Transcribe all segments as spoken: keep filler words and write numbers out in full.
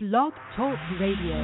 Blog Talk Radio.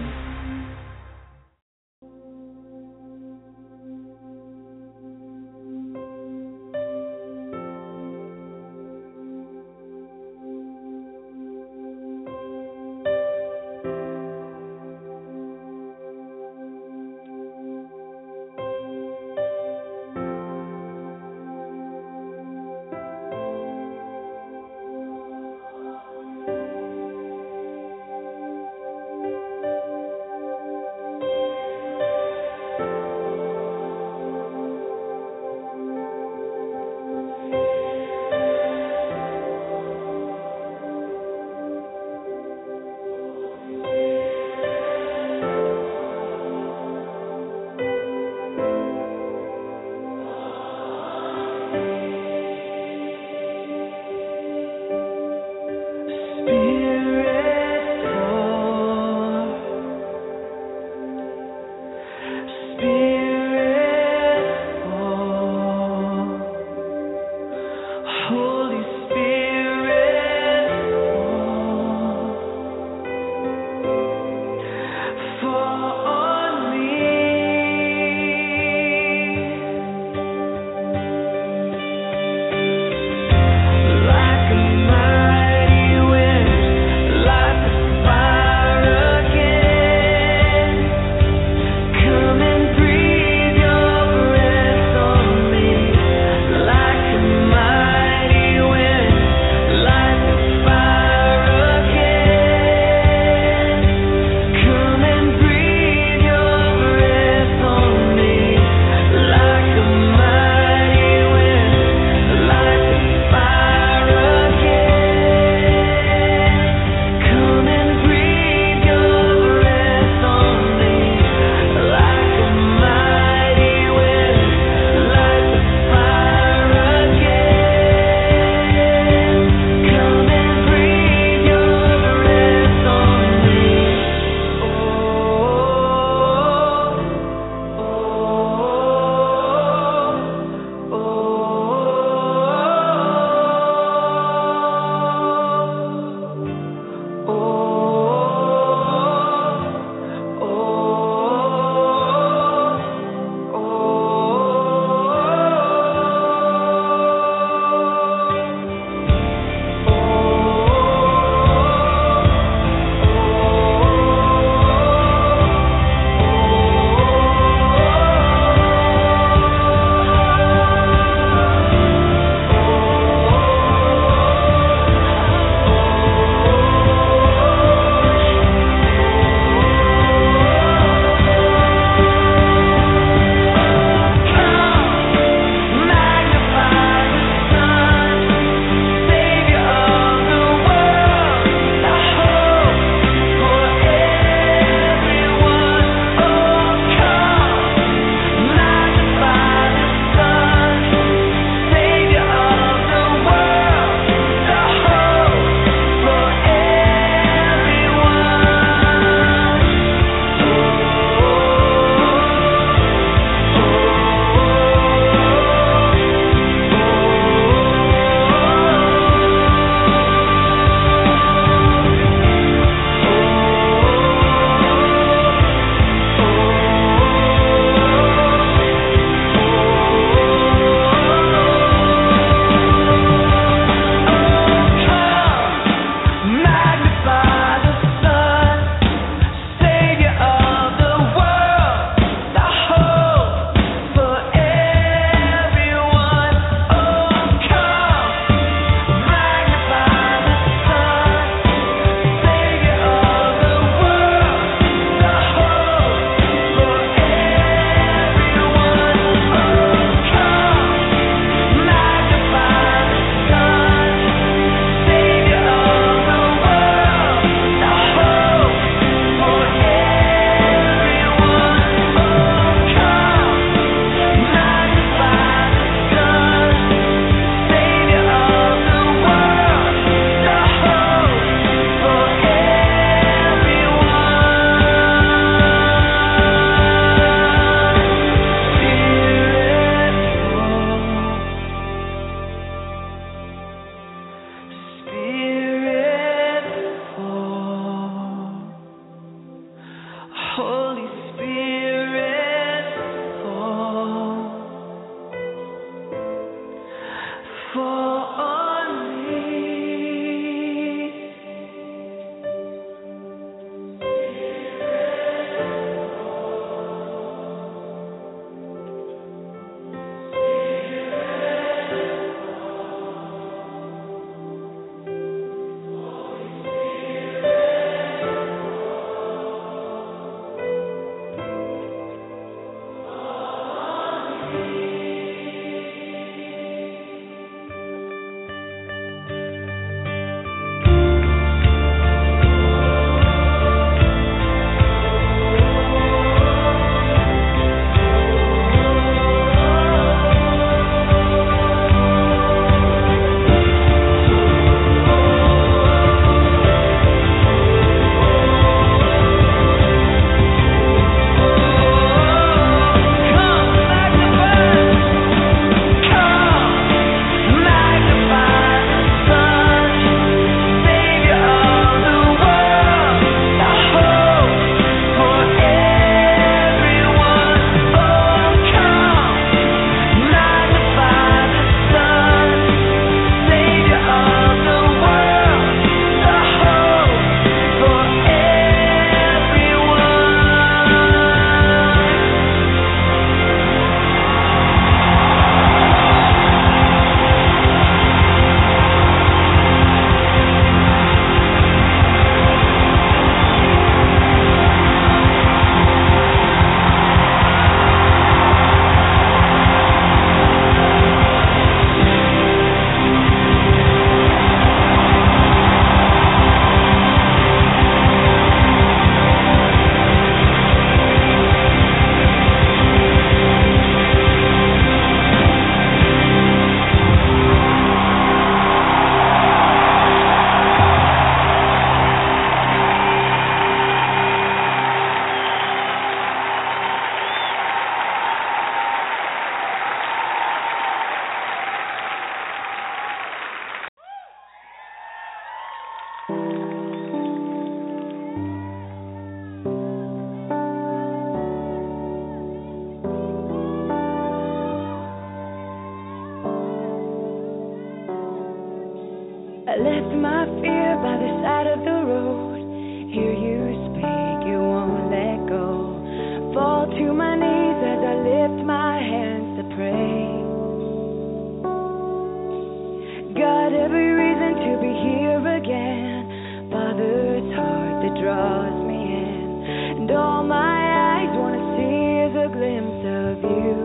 And all my eyes want to see is a glimpse of you.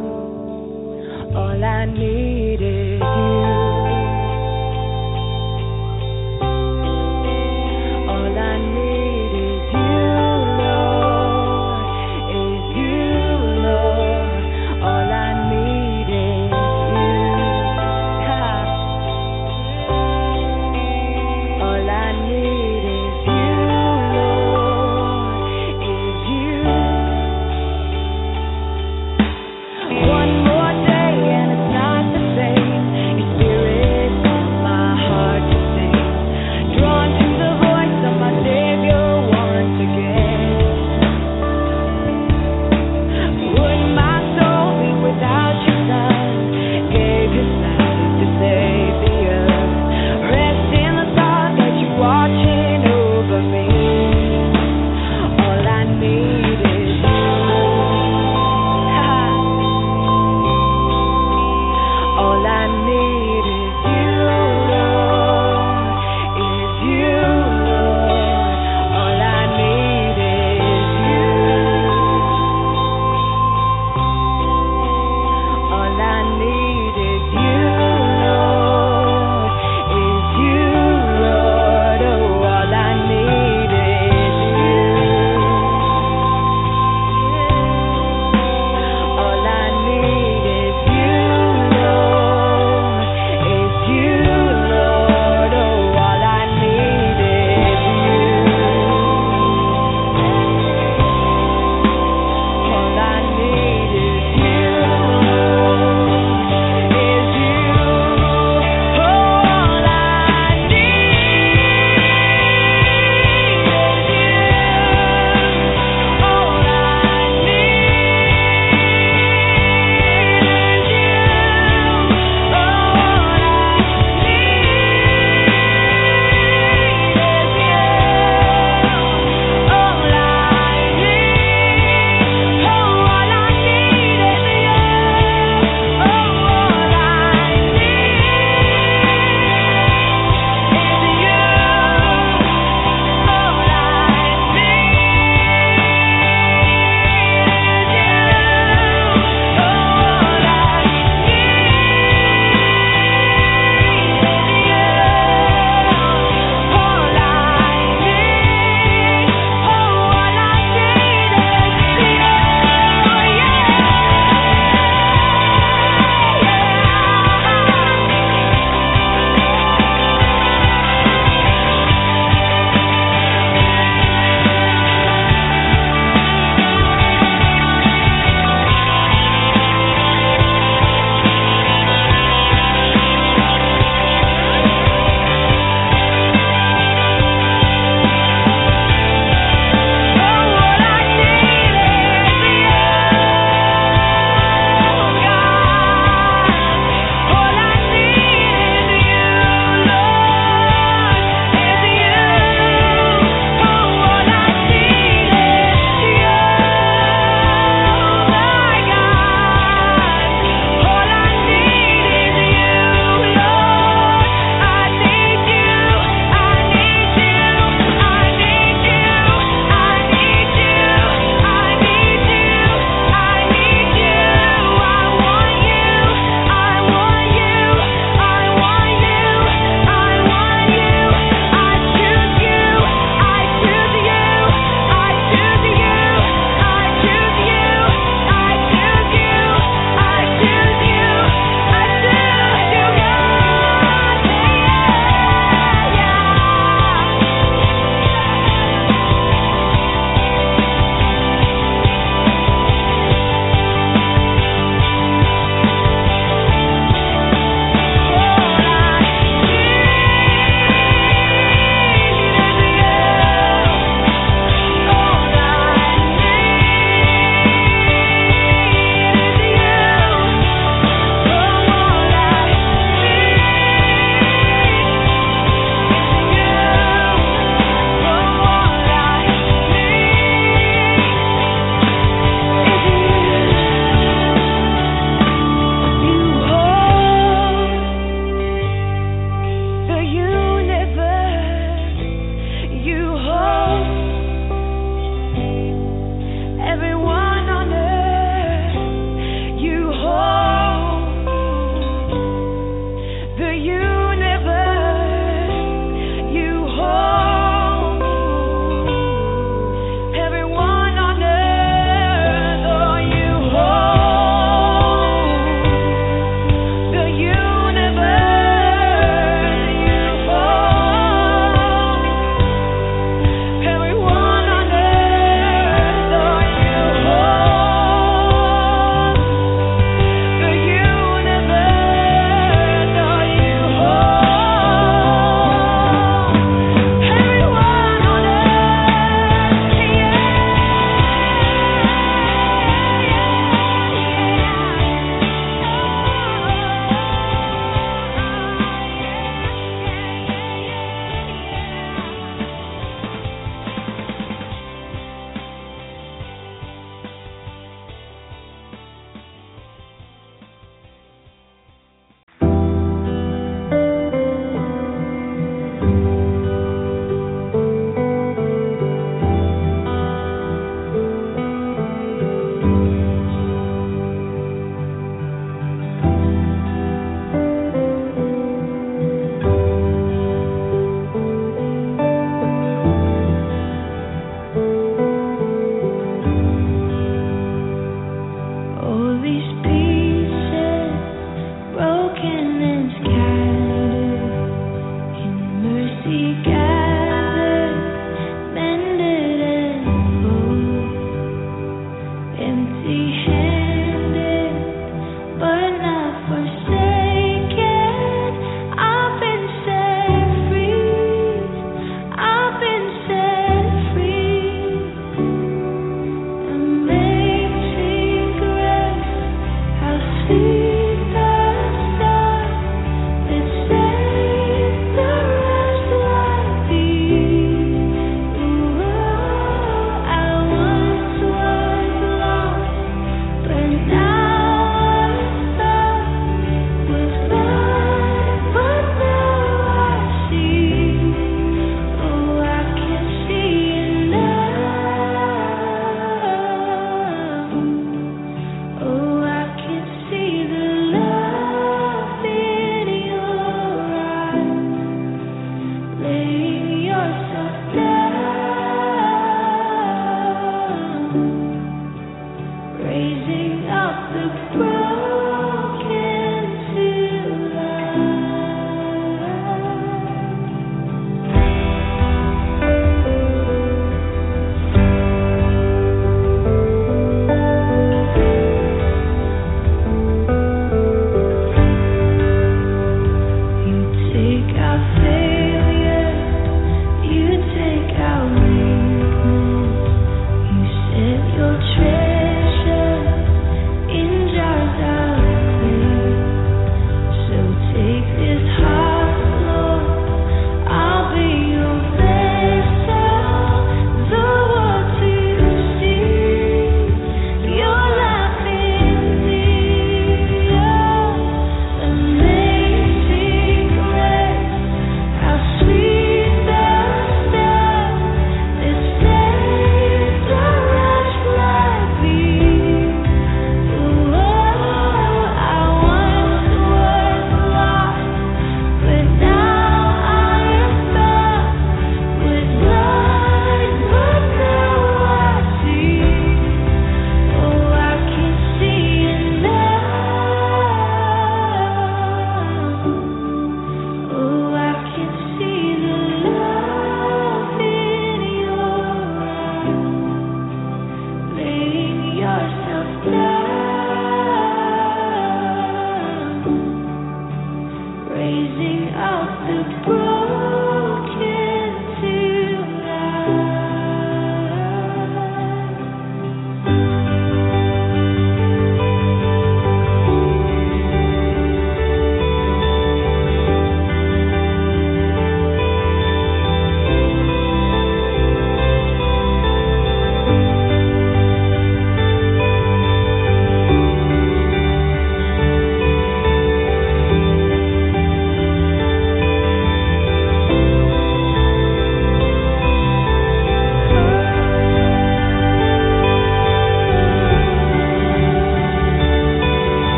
All I need is you. All I need is you, Lord, is you, Lord. All I need is you. Ha. All I need. One more day and it's not the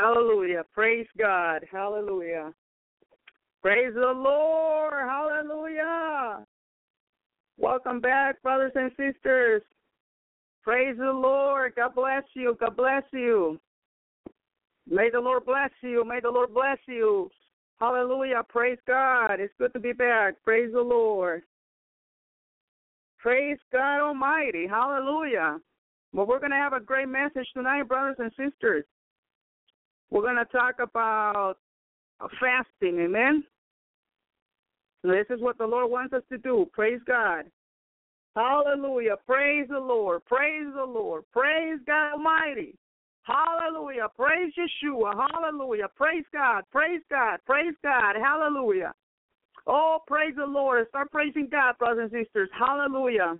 Hallelujah. Praise God. Hallelujah. Praise the Lord. Hallelujah. Welcome back, brothers and sisters. Praise the Lord. God bless you. God bless you. May the Lord bless you. May the Lord bless you. Hallelujah. Praise God. It's good to be back. Praise the Lord. Praise God Almighty. Hallelujah. Well, we're going to have a great message tonight, brothers and sisters. We're going to talk about fasting. Amen. This is what the Lord wants us to do. Praise God. Hallelujah. Praise the Lord. Praise the Lord. Praise God Almighty. Hallelujah. Praise Yeshua. Hallelujah. Praise God. Praise God. Praise God. Hallelujah. Oh, praise the Lord. Start praising God, brothers and sisters. Hallelujah.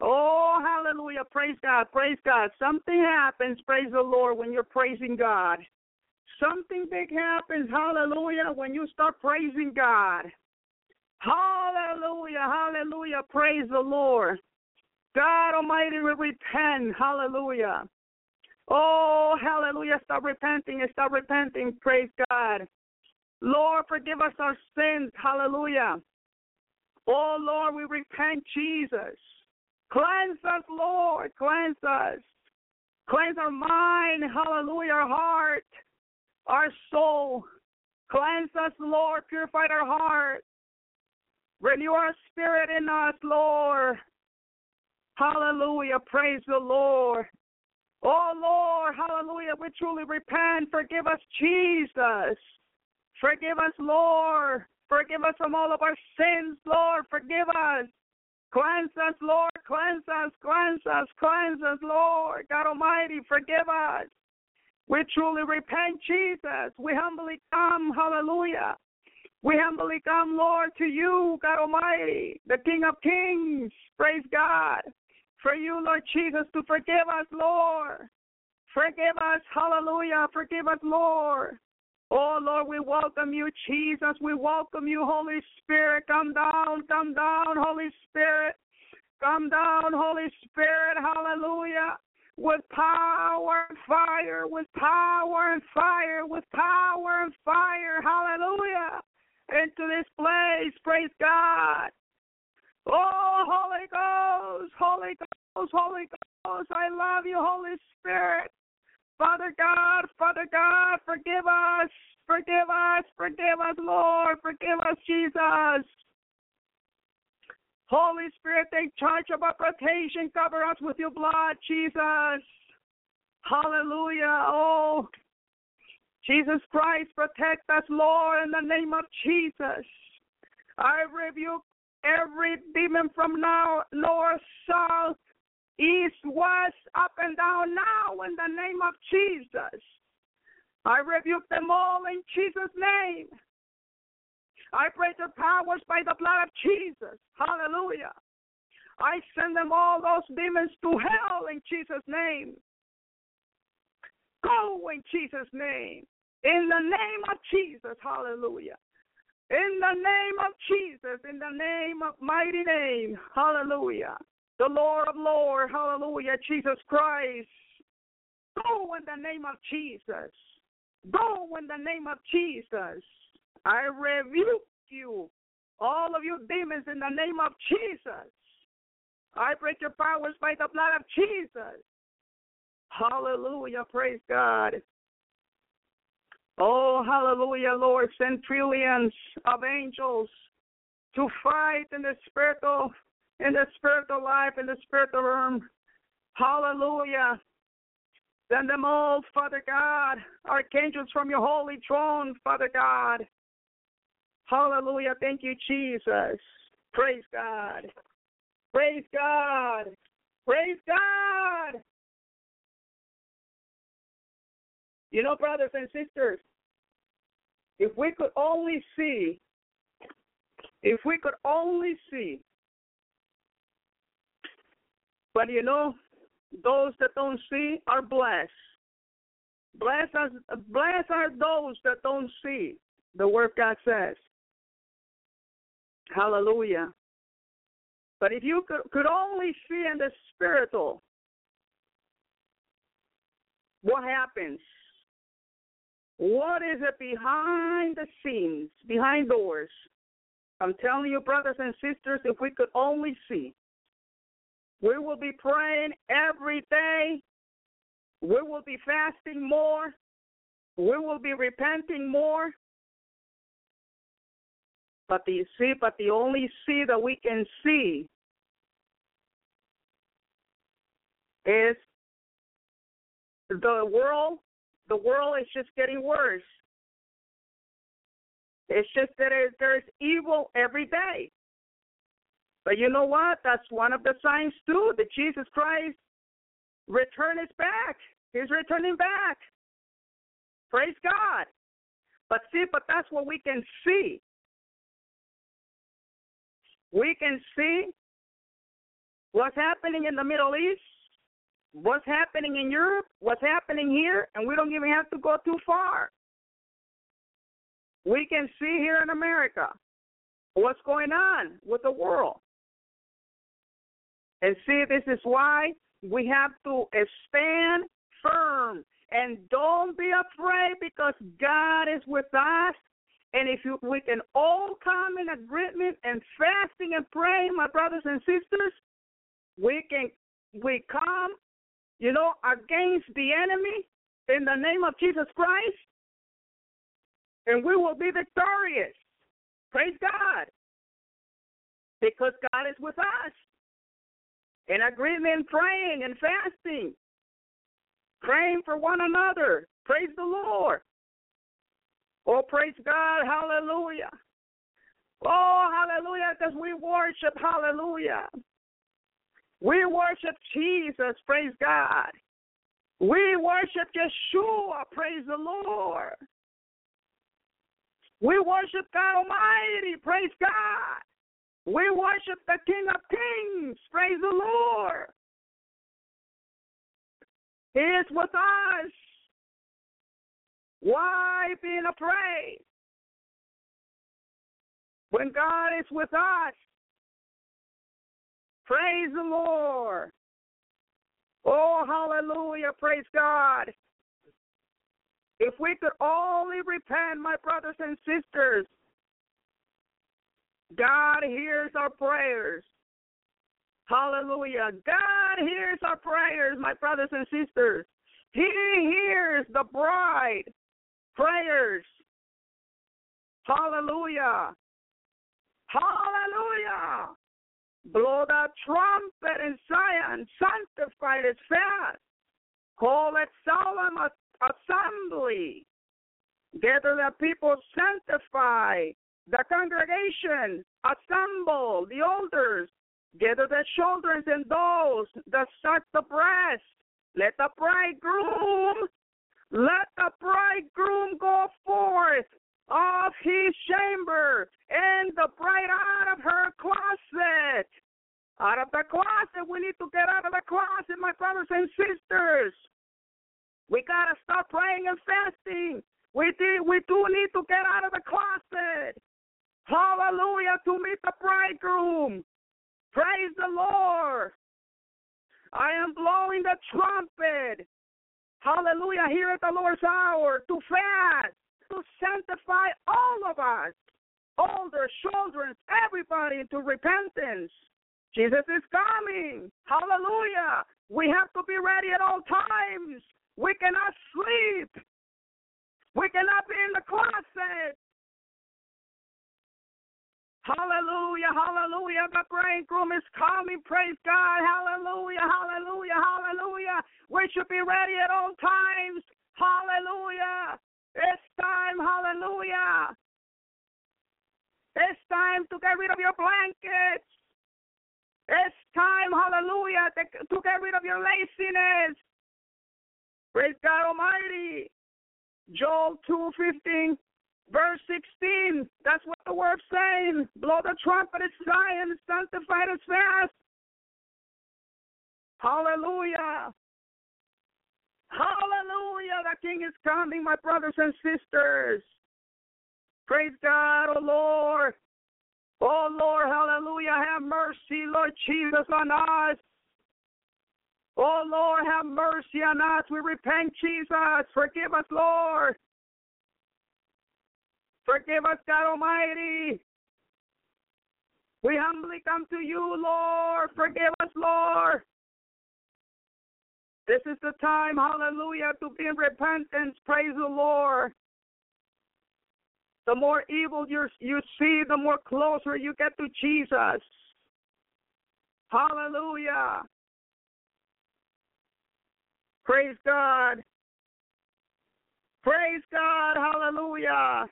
Oh, hallelujah. Praise God. Praise God. Something happens, praise the Lord, when you're praising God. Something big happens, hallelujah, when you start praising God. Hallelujah. Hallelujah. Praise the Lord. God Almighty will repent. Hallelujah. Oh, hallelujah. Stop repenting and stop repenting. Praise God. Lord, forgive us our sins. Hallelujah. Oh, Lord, we repent, Jesus. Cleanse us, Lord. Cleanse us. Cleanse our mind. Hallelujah. Our heart. Our soul. Cleanse us, Lord. Purify our heart. Renew our spirit in us, Lord. Hallelujah. Praise the Lord. Oh, Lord, hallelujah, we truly repent. Forgive us, Jesus. Forgive us, Lord. Forgive us from all of our sins, Lord. Forgive us. Cleanse us, Lord. Cleanse us, cleanse us, cleanse us, Lord. God Almighty, forgive us. We truly repent, Jesus. We humbly come, hallelujah. We humbly come, Lord, to you, God Almighty, the King of Kings. Praise God. For you, Lord Jesus, to forgive us, Lord. Forgive us, hallelujah. Forgive us, Lord. Oh, Lord, we welcome you, Jesus. We welcome you, Holy Spirit. Come down, come down, Holy Spirit. Come down, Holy Spirit, hallelujah. With power and fire, with power and fire, with power and fire, hallelujah. Into this place, praise God. Oh, Holy Ghost, Holy Ghost, Holy Ghost, I love you, Holy Spirit. Father God, Father God, forgive us, forgive us, forgive us, Lord, forgive us, Jesus. Holy Spirit, take charge of our protection, cover us with your blood, Jesus. Hallelujah, oh, Jesus Christ, protect us, Lord, in the name of Jesus. I rebuke every demon from now, north, south, east, west, up and down now in the name of Jesus. I rebuke them all in Jesus' name. I break the powers by the blood of Jesus. Hallelujah. I send them all, those demons, to hell in Jesus' name. Go in Jesus' name. In the name of Jesus. Hallelujah. In the name of Jesus, in the name of mighty name, hallelujah. The Lord of Lords, hallelujah, Jesus Christ. Go in the name of Jesus. Go in the name of Jesus. I rebuke you, all of you demons, in the name of Jesus. I break your powers by the blood of Jesus. Hallelujah, praise God. Oh, hallelujah, Lord, send trillions of angels to fight in the spiritual, in the spiritual life, in the spiritual realm. Hallelujah. Send them all, Father God, archangels from your holy throne, Father God. Hallelujah. Thank you, Jesus. Praise God. Praise God. Praise God. You know, brothers and sisters, if we could only see, if we could only see, but you know, those that don't see are blessed. Blessed are, blessed are those that don't see, the Word of God says. Hallelujah. But if you could, could only see in the spiritual, what happens? What is it behind the scenes, behind doors? I'm telling you, brothers and sisters, if we could only see, we will be praying every day. We will be fasting more. We will be repenting more. But the, see, but the only see that we can see is the world. The world is just getting worse. It's just that it, there's evil every day. But you know what? That's one of the signs, too, that Jesus Christ return is back. He's returning back. Praise God. But see, but that's what we can see. We can see what's happening in the Middle East, what's happening in Europe, what's happening here, and we don't even have to go too far. We can see here in America what's going on with the world. And see, this is why we have to stand firm and don't be afraid, because God is with us. And if you, we can all come in agreement and fasting and praying, my brothers and sisters, we can we come, you know, against the enemy in the name of Jesus Christ, and we will be victorious. Praise God, because God is with us in agreement, praying and fasting, praying for one another. Praise the Lord. Oh, praise God. Hallelujah. Oh, hallelujah, because we worship. Hallelujah. We worship Jesus, praise God. We worship Yeshua, praise the Lord. We worship God Almighty, praise God. We worship the King of Kings, praise the Lord. He is with us. Why being afraid? When God is with us, praise the Lord. Oh, hallelujah. Praise God. If we could only repent, my brothers and sisters, God hears our prayers. Hallelujah. God hears our prayers, my brothers and sisters. He hears the bride prayers. Hallelujah. Hallelujah. Blow the trumpet in Zion, sanctify this fast. Call it solemn assembly. Gather the people, sanctify the congregation, assemble the elders, gather the children and those that suck the breast. Let the bridegroom, let the bridegroom go forth of his chamber, and the bride out of her closet. Out of the closet. We need to get out of the closet, my brothers and sisters. We got to stop praying and fasting. We do, we do need to get out of the closet. Hallelujah, to meet the bridegroom. Praise the Lord. I am blowing the trumpet. Hallelujah, here at the Lord's hour, to fast, to sanctify all of us, older, children, everybody, into repentance. Jesus is coming. Hallelujah. We have to be ready at all times. We cannot sleep. We cannot be in the closet. Hallelujah, hallelujah. The bridegroom is coming. Praise God. Hallelujah, hallelujah, hallelujah. We should be ready at all times. Hallelujah. It's time, hallelujah. It's time to get rid of your blankets. It's time, hallelujah, to get rid of your laziness. Praise God Almighty. Joel two fifteen, verse sixteen. That's what the word's saying. Blow the trumpet in Zion, sanctify the fast. Hallelujah. Hallelujah, the King is coming, my brothers and sisters. Praise God, oh Lord. Oh Lord, hallelujah, have mercy, Lord Jesus, on us. Oh Lord, have mercy on us. We repent, Jesus. Forgive us, Lord. Forgive us, God Almighty. We humbly come to you, Lord. Forgive us, Lord. This is the time, hallelujah, to be in repentance. Praise the Lord. The more evil you you see, the more closer you get to Jesus. Hallelujah. Praise God. Praise God. Hallelujah.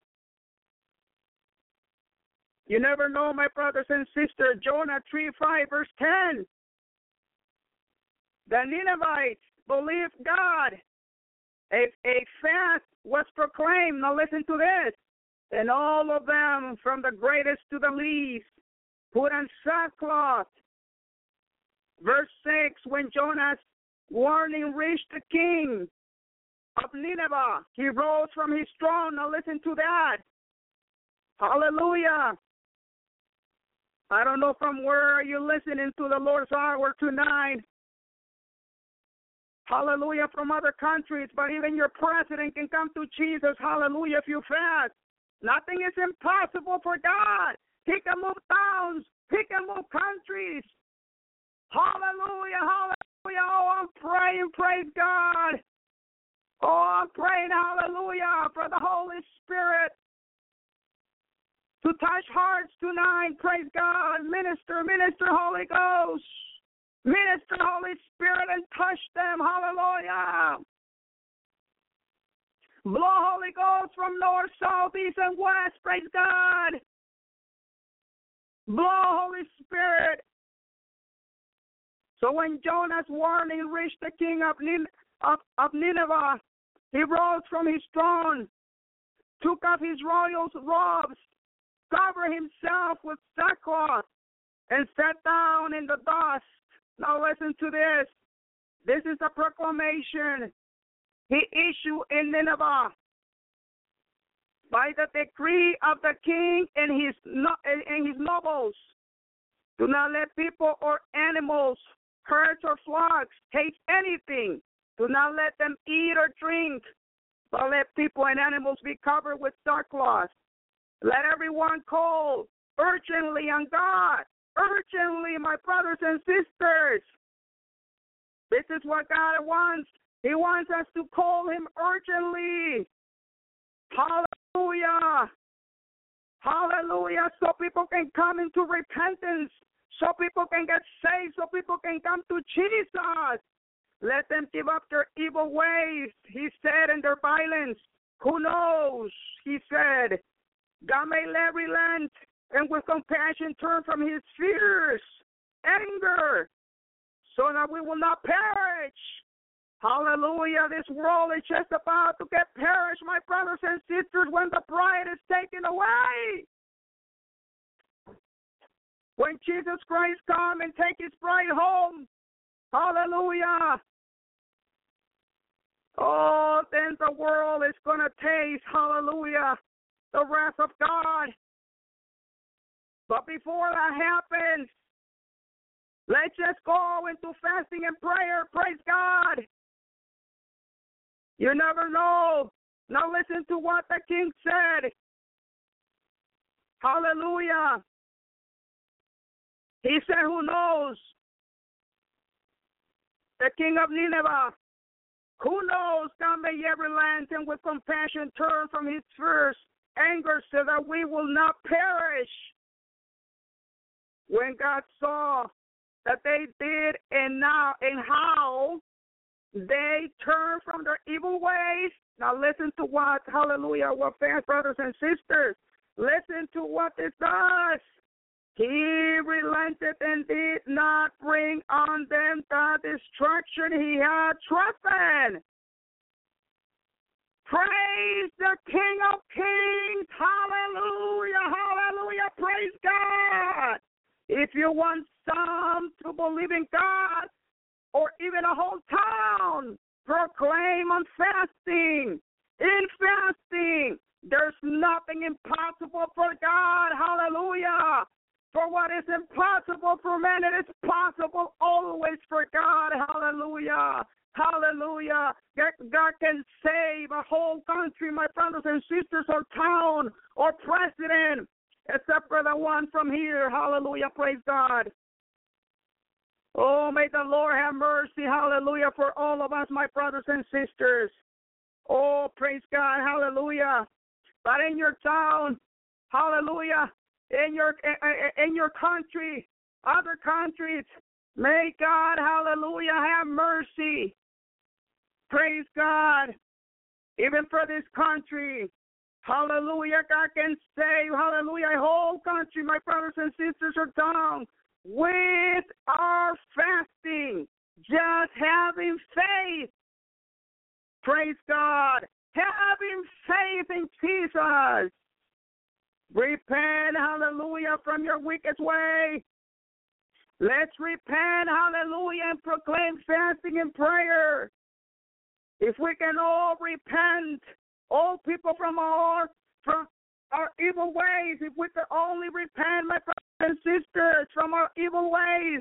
You never know, my brothers and sisters. Jonah three five, verse ten. The Ninevites believed God. A, a fast was proclaimed. Now listen to this. And all of them, from the greatest to the least, put on sackcloth. Verse six, when Jonah's warning reached the king of Nineveh, he rose from his throne. Now listen to that. Hallelujah. I don't know from where you're listening to the Lord's Hour tonight. Hallelujah, from other countries, but even your president can come to Jesus. Hallelujah, if you fast. Nothing is impossible for God. He can move towns. He can move countries. Hallelujah, hallelujah. Oh, I'm praying, praise God. Oh, I'm praying, hallelujah, for the Holy Spirit to touch hearts tonight. Praise God. Minister, minister, Holy Ghost. Minister, Holy Spirit, and touch them. Hallelujah. Blow, Holy Ghost, from north, south, east, and west. Praise God. Blow, Holy Spirit. So when Jonah's warning reached the king of, Nin- of, of Nineveh, he rose from his throne, took off his royal robes, covered himself with sackcloth, and sat down in the dust. Now listen to this. This is a proclamation he issued in Nineveh by the decree of the king and his no, and his nobles. Do not let people or animals, herds or flocks take anything. Do not let them eat or drink, but let people and animals be covered with sackcloth. Let everyone call urgently on God, urgently, my brothers and sisters. This is what God wants. He wants us to call him urgently. Hallelujah. Hallelujah. So people can come into repentance. So people can get saved. So people can come to Jesus. Let them give up their evil ways, he said, and their violence. Who knows, he said. God may let relent and with compassion turn from his fierce anger so that we will not perish. Hallelujah. This world is just about to get perished, my brothers and sisters, when the bride is taken away. When Jesus Christ comes and takes his bride home. Hallelujah. Oh, then the world is going to taste, hallelujah, the wrath of God. But before that happens, let's just go into fasting and prayer. Praise God. You never know. Now listen to what the king said. Hallelujah. He said, who knows? The king of Nineveh. Who knows? God may yet relent and with compassion turn from his fierce anger so that we will not perish. When God saw that they did and now and how they turned from their evil ways. Now listen to what, hallelujah, what fast brothers and sisters, listen to what this does. He relented and did not bring on them the destruction he had threatened. Praise the King of Kings. Hallelujah, hallelujah, praise God. If you want some to believe in God or even a whole town, proclaim on fasting. In fasting, there's nothing impossible for God. Hallelujah. For what is impossible for man, it is possible always for God. Hallelujah. Hallelujah. God can save a whole country, my brothers and sisters, or town, or president, except for the one from here. Hallelujah. Praise God. Oh, may the Lord have mercy. Hallelujah. For all of us, my brothers and sisters. Oh, praise God. Hallelujah. But in your town, hallelujah, in your in your country, other countries, may God, hallelujah, have mercy. Praise God. Even for this country, hallelujah, God can save, hallelujah, a whole country, my brothers and sisters, are down with our fasting, just having faith. Praise God. Having faith in Jesus. Repent, hallelujah, from your wicked way. Let's repent, hallelujah, and proclaim fasting and prayer. If we can all repent, all people from our, from our evil ways, if we can only repent, my brothers and sisters, from our evil ways,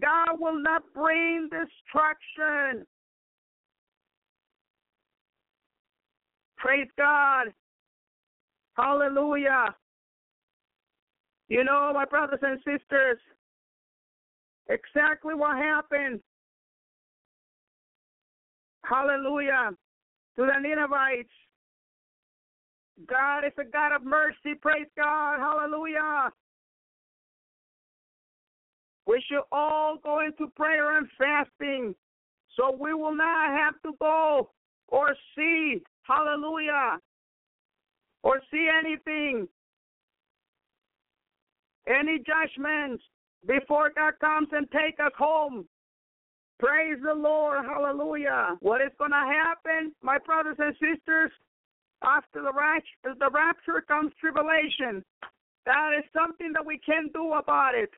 God will not bring destruction. Praise God. Hallelujah. You know, my brothers and sisters, exactly what happened, hallelujah, to the Ninevites. God is a God of mercy. Praise God. Hallelujah. We should all go into prayer and fasting so we will not have to go or see, hallelujah, or see anything, any judgments before God comes and take us home. Praise the Lord. Hallelujah. What is going to happen, my brothers and sisters, after the rapture, the rapture comes tribulation. That is something that we can't do about it.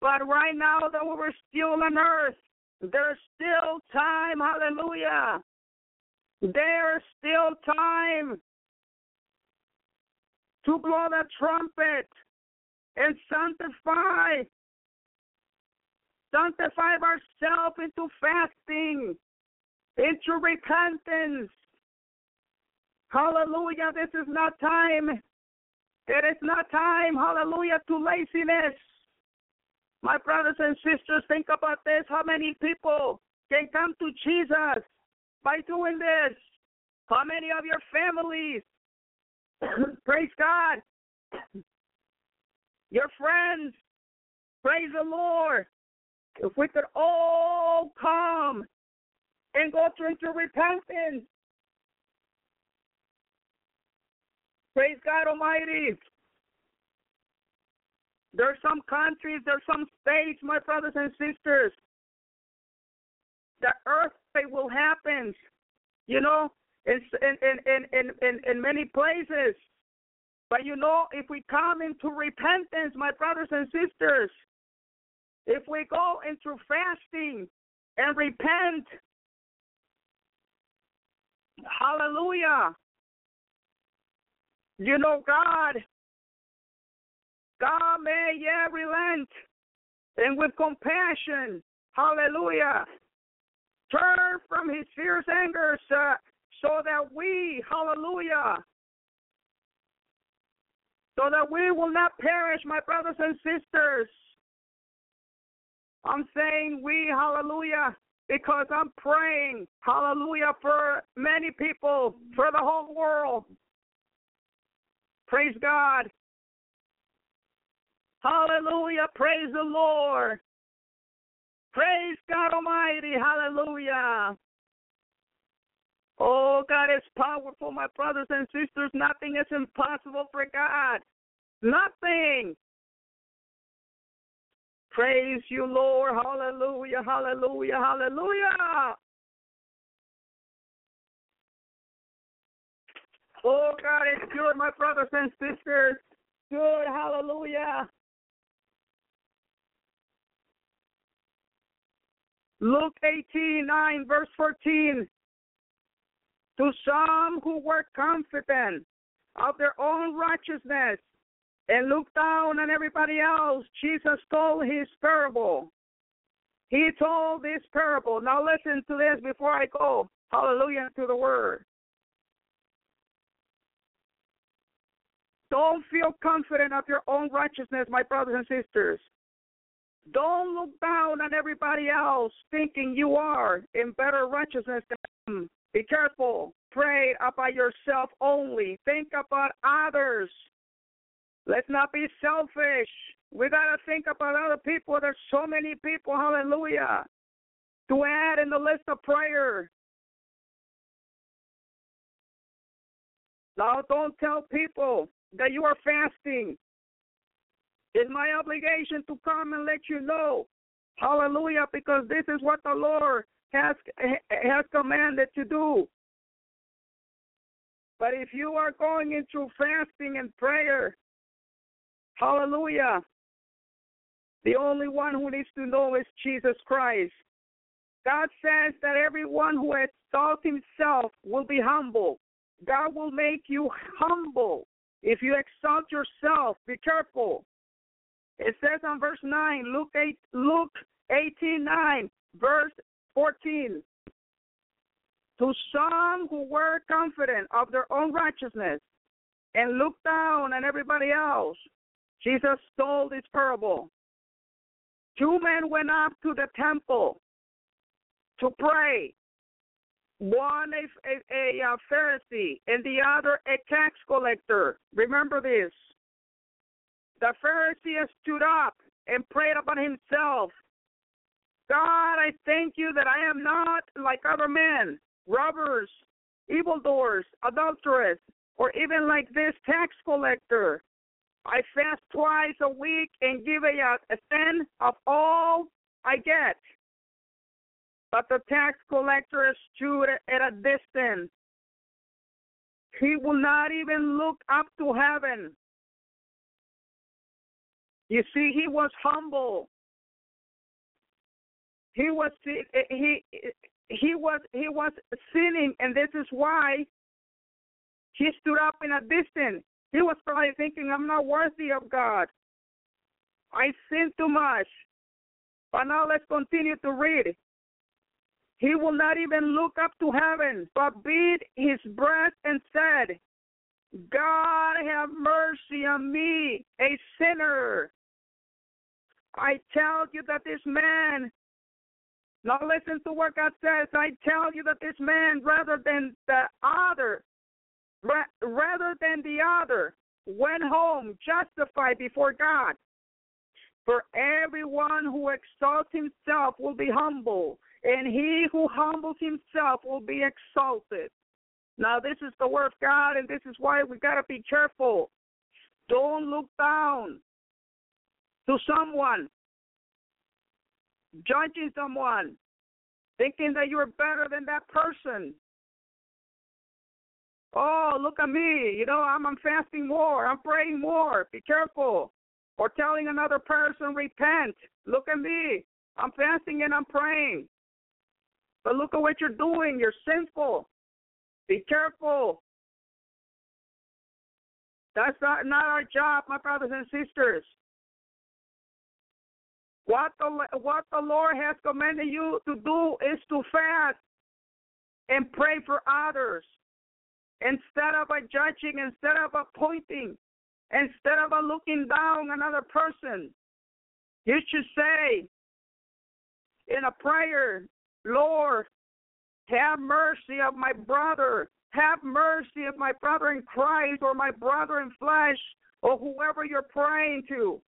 But right now that we're still on earth, there's still time. Hallelujah. There's still time to blow the trumpet and sanctify, sanctify ourselves into fasting, into repentance. Hallelujah, this is not time. It is not time, hallelujah, to laziness. My brothers and sisters, think about this. How many people can come to Jesus by doing this? How many of your families, praise God, your friends, praise the Lord. If we could all come and go through into repentance, praise God Almighty. There's some countries, there's some states, my brothers and sisters, the earthquake will happen. You know, in in in in in many places. But you know, if we come into repentance, my brothers and sisters, if we go into fasting and repent, hallelujah, you know, God, God may yet relent and with compassion, hallelujah, turn from his fierce anger uh, so that we, hallelujah, so that we will not perish, my brothers and sisters. I'm saying we, hallelujah, because I'm praying, hallelujah, for many people, for the whole world. Praise God. Hallelujah, praise the Lord. Praise God Almighty, hallelujah. Oh, God is powerful, my brothers and sisters. Nothing is impossible for God. Nothing. Praise you, Lord. Hallelujah, hallelujah, hallelujah. Oh, God is good, my brothers and sisters. Good, hallelujah. Luke eighteen nine, verse fourteen. To some who were confident of their own righteousness and looked down on everybody else, Jesus told his parable. He told this parable. Now listen to this before I go. Hallelujah to the word. Don't feel confident of your own righteousness, my brothers and sisters. Don't look down on everybody else thinking you are in better righteousness than them. Be careful. Pray about yourself only. Think about others. Let's not be selfish. We got to think about other people. There's so many people, hallelujah, to add in the list of prayer. Now, don't tell people that you are fasting. It's my obligation to come and let you know, hallelujah, because this is what the Lord has, has commanded to do. But if you are going into fasting and prayer, hallelujah, the only one who needs to know is Jesus Christ. God says that everyone who exalts himself will be humble. God will make you humble if you exalt yourself. Be careful. It says on verse nine, Luke eight, Luke eighteen nine, verse fourteen. To some who were confident of their own righteousness and looked down on everybody else, Jesus told this parable. Two men went up to the temple to pray. One a, a, a Pharisee and the other a tax collector. Remember this. The Pharisee stood up and prayed about himself. God, I thank you that I am not like other men, robbers, evildoers, adulterers, or even like this tax collector. I fast twice a week and give a, a tenth of all I get. But the tax collector stood at a distance. He will not even look up to heaven. You see, he was humble. He was he he was he was sinning, and this is why he stood up in a distance. He was probably thinking, I'm not worthy of God. I sin too much. But now let's continue to read. He will not even look up to heaven, but beat his breast and said, God, have mercy on me, a sinner. I tell you that this man, now listen to what God says, I tell you that this man, rather than the other, rather than the other, went home justified before God. For everyone who exalts himself will be humble, and he who humbles himself will be exalted. Now, this is the word of God, and this is why we got to be careful. Don't look down to someone, judging someone, thinking that you're better than that person. Oh, look at me. You know, I'm, I'm fasting more. I'm praying more. Be careful. Or telling another person, repent. Look at me. I'm fasting and I'm praying. But look at what you're doing. You're sinful. Be careful. That's not, not our job, my brothers and sisters. What the, what the Lord has commanded you to do is to fast and pray for others. Instead of a judging, instead of a pointing, instead of a looking down another person, you should say in a prayer, Lord, have mercy of my brother. Have mercy of my brother in Christ or my brother in flesh or whoever you're praying to.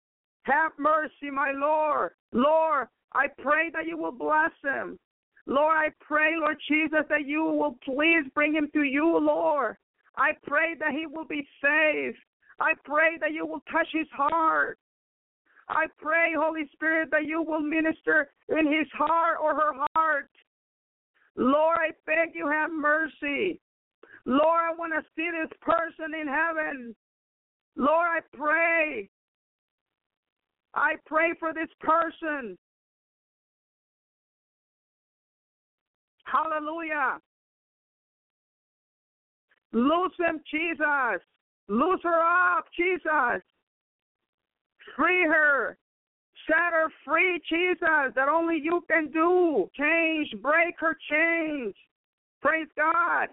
Have mercy, my Lord. Lord, I pray that you will bless him. Lord, I pray, Lord Jesus, that you will please bring him to you, Lord. I pray that he will be saved. I pray that you will touch his heart. I pray, Holy Spirit, that you will minister in his heart or her heart. Lord, I beg you, have mercy. Lord, I want to see this person in heaven. Lord, I pray. I pray for this person. Hallelujah. Loose him, Jesus. Loose her up, Jesus. Free her. Set her free, Jesus, that only you can do. Change, break her chains. Praise God.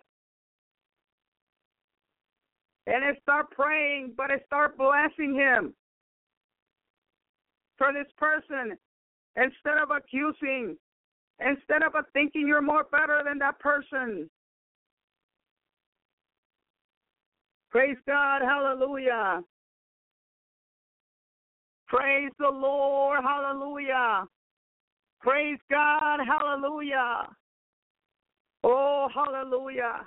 And it start praying, but it start blessing him. For this person, instead of accusing, instead of thinking you're more better than that person. Praise God. Hallelujah. Praise the Lord. Hallelujah. Praise God. Hallelujah. Oh, hallelujah.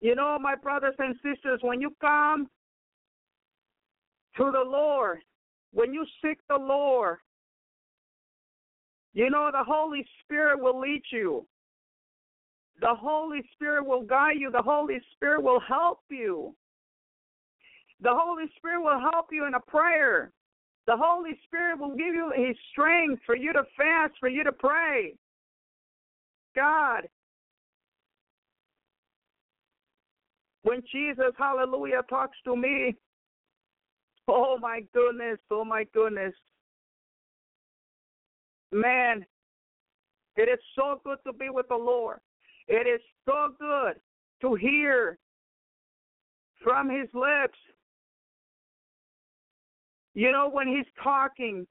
You know, my brothers and sisters, when you come to the Lord, when you seek the Lord, you know, the Holy Spirit will lead you. The Holy Spirit will guide you. The Holy Spirit will help you. The Holy Spirit will help you in a prayer. The Holy Spirit will give you his strength for you to fast, for you to pray. God. When Jesus, hallelujah, talks to me, oh, my goodness, oh, my goodness. Man, it is so good to be with the Lord. It is so good to hear from his lips. You know, when he's talking,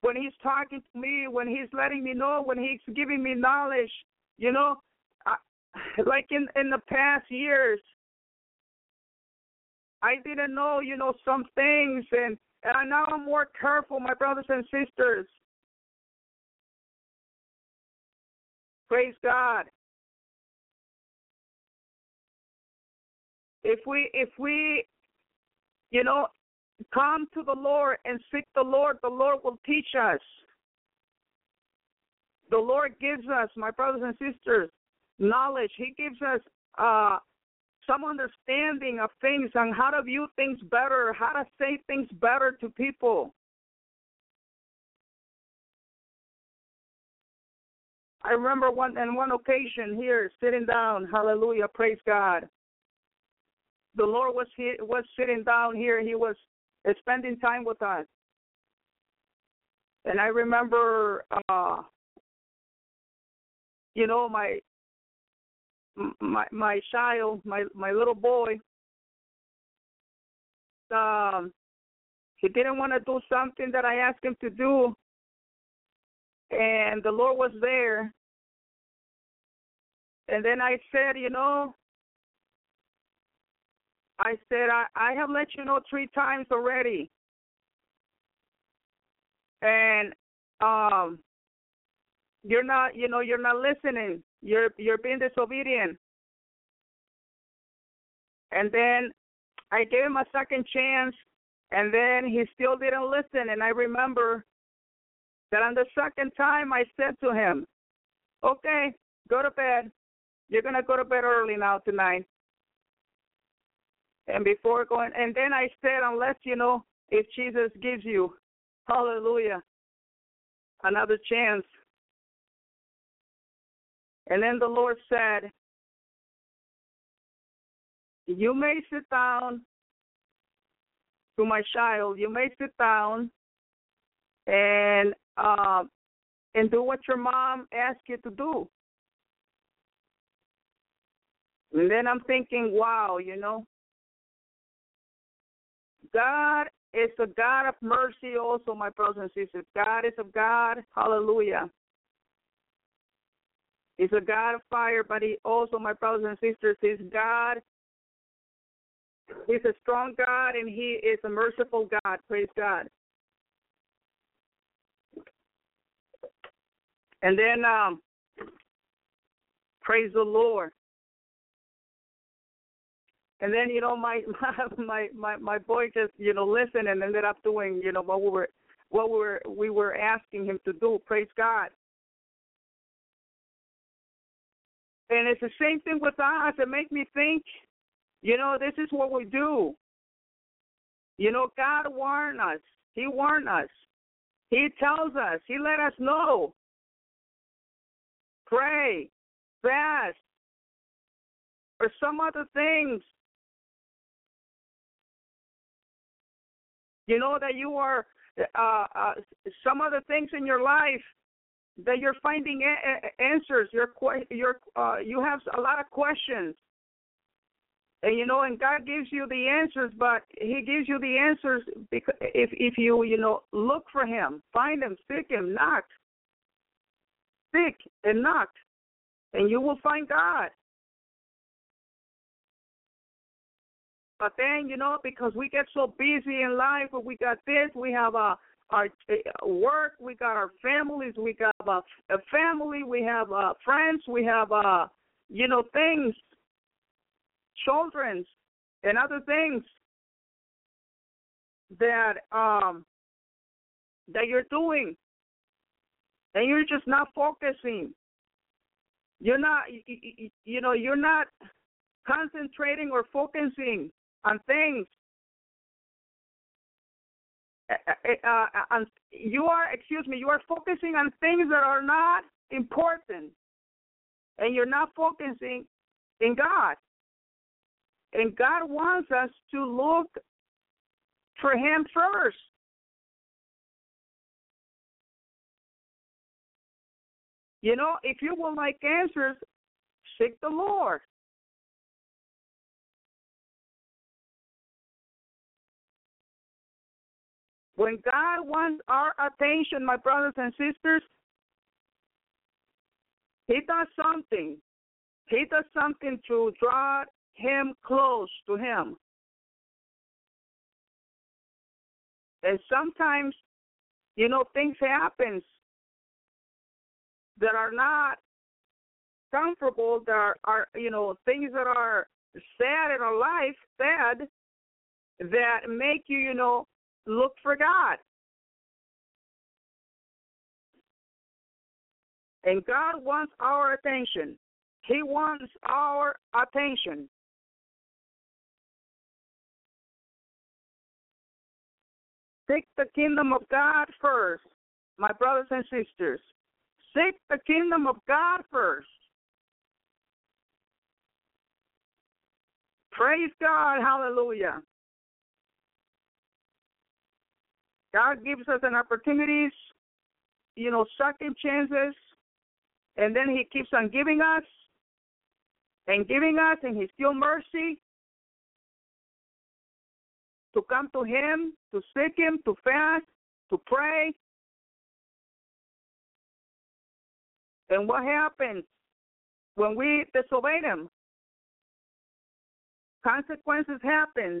when he's talking to me, when he's letting me know, when he's giving me knowledge, you know, I, like in, in the past years, I didn't know, you know, some things, and, and now I'm more careful, my brothers and sisters. Praise God. If we, if we, you know, come to the Lord and seek the Lord, the Lord will teach us. The Lord gives us, my brothers and sisters, knowledge. He gives us uh some understanding of things and how to view things better, how to say things better to people. I remember one on one occasion here, sitting down, hallelujah, praise God. The Lord was here, was sitting down here. He was spending time with us. And I remember, uh, you know, my My my child, my, my little boy, um, he didn't want to do something that I asked him to do, and the Lord was there. And then I said, you know, I said, I, I have let you know three times already. And um, you're not, you know, you're not listening. You're you're being disobedient. And then I gave him a second chance, and then he still didn't listen. And I remember that on the second time I said to him, okay, go to bed. You're going to go to bed early now tonight. And before going, and then I said, unless, you know, if Jesus gives you, hallelujah, another chance. And then the Lord said, you may sit down to my child. You may sit down and uh, and do what your mom asked you to do. And then I'm thinking, wow, you know, God is a God of mercy also, my brothers and sisters. God is a God, hallelujah. He's a God of fire, but he also, my brothers and sisters, is God. He's a strong God, and he is a merciful God. Praise God. And then, um, praise the Lord. And then, you know, my my my my boy just, you know, listened and ended up doing, you know, what we were what we were we were asking him to do. Praise God. And it's the same thing with us. It makes me think, you know, this is what we do. You know, God warned us. He warned us. He tells us. He let us know. Pray, fast, or some other things. You know that you are uh, uh, some of the things in your life that you're finding a- answers. You're, you're, uh, you have a lot of questions. And, you know, and God gives you the answers, but he gives you the answers because if, if you, you know, look for him, find him, seek him, knock. Seek and knock, and you will find God. But then, you know, because we get so busy in life, we got this, we have uh, our work, we got our families, we got uh, a family, we have uh, friends, we have, uh, you know, things. Children and other things that um, that you're doing, and you're just not focusing. You're not, you know, you're not concentrating or focusing on things. Uh, on, you are, excuse me, you are focusing on things that are not important, and you're not focusing in God. And God wants us to look for him first. You know, if you would like answers, seek the Lord. When God wants our attention, my brothers and sisters, he does something. He does something to draw him close to him. And sometimes, you know, things happen that are not comfortable, that are, are, you know, things that are sad in our life, sad, that make you, you know, look for God. And God wants our attention. He wants our attention. Seek the kingdom of God first, my brothers and sisters. Seek the kingdom of God first. Praise God. Hallelujah. God gives us an opportunities, you know, second chances, and then he keeps on giving us and giving us in his still mercy to come to him, to seek him, to fast, to pray. And what happens when we disobey him? Consequences happen.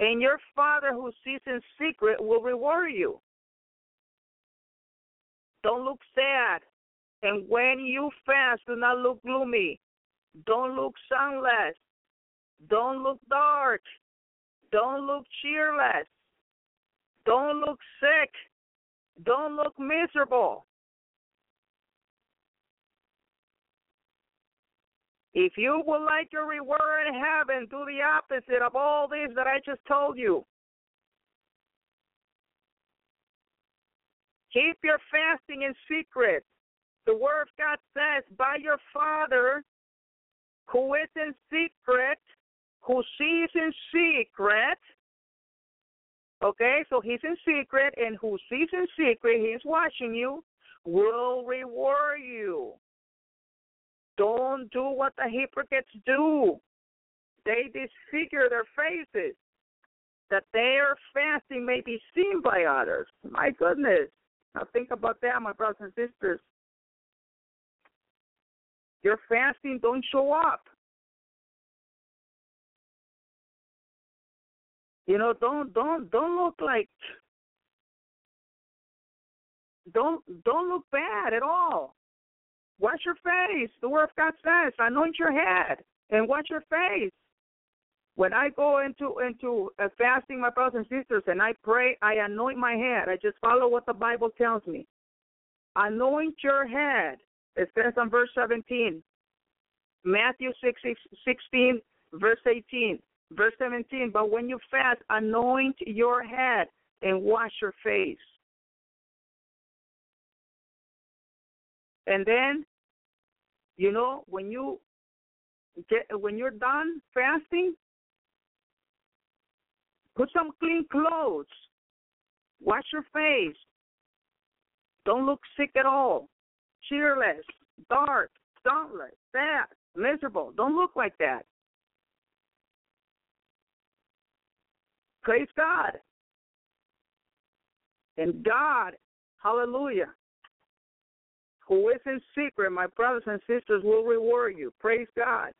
and your Father who sees in secret will reward you. Don't look sad. And when you fast, do not look gloomy. Don't look sunless. Don't look dark. Don't look cheerless. Don't look sick. Don't look miserable. If you would like your reward in heaven, do the opposite of all this that I just told you. Keep your fasting in secret. The word of God says, by your Father who is in secret, who sees in secret. Okay, so he's in secret, and who sees in secret, he's watching you, will reward you. Don't do what the hypocrites do. They disfigure their faces, that their fasting may be seen by others. My goodness. Now think about that, my brothers and sisters. Your fasting don't show up. You know, don't don't don't look like don't don't look bad at all. Wash your face. The word of God says, anoint your head and wash your face. When I go into into uh, fasting, my brothers and sisters, and I pray, I anoint my head. I just follow what the Bible tells me. Anoint your head. It says on verse seventeen, Matthew six, sixteen, verse eighteen, verse seventeen. But when you fast, anoint your head and wash your face. And then, you know, when you get when you're done fasting, put some clean clothes. Wash your face. Don't look sick at all. Cheerless, dark, dauntless, sad, miserable. Don't look like that. Praise God. And God, hallelujah, who is in secret, my brothers and sisters, will reward you. Praise God.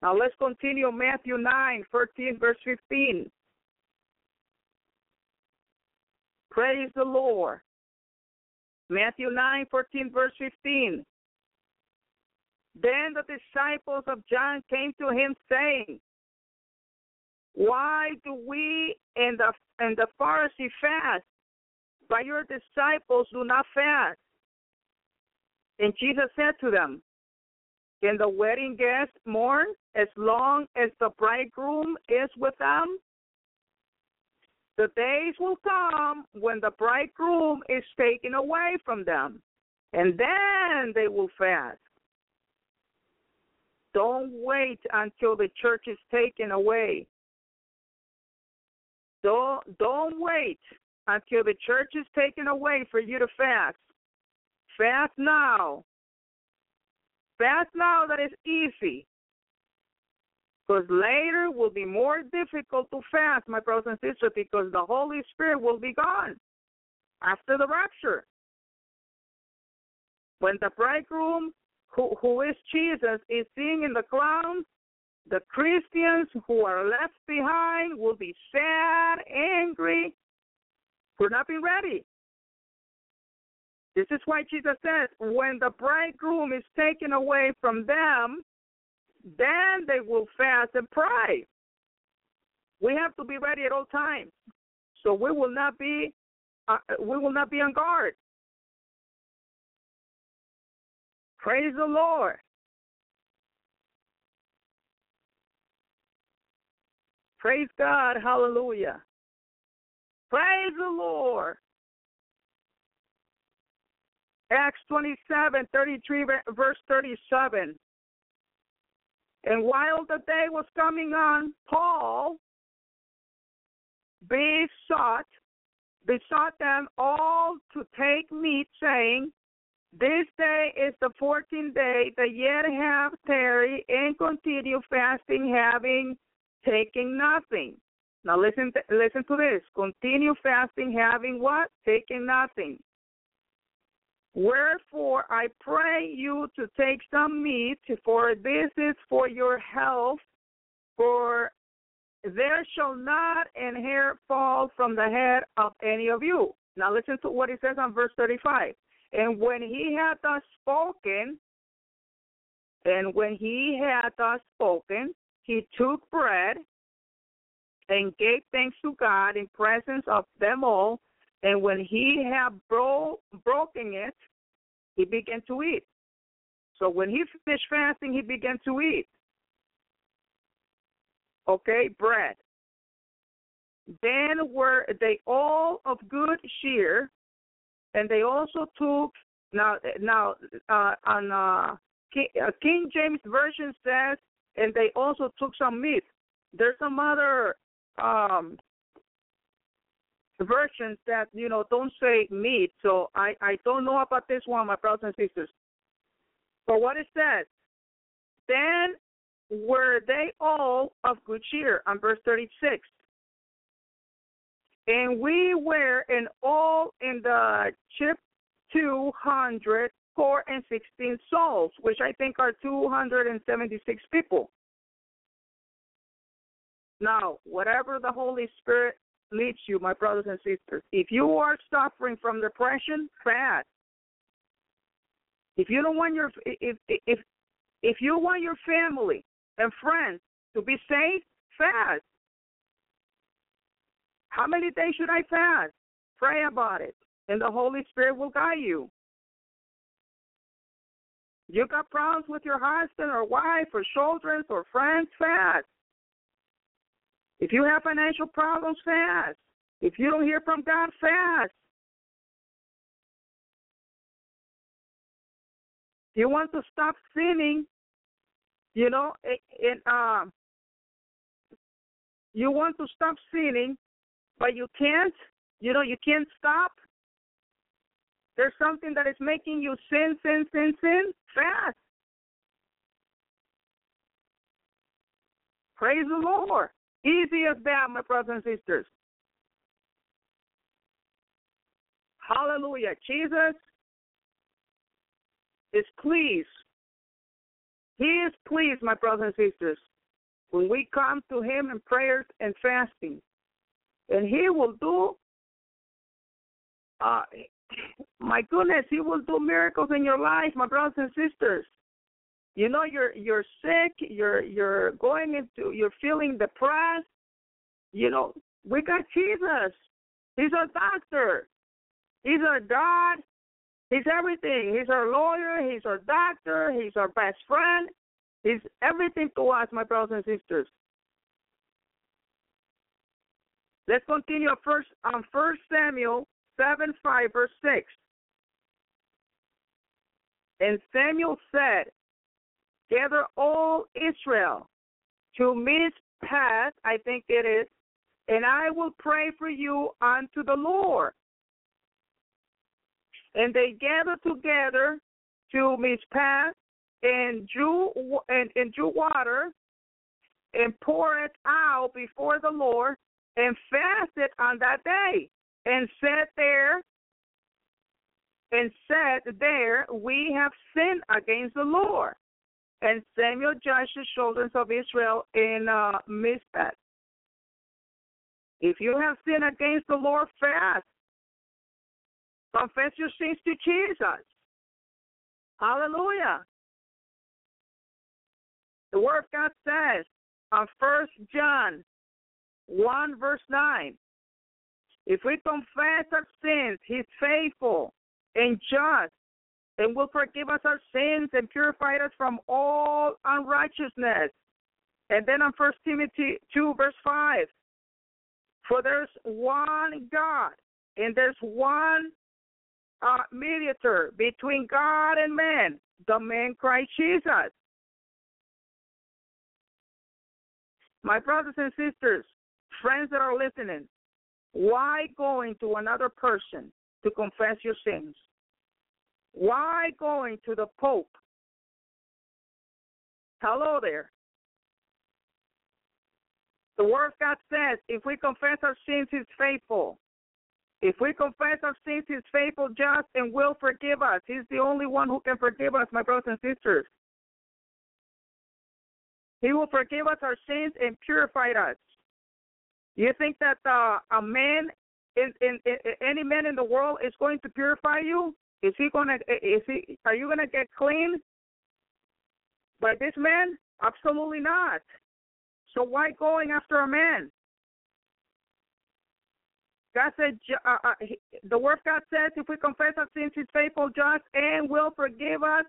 Now let's continue. Matthew nine, thirteen, verse fifteen. Praise the Lord. Matthew nine, fourteen, verse fifteen. Then the disciples of John came to him, saying, why do we and the, and the Pharisees fast, but your disciples do not fast? And Jesus said to them, can the wedding guests mourn as long as the bridegroom is with them? The days will come when the bridegroom is taken away from them, and then they will fast. Don't wait until the church is taken away. Don't, don't wait until the church is taken away for you to fast. Fast now. Fast now that is easy, because later will be more difficult to fast, my brothers and sisters, because the Holy Spirit will be gone after the rapture. When the bridegroom, who, who is Jesus, is seen in the clouds, the Christians who are left behind will be sad, angry, for not being ready. This is why Jesus says, when the bridegroom is taken away from them, then they will fast and pray. We have to be ready at all times, so we will not be uh, we will not be on guard. Praise the Lord. Praise God. Hallelujah. Praise the Lord. Acts twenty-seven, thirty-three, verse thirty-seven. And while the day was coming on, Paul besought, besought them all to take meat, saying, this day is the fourteenth day that yet have tarry and continue fasting, having taken nothing. Now listen, th- listen to this. Continue fasting, having what? Taking nothing. Wherefore I pray you to take some meat, for this is for your health, for there shall not an hair fall from the head of any of you. Now listen to what it says on verse thirty-five. And when he had thus spoken, and when he had thus spoken, he took bread and gave thanks to God in presence of them all. And when he had bro- broken it, he began to eat. So when he finished fasting, he began to eat. Okay, bread. Then were they all of good cheer, and they also took, now, now uh, on uh, King, uh, King James Version says, and they also took some meat. There's some other um versions that, you know, don't say meat, so I, I don't know about this one, my brothers and sisters. But what it says, then were they all of good cheer, on verse thirty-six. And we were in all in the ship two hundred four and sixteen souls, which I think are two hundred seventy-six people. Now, whatever the Holy Spirit leads you, my brothers and sisters. If you are suffering from depression, fast. If you don't want your if if if you want your family and friends To be saved, fast. How many days should I fast? Pray about it, and the Holy Spirit will guide you. You got problems with your husband or wife or children or friends, fast. If you have financial problems, fast. If you don't hear from God, fast. You want to stop sinning, you know, and um, you want to stop sinning, but you can't, you know, you can't stop. There's something that is making you sin, sin, sin, sin, fast. Praise the Lord. Easy as that, my brothers and sisters. Hallelujah. Jesus is pleased. He is pleased, my brothers and sisters, when we come to him in prayers and fasting. And he will do, uh, my goodness, he will do miracles in your life, my brothers and sisters. You know, you're you're sick, you're you're going into, you're feeling depressed. You know, we got Jesus. He's our doctor. He's our God. He's everything. He's our lawyer. He's our doctor. He's our best friend. He's everything to us, my brothers and sisters. Let's continue first on First Samuel seven five verse six. And Samuel said, "Gather all Israel to Mizpah," I think it is, "and I will pray for you unto the Lord." And they gathered together to Mizpah and drew and, and drew water and poured it out before the Lord, and fasted on that day, and said there, and said there, "We have sinned against the Lord." And Samuel judged the children of Israel in uh, Mizpah. If you have sinned against the Lord, fast. Confess your sins to Jesus. Hallelujah. The Word of God says on First John one, verse nine, "If we confess our sins, he's faithful and just, and will forgive us our sins and purify us from all unrighteousness." And then on First Timothy two, verse five, "For there's one God, and there's one uh, mediator between God and man, the man Christ Jesus." My brothers and sisters, friends that are listening, why going to another person to confess your sins? Why going to the Pope? Hello there. The Word of God says, if we confess our sins, he's faithful. If we confess our sins, he's faithful, just, and will forgive us. He's the only one who can forgive us, my brothers and sisters. He will forgive us our sins and purify us. You think that uh, a man, in, in, in, any man in the world is going to purify you? Is he gonna? Is he? Are you gonna get clean by this man? Absolutely not. So why going after a man? God said, uh, uh, the Word of God says, if we confess our sins, he's faithful, just, and will forgive us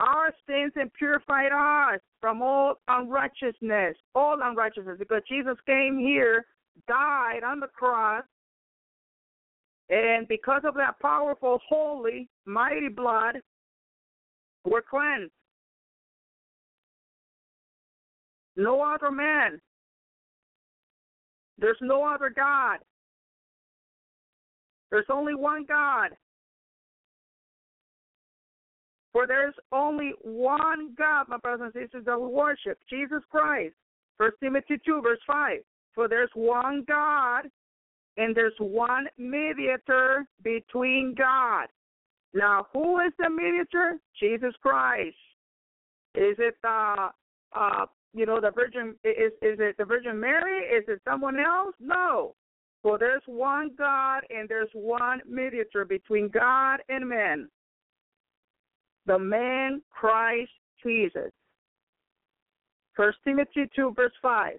our sins and purify us from all unrighteousness. All unrighteousness, because Jesus came here, died on the cross. And because of that powerful, holy, mighty blood, we're cleansed. No other man. There's no other God. There's only one God. For there's only one God, my brothers and sisters, that we worship, Jesus Christ. First Timothy two, verse five. For there's one God, and there's one mediator between God. Now, who is the mediator? Jesus Christ. Is it uh, uh, you know, the Virgin? Is is it the Virgin Mary? Is it someone else? No. For there's one God, and there's one mediator between God and man, the man Christ Jesus. First Timothy two, verse five.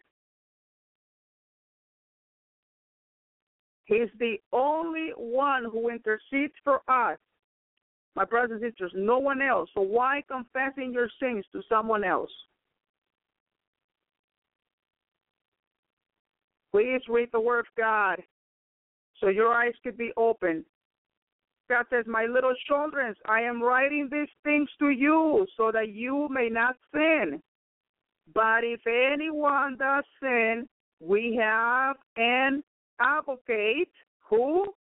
He's the only one who intercedes for us. My brothers and sisters, no one else. So why confessing your sins to someone else? Please read the Word of God so your eyes could be opened. God says, my little children, I am writing these things to you so that you may not sin. But if anyone does sin, we have an advocate. Who?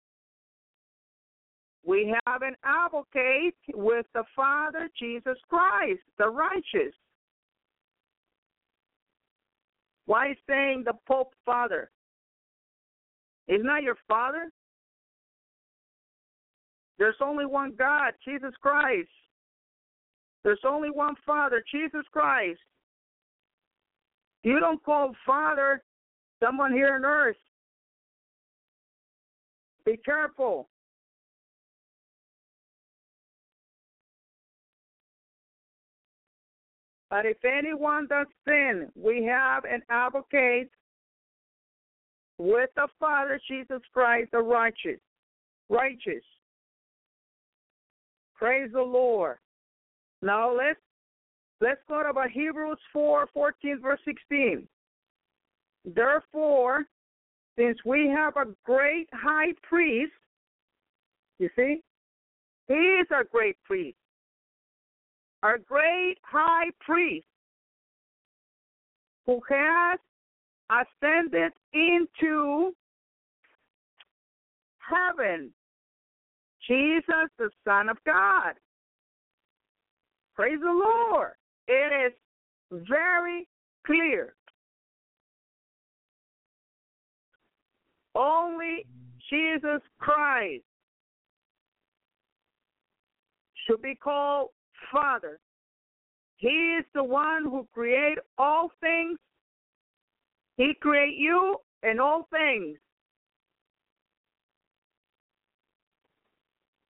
We have an advocate with the Father, Jesus Christ, the righteous. Why is saying the Pope Father? He's not your father. There's only one God, Jesus Christ. There's only one Father, Jesus Christ. You don't call Father someone here on earth. Be careful. But if anyone does sin, we have an advocate with the Father, Jesus Christ, the righteous. Righteous. Praise the Lord. Now let's let's go to about Hebrews four, fourteen, verse sixteen. Therefore, since we have a great high priest, you see, he is a great priest. Our great high priest who has ascended into heaven, Jesus, the Son of God. Praise the Lord. It is very clear. Only Jesus Christ should be called Father. He is the one who created all things. He created you and all things.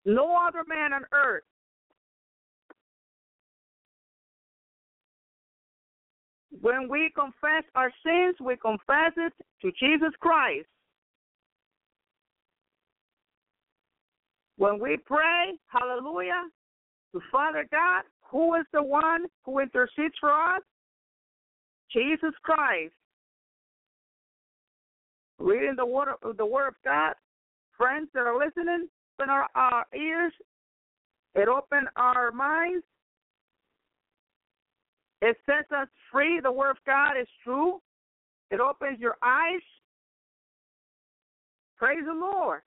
No other man on earth. When we confess our sins, we confess it to Jesus Christ. When we pray, hallelujah, to Father God, who is the one who intercedes for us? Jesus Christ. Reading the word of, the word of God, friends that are listening, open our, our ears, it opens our minds. It sets us free. The word of God is true. It opens your eyes. Praise the Lord.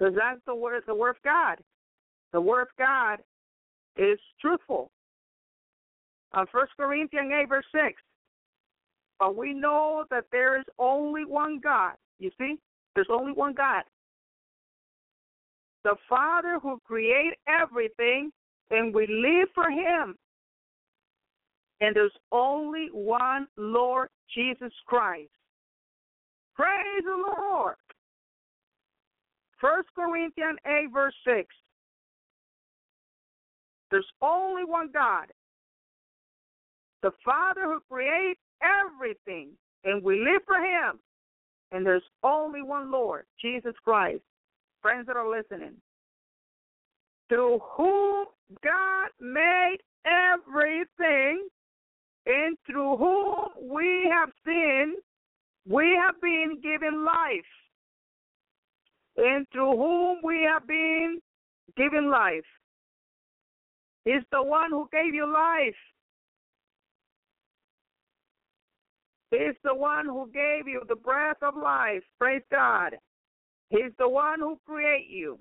Because that's the word, the word of God. The word of God is truthful. On First Corinthians eight, verse six, but we know that there is only one God. You see? There's only one God. The Father who created everything, and we live for Him. And there's only one Lord, Jesus Christ. Praise the Lord. First Corinthians eight, verse six. There's only one God, the Father who created everything, and we live for Him. And there's only one Lord, Jesus Christ. Friends that are listening, to whom God made everything, and through whom we have sinned, we have been given life. And through whom we have been given life. He's the one who gave you life. He's the one who gave you the breath of life. Praise God. He's the one who created you.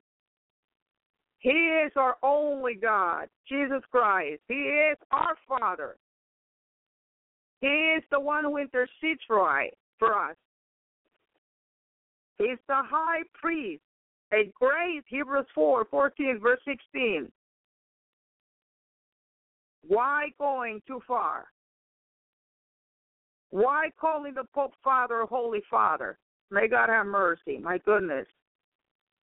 He is our only God, Jesus Christ. He is our Father. He is the one who intercedes for us. He's the high priest, a great Hebrews four, fourteen, verse sixteen. Why going too far? Why calling the Pope Father, Holy Father? May God have mercy. My goodness.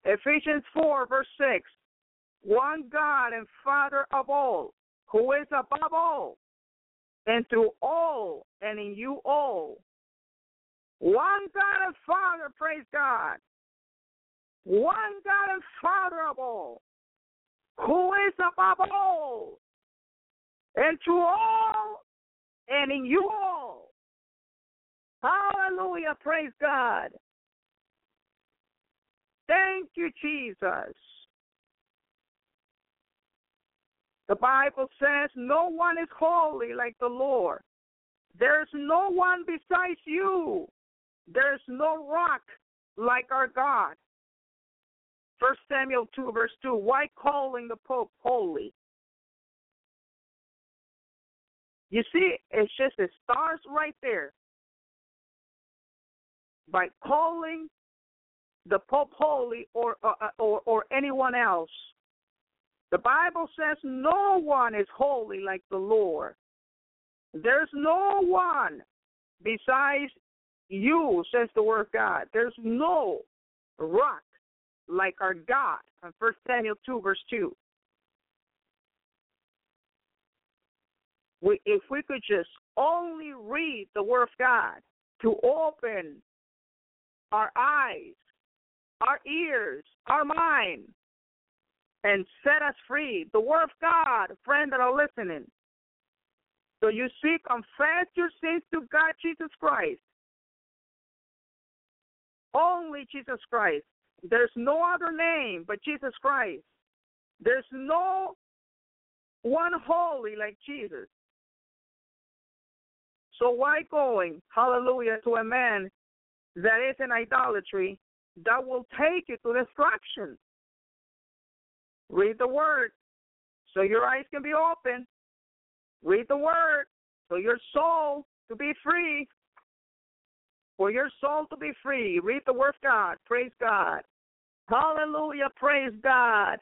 Ephesians four, verse six. One God and Father of all, who is above all, and through all, and in you all. One God and Father, praise God. One God and Father of all, who is above all, and to all, and in you all. Hallelujah, praise God. Thank you, Jesus. The Bible says, no one is holy like the Lord. There is no one besides you. There is no rock like our God. First Samuel two, verse two, why calling the Pope holy? You see, it's just, it starts right there. By calling the Pope holy or, or, or, or anyone else. The Bible says no one is holy like the Lord. There's no one besides you, says the Word of God. There's no rock like our God, First Samuel two, verse two. We, if we could just only read the Word of God to open our eyes, our ears, our mind, and set us free. The Word of God, friend that are listening. So you see, confess your sins to God, Jesus Christ. Only Jesus Christ. There's no other name but Jesus Christ. There's no one holy like Jesus. So why going, hallelujah, to a man that is in idolatry that will take you to destruction? Read the Word so your eyes can be open. Read the Word so your soul to be free. For your soul to be free, read the Word of God. Praise God. Hallelujah. Praise God.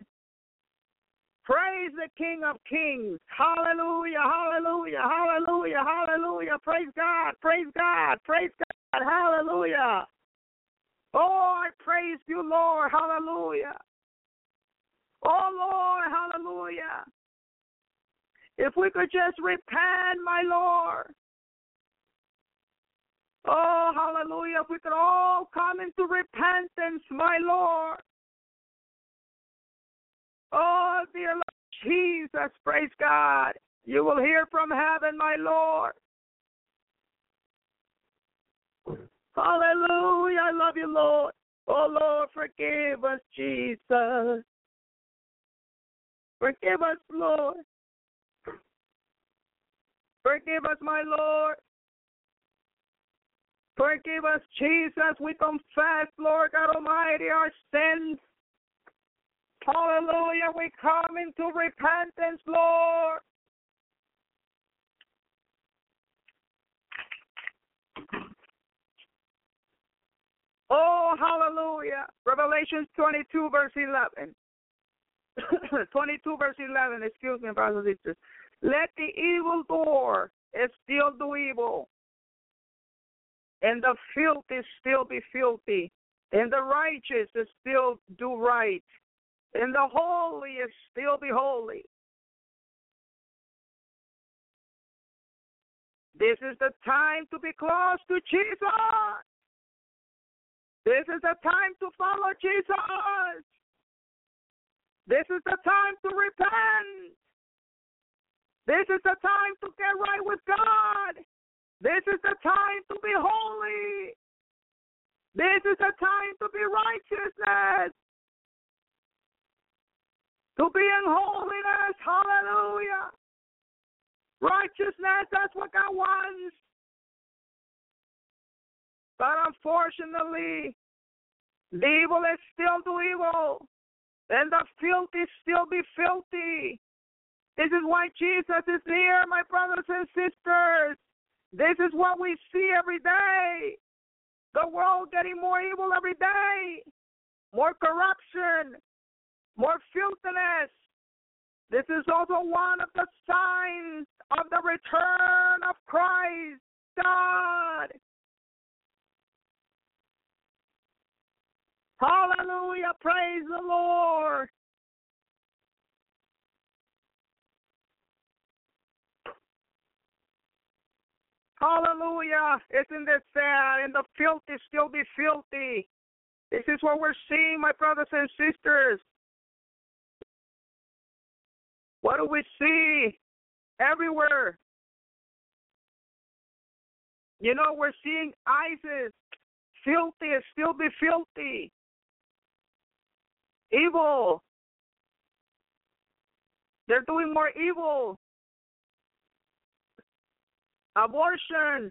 Praise the King of Kings. Hallelujah. Hallelujah. Hallelujah. Hallelujah. Praise God. Praise God. Praise God. Hallelujah. Oh, I praise you, Lord. Hallelujah. Oh, Lord. Hallelujah. If we could just repent, my Lord. Oh, hallelujah, if we could all come into repentance, my Lord. Oh, dear Lord Jesus, praise God. You will hear from heaven, my Lord. Hallelujah, I love you, Lord. Oh, Lord, forgive us, Jesus. Forgive us, Lord. Forgive us, my Lord. Forgive us, Jesus. We confess, Lord God Almighty, our sins. Hallelujah. We come into repentance, Lord. Oh, hallelujah. Revelation twenty-two, verse eleven. twenty-two, verse eleven. Excuse me, brothers and sisters. Let the evildoer still do evil, and the filthy still be filthy, and the righteous still do right, and the holy still be holy. This is the time to be close to Jesus. This is the time to follow Jesus. This is the time to repent. This is the time to get right with God. This is the time to be holy. This is the time to be righteousness. To be in holiness. Hallelujah. Righteousness, that's what God wants. But unfortunately, the evil is still do evil. And the filthy still be filthy. This is why Jesus is here, my brothers and sisters. This is what we see every day. The world getting more evil every day. More corruption. More filthiness. This is also one of the signs of the return of Christ, God. Hallelujah. Praise the Lord. Hallelujah. Isn't this sad? And the filthy still be filthy. This is what we're seeing, my brothers and sisters. What do we see everywhere? You know, we're seeing ISIS. Filthy, still be filthy. Evil. They're doing more evil. Abortion.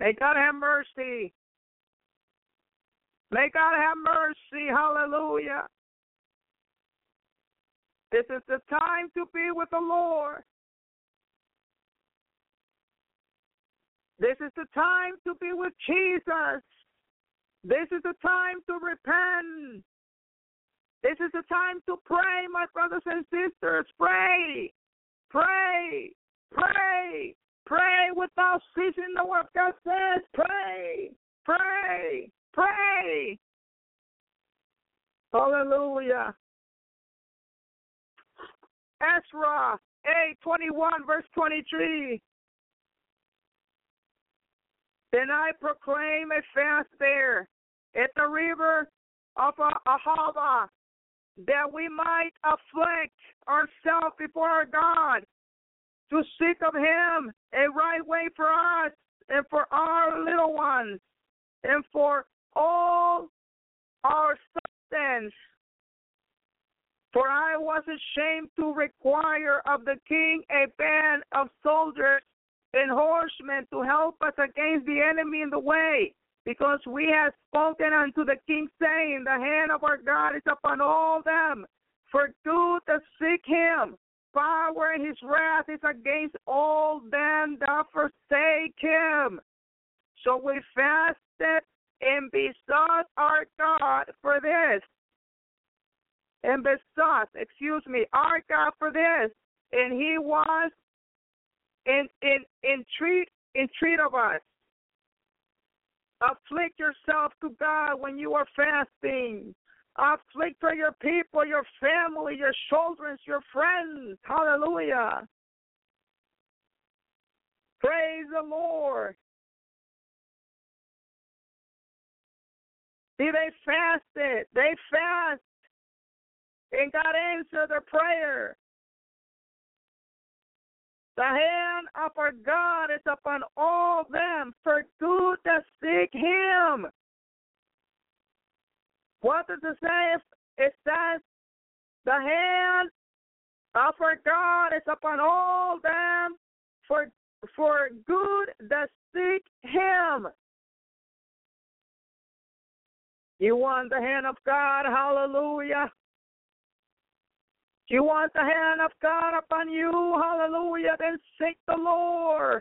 May God have mercy. May God have mercy. Hallelujah. This is the time to be with the Lord. This is the time to be with Jesus. This is the time to repent. This is the time to pray, my brothers and sisters. Pray, pray, pray, pray without ceasing, the word God says. Pray, pray, pray. Hallelujah. Ezra eight twenty-one, verse twenty-three. Then I proclaim a fast there at the river of Ahava, that we might afflict ourselves before our God, to seek of him a right way for us and for our little ones and for all our substance. For I was ashamed to require of the king a band of soldiers and horsemen to help us against the enemy in the way, because we have spoken unto the king, saying, the hand of our God is upon all them, for good to seek him. Power and his wrath is against all them that forsake him. So we fasted and besought our God for this. And besought, excuse me, our God for this. And he was In in entreat entreat of us. Afflict yourself to God when you are fasting. Afflict for your people, your family, your children, your friends. Hallelujah. Praise the Lord. See, they fasted. They fast. And God answered their prayer. The hand of our God is upon all them, for good that seek him. What does it say? It says, the hand of our God is upon all them, for, for good that seek him. You want the hand of God, hallelujah. You want the hand of God upon you, hallelujah, then seek the Lord.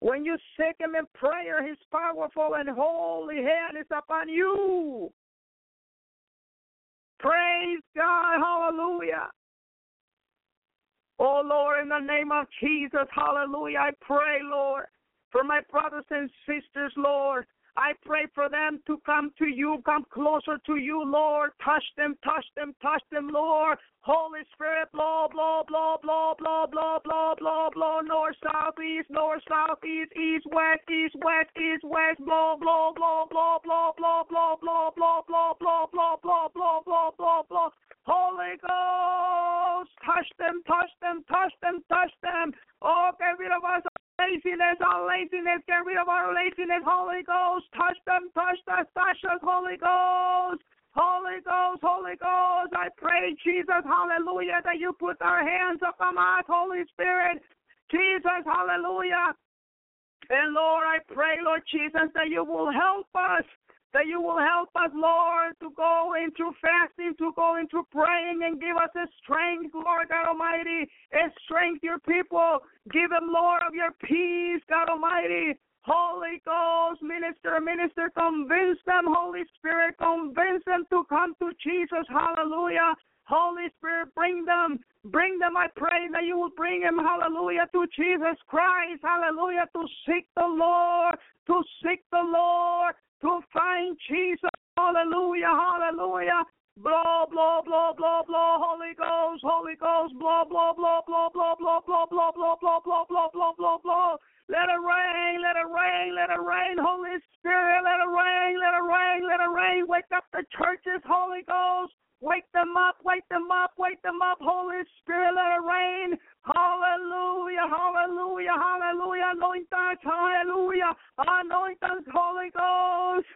When you seek him in prayer, his powerful and holy hand is upon you. Praise God, hallelujah. Oh, Lord, in the name of Jesus, hallelujah, I pray, Lord, for my brothers and sisters, Lord. I pray for them to come to you, come closer to you, Lord. Touch them, touch them, touch them, Lord. Holy Spirit, blow, blow, blow, blow, blow, blow, blow, blow, blow, north, south, east, north, south, east, east, west, east, west, east, west, blow, blow, blow, blow, blow, blow, blow, blow, blow, blow, blow, blow, blow, blow, blow, blow, blow. Holy Ghost, touch them, touch them, touch them, touch them. Oh, get rid of us. Laziness, our laziness, get rid of our laziness, Holy Ghost, touch them, touch us, touch us, Holy Ghost, Holy Ghost, Holy Ghost, I pray, Jesus, hallelujah, that you put our hands upon us, Holy Spirit, Jesus, hallelujah, and Lord, I pray, Lord Jesus, that you will help us, that you will help us, Lord, to go into fasting, to go into praying, and give us a strength, Lord God Almighty, and strength your people. Give them, Lord, of your peace, God Almighty. Holy Ghost, minister, minister, convince them, Holy Spirit, convince them to come to Jesus, hallelujah. Holy Spirit, bring them, bring them, I pray that you will bring them, hallelujah, to Jesus Christ, hallelujah, to seek the Lord, to seek the Lord, to find Jesus, hallelujah, hallelujah. Blow, blow, blow, blow, blow, Holy Ghost, Holy Ghost, blow, blow, blow, blow, blow, blow, blow, let it rain, Holy Spirit, let it rain, let it rain, let it rain. Wake up the churches, Holy Ghost. Wake them up, wake them up, wake them up, Holy Spirit, let it rain. Hallelujah, hallelujah, hallelujah, anoint us, hallelujah, anoint us, Holy Ghost.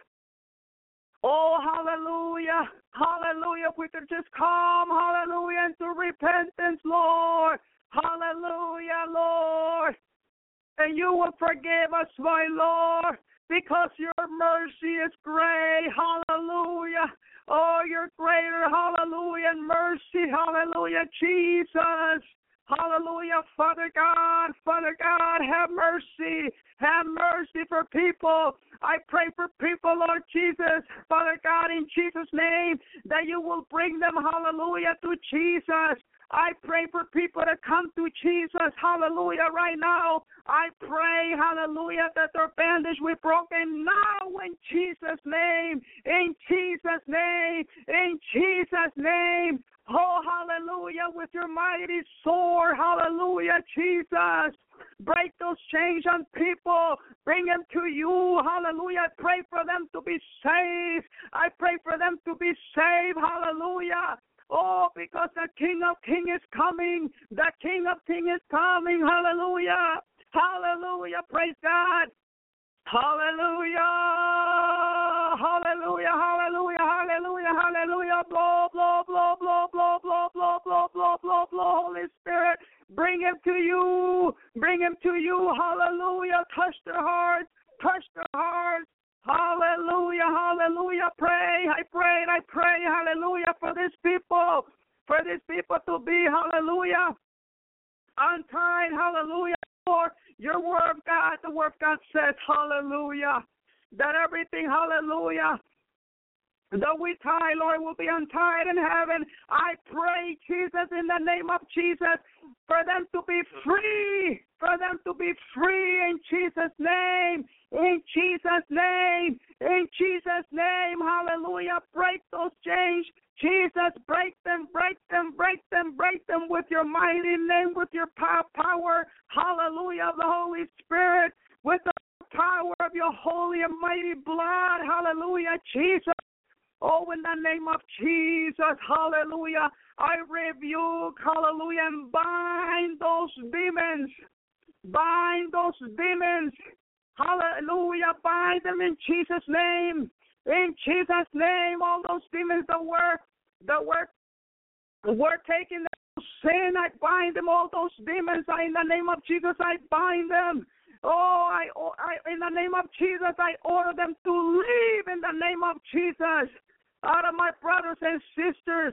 Oh, hallelujah, hallelujah, if we could just come, hallelujah, into repentance, Lord. Hallelujah, Lord. And you will forgive us, my Lord, because your mercy is great. Hallelujah. Oh, you're greater. Hallelujah. And mercy. Hallelujah. Jesus. Hallelujah. Father God, Father God, have mercy. Have mercy for people. I pray for people, Lord Jesus, Father God, in Jesus' name, that you will bring them, hallelujah, to Jesus. I pray for people to come to Jesus, hallelujah, right now. I pray, hallelujah, that their bandage will be broken now in Jesus' name, in Jesus' name, in Jesus' name. Oh, hallelujah, with your mighty sword, hallelujah, Jesus. Break those chains on people. Bring them to you. Hallelujah. I pray for them to be saved. I pray for them to be saved. Hallelujah. Oh, because the King of Kings is coming. The King of Kings is coming. Hallelujah. Hallelujah. Praise God. Hallelujah. Hallelujah. Hallelujah. Hallelujah. Hallelujah. Blow, blow, blow, blow, blow, blow, blow, blow, blow, blow, blow, Holy Spirit. Bring him to you. Bring him to you. Hallelujah. Touch their hearts. Touch their hearts. Hallelujah. Hallelujah. Pray. I pray. I pray. Hallelujah. For these people. For these people to be. Hallelujah. On time. Hallelujah. For your word of God. The word of God says. Hallelujah. That everything. Hallelujah. Though we tie, Lord, will be untied in heaven. I pray, Jesus, in the name of Jesus, for them to be free, for them to be free in Jesus' name, in Jesus' name, in Jesus' name. Hallelujah. Break those chains. Jesus, break them, break them, break them, break them with your mighty name, with your power. Hallelujah. The Holy Spirit, with the power of your holy and mighty blood. Hallelujah, Jesus. Oh, in the name of Jesus, hallelujah, I rebuke, hallelujah, and bind those demons, bind those demons, hallelujah, bind them in Jesus' name, in Jesus' name, all those demons that were, that were, were taking the sin, I bind them, all those demons, I, in the name of Jesus, I bind them. Oh, I, I, in the name of Jesus, I order them to leave in the name of Jesus. Out of my brothers and sisters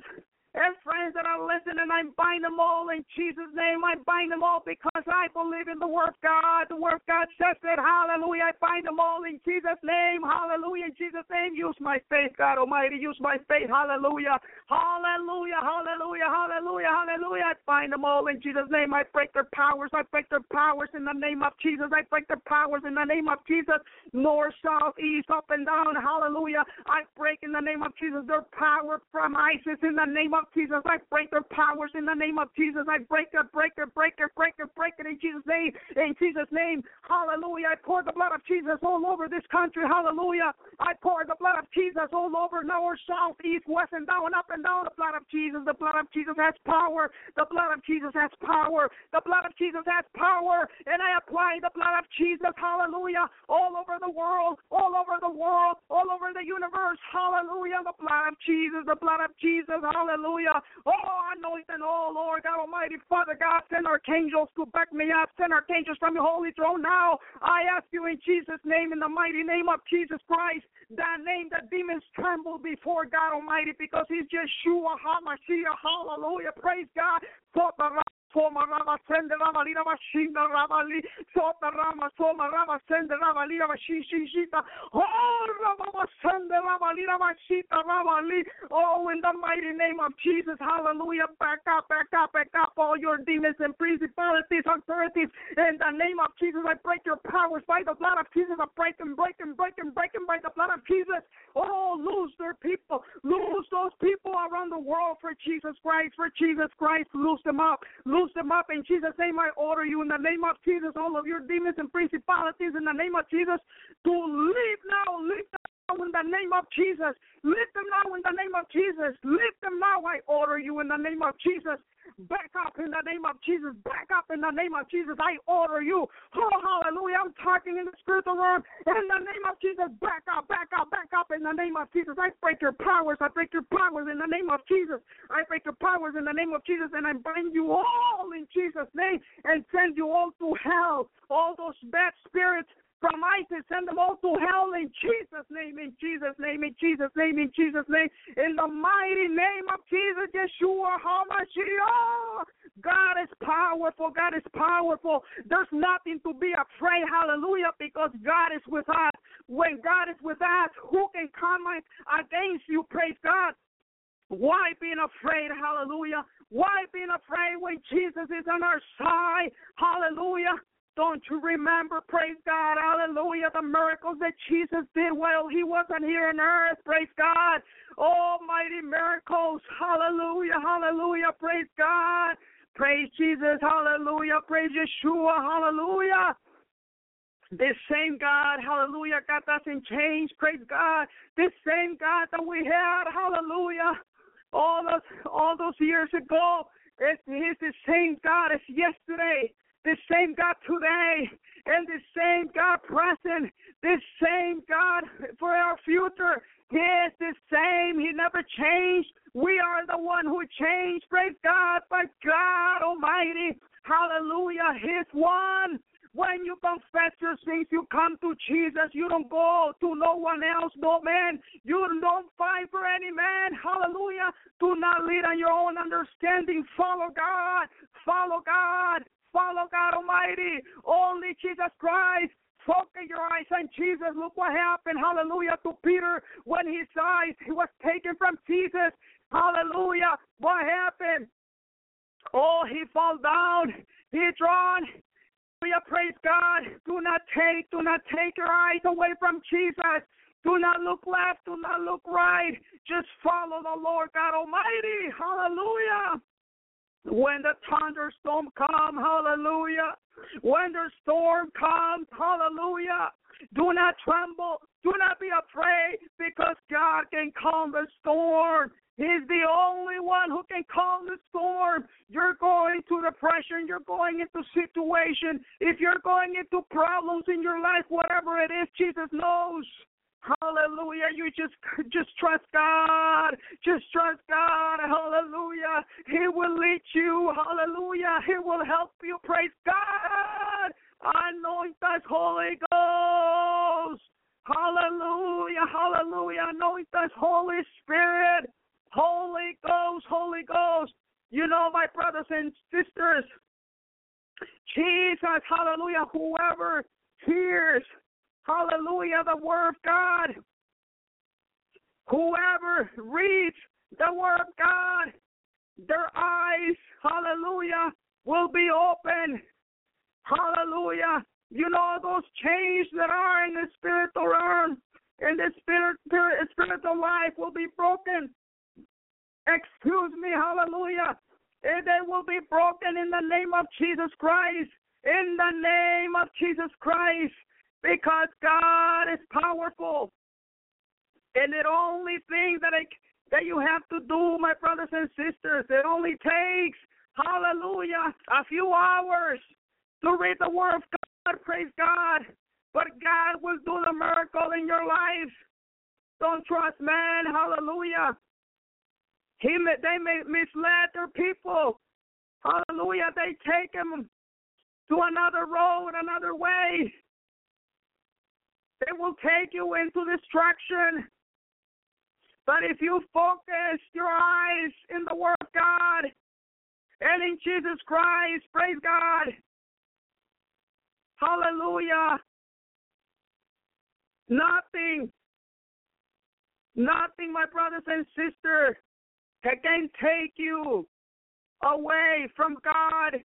and friends that are listening, I bind them all in Jesus' name. I bind them all because I believe in the Word of God. The Word of God says that, hallelujah. I bind them all in Jesus' name. Hallelujah. In Jesus' name, use my faith, God Almighty. Use my faith. Hallelujah. Hallelujah. Hallelujah. Hallelujah. Hallelujah. I bind them all in Jesus' name. I break their powers. I break their powers in the name of Jesus. I break their powers in the name of Jesus. North, south, east, up and down. Hallelujah. I break in the name of Jesus their power from ISIS in the name of Jesus. I break their powers in the name of Jesus. I break it, break it, break it, break it, break it in Jesus' name, in Jesus' name. Hallelujah. I pour the blood of Jesus all over this country. Hallelujah. I pour the blood of Jesus all over north, south, east, west, and down, up and down. The blood of Jesus. The blood of Jesus has power. The blood of Jesus has power. The blood of Jesus has power. And I apply the blood of Jesus. Hallelujah. All over the world. All over the world. All over the universe. Hallelujah. The blood of Jesus. The blood of Jesus. Hallelujah. Oh, anoint them all, Lord God Almighty. Father God, send archangels to back me up. Send archangels from your holy throne now. I ask you in Jesus' name, in the mighty name of Jesus Christ, that name that demons tremble before God Almighty, because he's Yeshua HaMashiach. Hallelujah. Praise God. Soma Rama send the Rama Lina Machine Ramali Sota Rama Soma Rama send the Rama Lina Machita. Oh Rama send the Rama Lina Machita Ramali. Oh, in the mighty name of Jesus, hallelujah. Back up, back up, back up all your demons and principalities, authorities. In the name of Jesus, I break your powers by the blood of Jesus. I break them, break them, break them, break them by the blood of Jesus. Oh, lose their people. Lose those people around the world for Jesus Christ, for Jesus Christ. Lose them up. Lose loose them up in Jesus' name. I order you in the name of Jesus, all of your demons and principalities in the name of Jesus, to leave now, leave now. In the name of Jesus, lift them now in the name of Jesus, lift them now. I order you in the name of Jesus, back up in the name of Jesus, back up in the name of Jesus. I order you. Oh, hallelujah. I'm talking in the spiritual realm. In the name of Jesus, back up, back up, back up in the name of Jesus. I break your powers. I break your powers in the name of Jesus. I break your powers in the name of Jesus, and I bind you all in Jesus' name and send you all to hell. All those bad spirits from ISIS, send them all to hell in Jesus' name, in Jesus' name, in Jesus' name, in Jesus' name, in the mighty name of Jesus, Yeshua HaMashiach. God is powerful, God is powerful. There's nothing to be afraid, hallelujah, because God is with us. When God is with us, who can come against you, praise God? Why being afraid, hallelujah? Why being afraid when Jesus is on our side, hallelujah? Don't you remember, praise God, hallelujah, the miracles that Jesus did while he wasn't here on earth, praise God. Almighty miracles, hallelujah, hallelujah, praise God. Praise Jesus, hallelujah, praise Yeshua, hallelujah. This same God, hallelujah, God doesn't change, praise God. This same God that we had, hallelujah, all those, all those years ago, it's, it's the same God as yesterday. This same God today and this same God present, this same God for our future. He is the same. He never changed. We are the one who changed, praise God, by God Almighty. Hallelujah. He's one. When you confess your sins, you come to Jesus. You don't go to no one else, no man. You don't fight for any man. Hallelujah. Do not lean on your own understanding. Follow God. Follow God. Follow God Almighty, only Jesus Christ. Focus your eyes on Jesus. Look what happened, hallelujah, to Peter when his eyes he was taken from Jesus. Hallelujah. What happened? Oh, he fell down. He drowned. Hallelujah, praise God. Do not take, do not take your eyes away from Jesus. Do not look left, do not look right. Just follow the Lord God Almighty. Hallelujah. When the thunderstorm comes, hallelujah. When the storm comes, hallelujah. Do not tremble. Do not be afraid because God can calm the storm. He's the only one who can calm the storm. You're going into depression. You're going into situation. If you're going into problems in your life, whatever it is, Jesus knows. Hallelujah. You just just trust God. Just trust God. Hallelujah. He will lead you. Hallelujah. He will help you. Praise God. Anoint us, Holy Ghost. Hallelujah. Hallelujah. Anoint us, Holy Spirit. Holy Ghost. Holy Ghost. You know, my brothers and sisters, Jesus, hallelujah, whoever hears, hallelujah, the word of God. Whoever reads the word of God, their eyes, hallelujah, will be open. Hallelujah. You know those chains that are in the spiritual realm, in the spirit, spirit, spiritual life will be broken. Excuse me, hallelujah. And they will be broken in the name of Jesus Christ. In the name of Jesus Christ. Because God is powerful. And the only thing that I, that you have to do, my brothers and sisters, it only takes, hallelujah, a few hours to read the word of God, praise God. But God will do the miracle in your life. Don't trust man, hallelujah. He, they may misled their people. Hallelujah, they take them to another road, another way. They will take you into destruction. But if you focus your eyes in the Word of God and in Jesus Christ, praise God. Hallelujah. Nothing, nothing, my brothers and sisters, can take you away from God.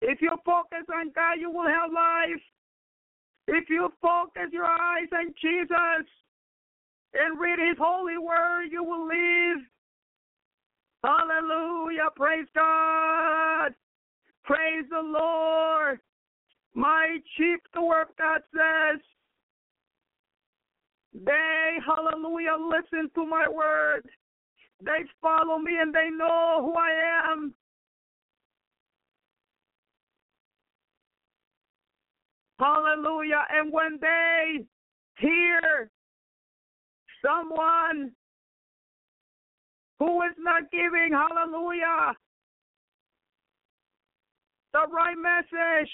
If you focus on God, you will have life. If you focus your eyes on Jesus and read his holy word, you will live. Hallelujah. Praise God. Praise the Lord. My chief, the word of God says, they, hallelujah, listen to my word. They follow me and they know who I am. Hallelujah. And when they hear someone who is not giving, hallelujah, the right message,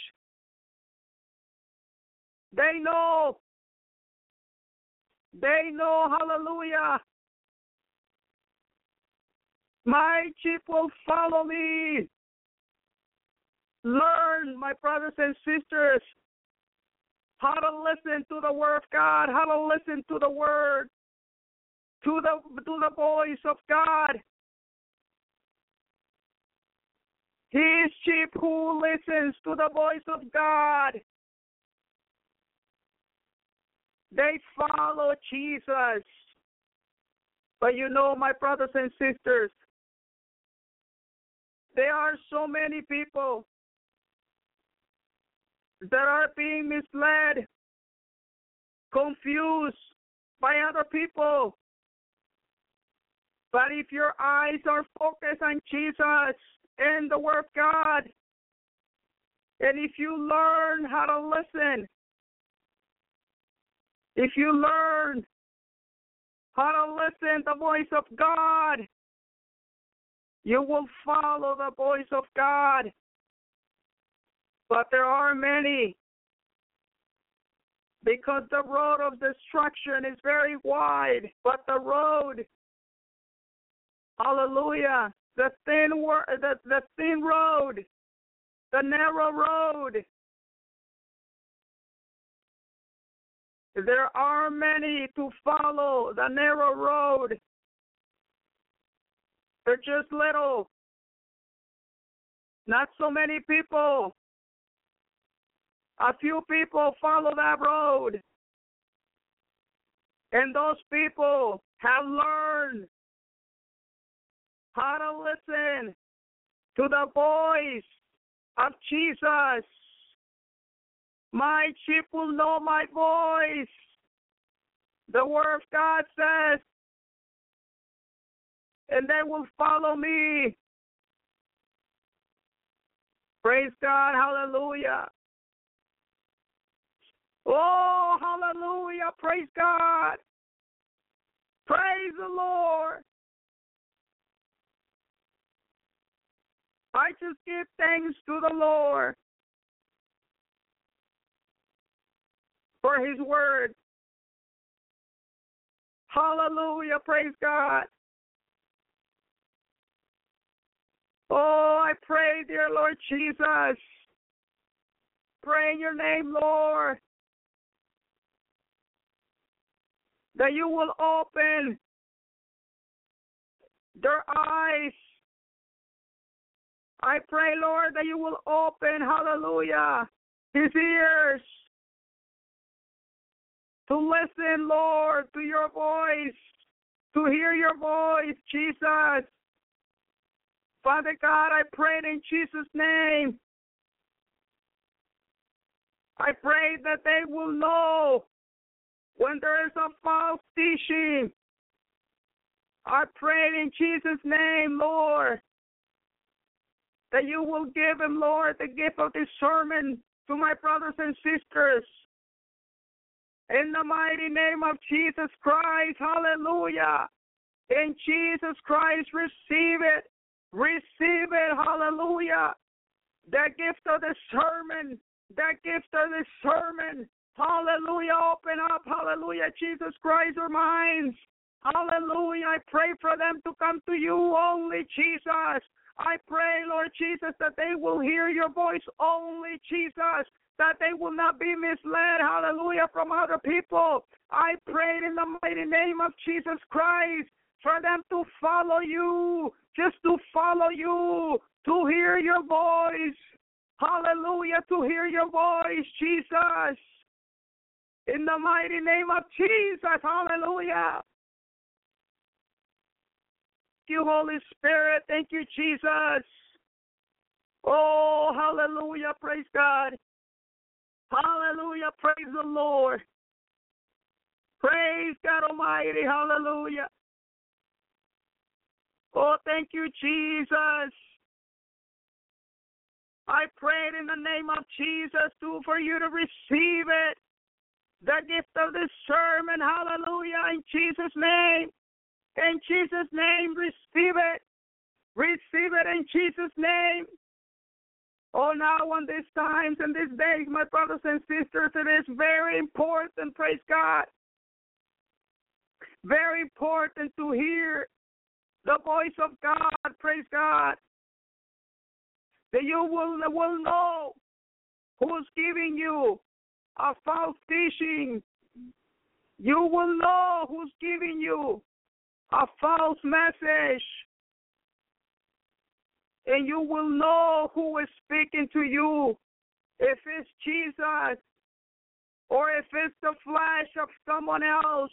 they know, they know, hallelujah, my sheep will follow me. Learn, my brothers and sisters, how to listen to the word of God, how to listen to the word, to the to the voice of God. His sheep who listens to the voice of God, they follow Jesus. But you know, my brothers and sisters, there are so many people that are being misled, confused by other people. But if your eyes are focused on Jesus and the Word of God, and if you learn how to listen, if you learn how to listen to the voice of God, you will follow the voice of God. But there are many, because the road of destruction is very wide, but the road, hallelujah, the thin, wor- the, the thin road, the narrow road. There are many to follow the narrow road. They're just little. Not so many people. A few people follow that road, and those people have learned how to listen to the voice of Jesus. My sheep will know my voice. The word of God says, and they will follow me. Praise God. Hallelujah. Oh, hallelujah. Praise God. Praise the Lord. I just give thanks to the Lord for his word. Hallelujah. Praise God. Oh, I pray, dear Lord Jesus. Pray in your name, Lord, that you will open their eyes. I pray, Lord, that you will open, hallelujah, his ears to listen, Lord, to your voice, to hear your voice, Jesus. Father God, I pray in Jesus' name. I pray that they will know when there is a false teaching. I pray in Jesus' name, Lord, that you will give them, Lord, the gift of discernment to my brothers and sisters. In the mighty name of Jesus Christ, hallelujah. In Jesus Christ, receive it. Receive it, hallelujah. The gift of discernment. The gift of discernment. Hallelujah, open up, hallelujah, Jesus Christ, our minds. Hallelujah, I pray for them to come to you only, Jesus. I pray, Lord Jesus, that they will hear your voice only, Jesus, that they will not be misled, hallelujah, from other people. I pray in the mighty name of Jesus Christ for them to follow you, just to follow you, to hear your voice. Hallelujah, to hear your voice, Jesus. In the mighty name of Jesus, hallelujah. you, Holy Spirit. Thank you, Jesus. Oh, hallelujah. Praise God. Hallelujah. Praise the Lord. Praise God Almighty. Hallelujah. Oh, thank you, Jesus. I prayed in the name of Jesus, too, for you to receive it. The gift of this sermon. Hallelujah. In Jesus' name. In Jesus' name, receive it. Receive it in Jesus' name. Oh, now on these times and these days, my brothers and sisters, it is very important, praise God, very important to hear the voice of God, praise God, that you will, will know who's giving you a false teaching. You will know who's giving you a false message. And you will know who is speaking to you, if it's Jesus or if it's the flesh of someone else.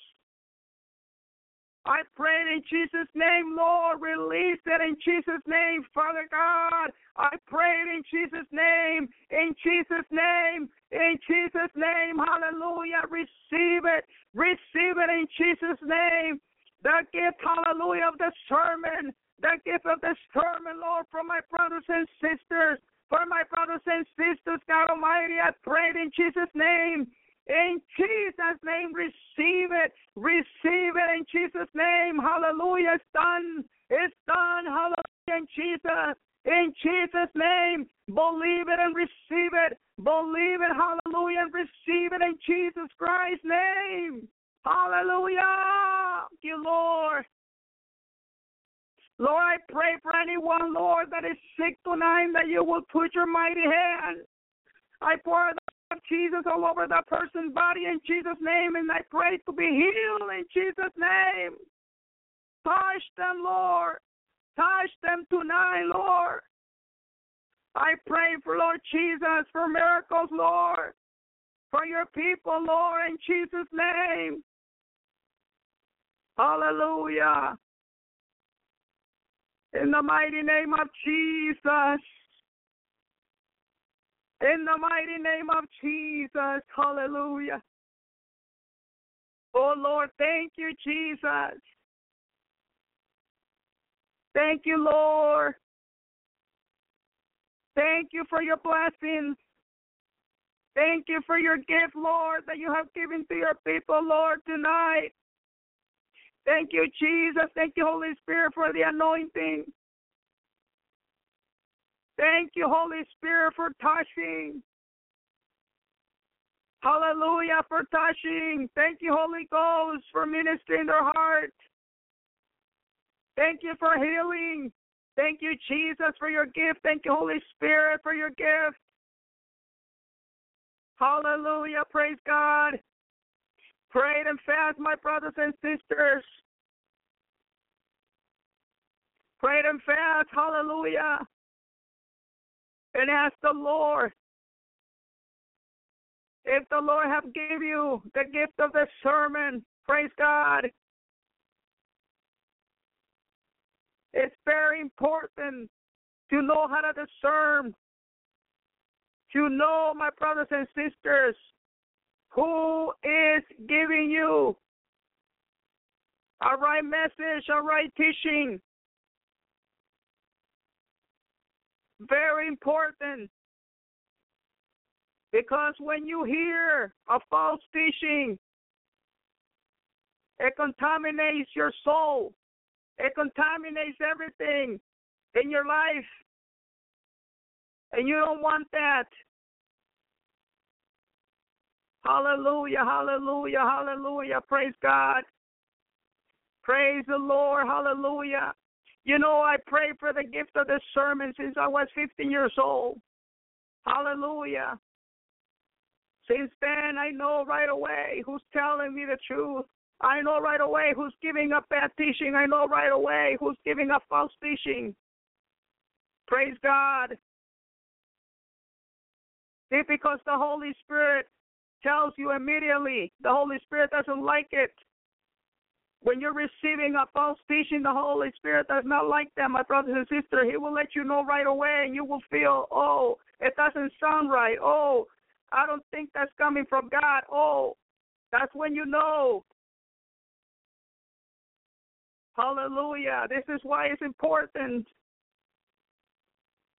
I pray in Jesus' name, Lord, release it in Jesus' name, Father God. I pray in Jesus' name, in Jesus' name, in Jesus' name, hallelujah. Receive it, receive it in Jesus' name. The gift, hallelujah, of the sermon. The gift of the sermon, Lord, for my brothers and sisters, for my brothers and sisters, God Almighty, I pray in Jesus' name. In Jesus' name, receive it. Receive it in Jesus' name. Hallelujah. It's done. It's done. Hallelujah. In Jesus. In Jesus' name. Believe it and receive it. Believe it. Hallelujah. And receive it in Jesus Christ's name. Hallelujah. Thank you, Lord. Lord, I pray for anyone, Lord, that is sick tonight, that you will put your mighty hand. I pour the blood of Jesus all over that person's body in Jesus' name, and I pray to be healed in Jesus' name. Touch them, Lord. Touch them tonight, Lord. I pray for, Lord Jesus, for miracles, Lord, for your people, Lord, in Jesus' name. Hallelujah. In the mighty name of Jesus. In the mighty name of Jesus. Hallelujah. Oh, Lord, thank you, Jesus. Thank you, Lord. Thank you for your blessings. Thank you for your gift, Lord, that you have given to your people, Lord, tonight. Thank you, Jesus. Thank you, Holy Spirit, for the anointing. Thank you, Holy Spirit, for touching. Hallelujah, for touching. Thank you, Holy Ghost, for ministering their heart. Thank you for healing. Thank you, Jesus, for your gift. Thank you, Holy Spirit, for your gift. Hallelujah, praise God. Pray and fast, my brothers and sisters. Pray and fast, hallelujah. And ask the Lord, if the Lord have given you the gift of the sermon, praise God. It's very important to know how to discern, to know, my brothers and sisters, who is giving you a right message, a right teaching. Very important. Because when you hear a false teaching, it contaminates your soul. It contaminates everything in your life. And you don't want that. Hallelujah, hallelujah, hallelujah. Praise God. Praise the Lord, hallelujah. You know, I pray for the gift of this sermon since I was fifteen years old. Hallelujah. Since then, I know right away who's telling me the truth. I know right away who's giving up bad teaching. I know right away who's giving up false teaching. Praise God. See, because the Holy Spirit tells you immediately. The Holy Spirit doesn't like it. When you're receiving a false teaching, the Holy Spirit does not like that, my brothers and sisters. He will let you know right away, and you will feel, oh, it doesn't sound right. Oh, I don't think that's coming from God. Oh, that's when you know. Hallelujah. This is why it's important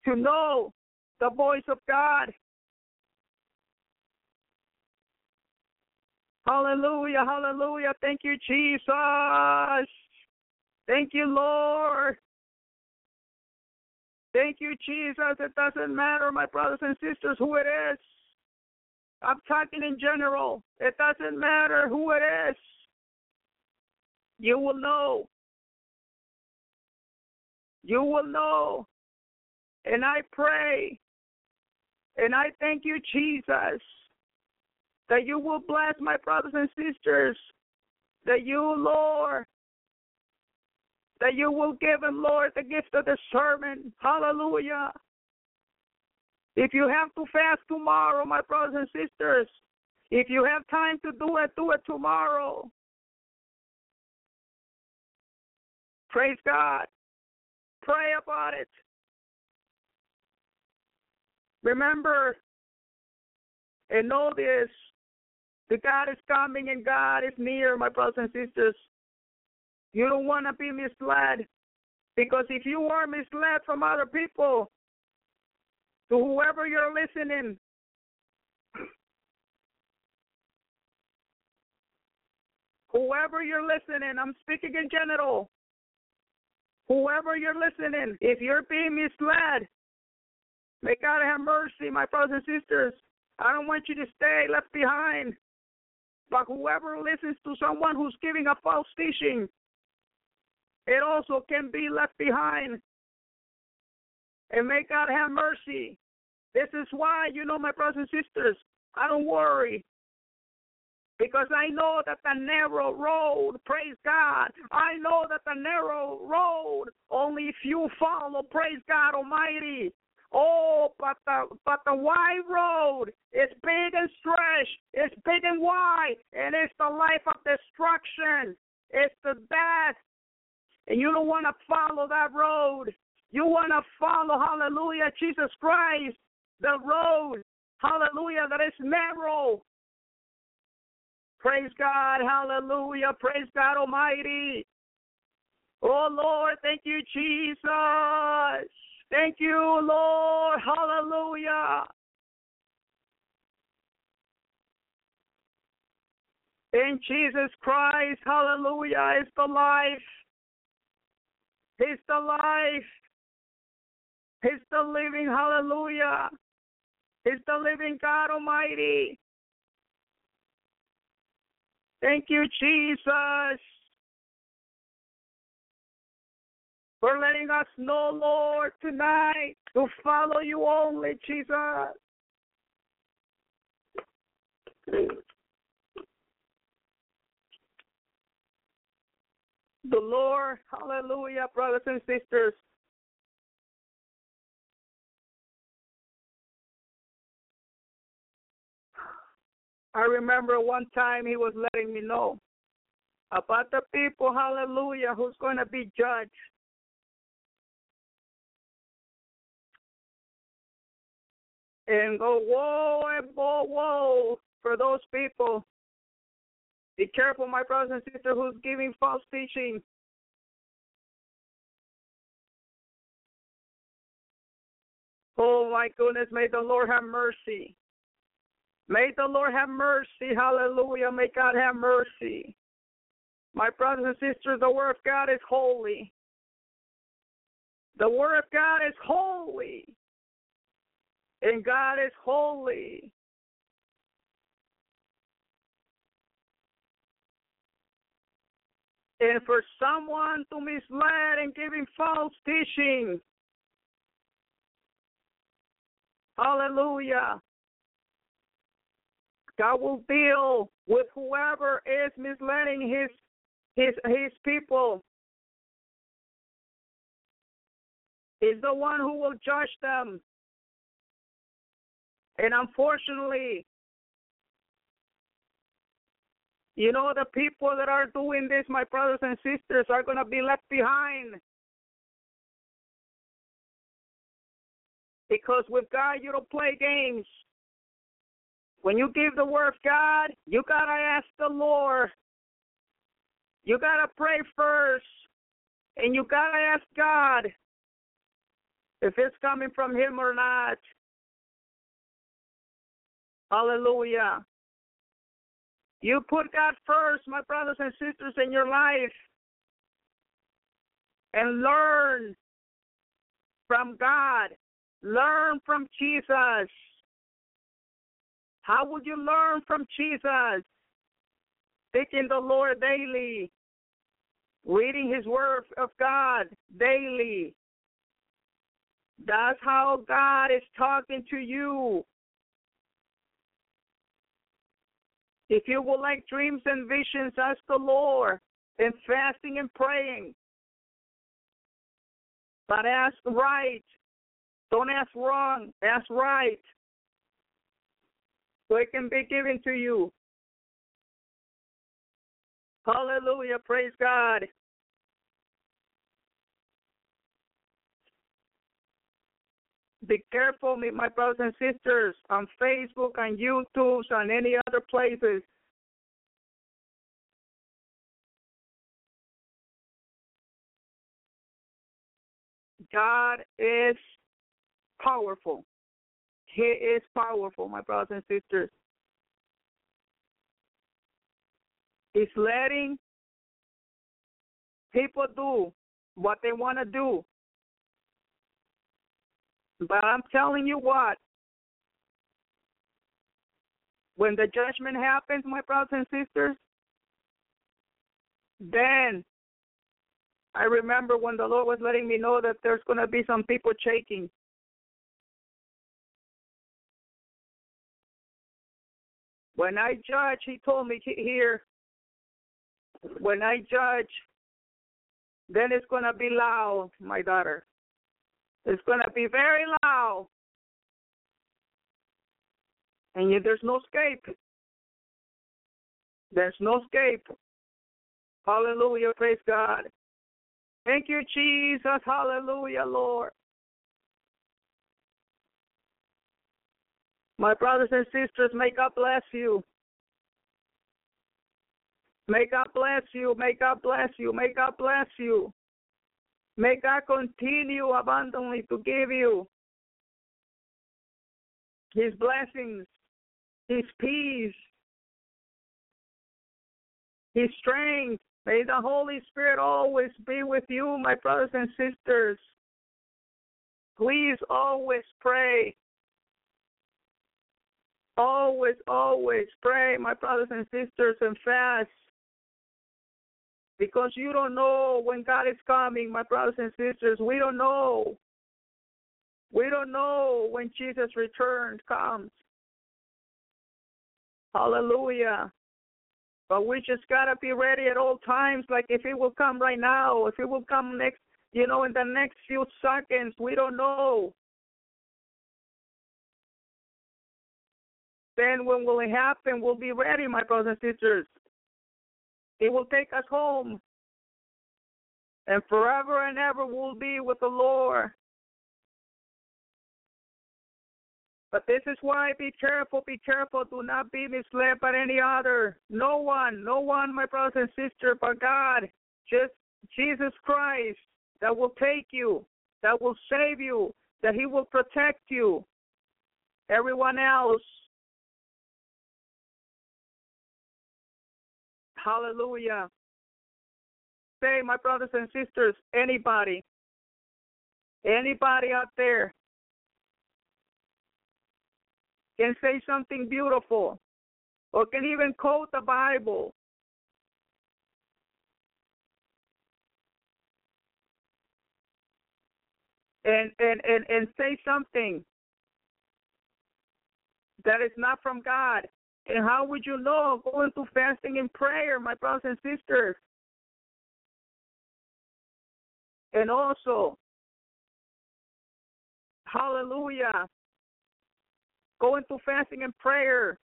to know the voice of God. Hallelujah, hallelujah. Thank you, Jesus. Thank you, Lord. Thank you, Jesus. It doesn't matter, my brothers and sisters, who it is. I'm talking in general. It doesn't matter who it is. You will know. You will know. And I pray, and I thank you, Jesus, that you will bless my brothers and sisters, that you, Lord, that you will give them, Lord, the gift of discernment. Hallelujah. If you have to fast tomorrow, my brothers and sisters, if you have time to do it, do it tomorrow. Praise God. Pray about it. Remember and know this, that God is coming and God is near, my brothers and sisters. You don't want to be misled, because if you are misled from other people, to whoever you're listening, whoever you're listening, I'm speaking in general, whoever you're listening, if you're being misled, may God have mercy, my brothers and sisters. I don't want you to stay left behind. But whoever listens to someone who's giving a false teaching, it also can be left behind. And may God have mercy. This is why, you know, my brothers and sisters, I don't worry. Because I know that the narrow road, praise God, I know that the narrow road, only few follow, praise God Almighty. Oh, but the, but the wide road is big and stretched, it's big and wide, and it's the life of destruction. It's the death, and you don't want to follow that road. You want to follow, hallelujah, Jesus Christ, the road, hallelujah, that is narrow. Praise God, hallelujah, praise God Almighty. Oh, Lord, thank you, Jesus. Thank you, Lord. Hallelujah. In Jesus Christ, hallelujah, is the life. He's the life. He's the living, hallelujah. He's the living God Almighty. Thank you, Jesus, for letting us know, Lord, tonight, to follow you only, Jesus. The Lord, hallelujah, brothers and sisters. I remember one time he was letting me know about the people, hallelujah, who's going to be judged. And go, whoa, and whoa, whoa, for those people. Be careful, my brothers and sisters, who's giving false teaching. Oh, my goodness, may the Lord have mercy. May the Lord have mercy, hallelujah. May God have mercy. My brothers and sisters, the Word of God is holy. The Word of God is holy. And God is holy. And for someone to mislead and giving false teaching, hallelujah, God will deal with whoever is misleading his his his people. He's the one who will judge them. And unfortunately, You know, the people that are doing this, my brothers and sisters, are going to be left behind. Because with God, you don't play games. When you give the word of God, you got to ask the Lord. You got to pray first. And you got to ask God if it's coming from him or not. Hallelujah. You put God first, my brothers and sisters, in your life. And learn from God. Learn from Jesus. How would you learn from Jesus? Seeking the Lord daily. Reading his word of God daily. That's how God is talking to you. If you would like dreams and visions, ask the Lord in fasting and praying. But ask right. Don't ask wrong. Ask right. So it can be given to you. Hallelujah. Praise God. Be careful, my brothers and sisters, on Facebook, on YouTube, on any other places. God is powerful. He is powerful, my brothers and sisters. He's letting people do what they want to do. But I'm telling you what, when the judgment happens, my brothers and sisters, then I remember when the Lord was letting me know that there's going to be some people shaking. When I judge, he told me here, when I judge, then it's going to be loud, my daughter. It's going to be very loud. And yet there's no escape. There's no escape. Hallelujah. Praise God. Thank you, Jesus. Hallelujah, Lord. My brothers and sisters, may God bless you. May God bless you. May God bless you. May God bless you. May God continue abundantly to give you his blessings, his peace, his strength. May the Holy Spirit always be with you, my brothers and sisters. Please always pray. Always, always pray, my brothers and sisters, and fast. Because you don't know when God is coming, my brothers and sisters. We don't know. We don't know when Jesus' return comes. Hallelujah. But we just got to be ready at all times, like if it will come right now, if it will come next, you know, in the next few seconds, we don't know. Then when will it happen? We'll be ready, my brothers and sisters. It will take us home. And forever and ever we'll be with the Lord. But this is why be careful, be careful. Do not be misled by any other. No one, no one, my brothers and sisters, but God, just Jesus Christ, that will take you, that will save you, that he will protect you. Everyone else, hallelujah. Say, my brothers and sisters, anybody, anybody out there can say something beautiful or can even quote the Bible. And, and, and, and say something that is not from God. And how would you know? Go into fasting and prayer, my brothers and sisters. And also, hallelujah, go into fasting and prayer.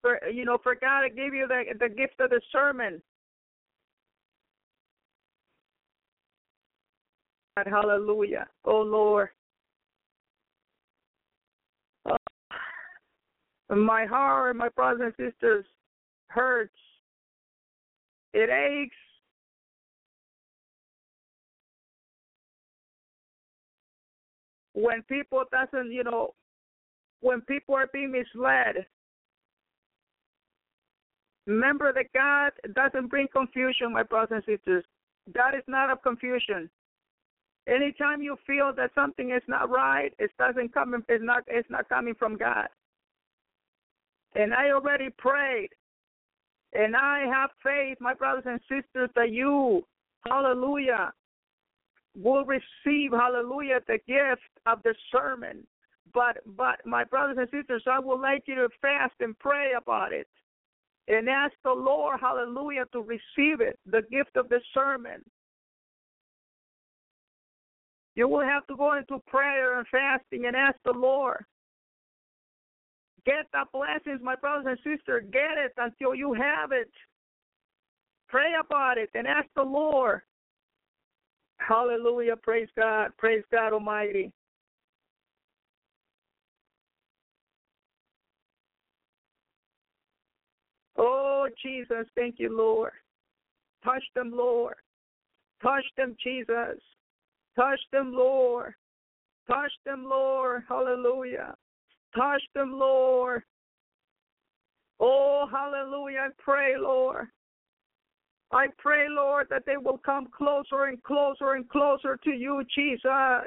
For, you know, for God to give you the, the gift of discernment. God, hallelujah. Oh, Lord. Oh, my heart, my brothers and sisters, hurts. It aches. When people doesn't, you know, when people are being misled, remember that God doesn't bring confusion, my brothers and sisters. God is not of confusion. Anytime you feel that something is not right, it doesn't come. It's not. It's not coming from God. And I already prayed, and I have faith, my brothers and sisters, that you, hallelujah, will receive, hallelujah, the gift of discernment. But, but, my brothers and sisters, I would like you to fast and pray about it. And ask the Lord, hallelujah, to receive it, the gift of discernment. You will have to go into prayer and fasting and ask the Lord. Get the blessings, my brothers and sisters. Get it until you have it. Pray about it and ask the Lord. Hallelujah, praise God, praise God Almighty. Oh, Jesus, thank you, Lord. Touch them, Lord. Touch them, Jesus. Touch them, Lord. Touch them, Lord. Hallelujah. Touch them, Lord. Oh, hallelujah. I pray, Lord. I pray, Lord, that they will come closer and closer and closer to you, Jesus. I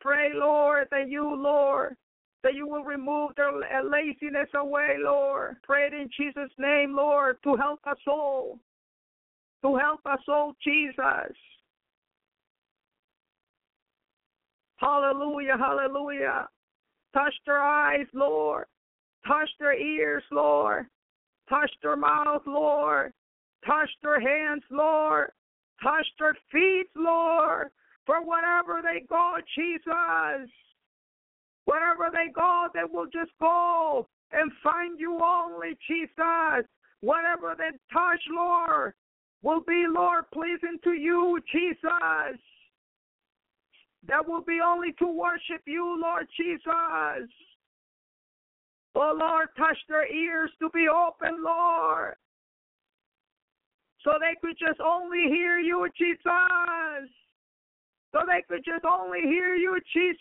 pray, Lord, that you, Lord, that you will remove their laziness away, Lord. Pray it in Jesus' name, Lord, to help us all. To help us all, Jesus. Hallelujah, hallelujah. Touch their eyes, Lord. Touch their ears, Lord. Touch their mouth, Lord. Touch their hands, Lord. Touch their feet, Lord. For wherever they go, Jesus. Wherever they go, they will just go and find you only, Jesus. Whatever they touch, Lord, will be, Lord, pleasing to you, Jesus. That will be only to worship you, Lord Jesus. Oh, Lord, touch their ears to be open, Lord. So they could just only hear you, Jesus. So they could just only hear you, Jesus.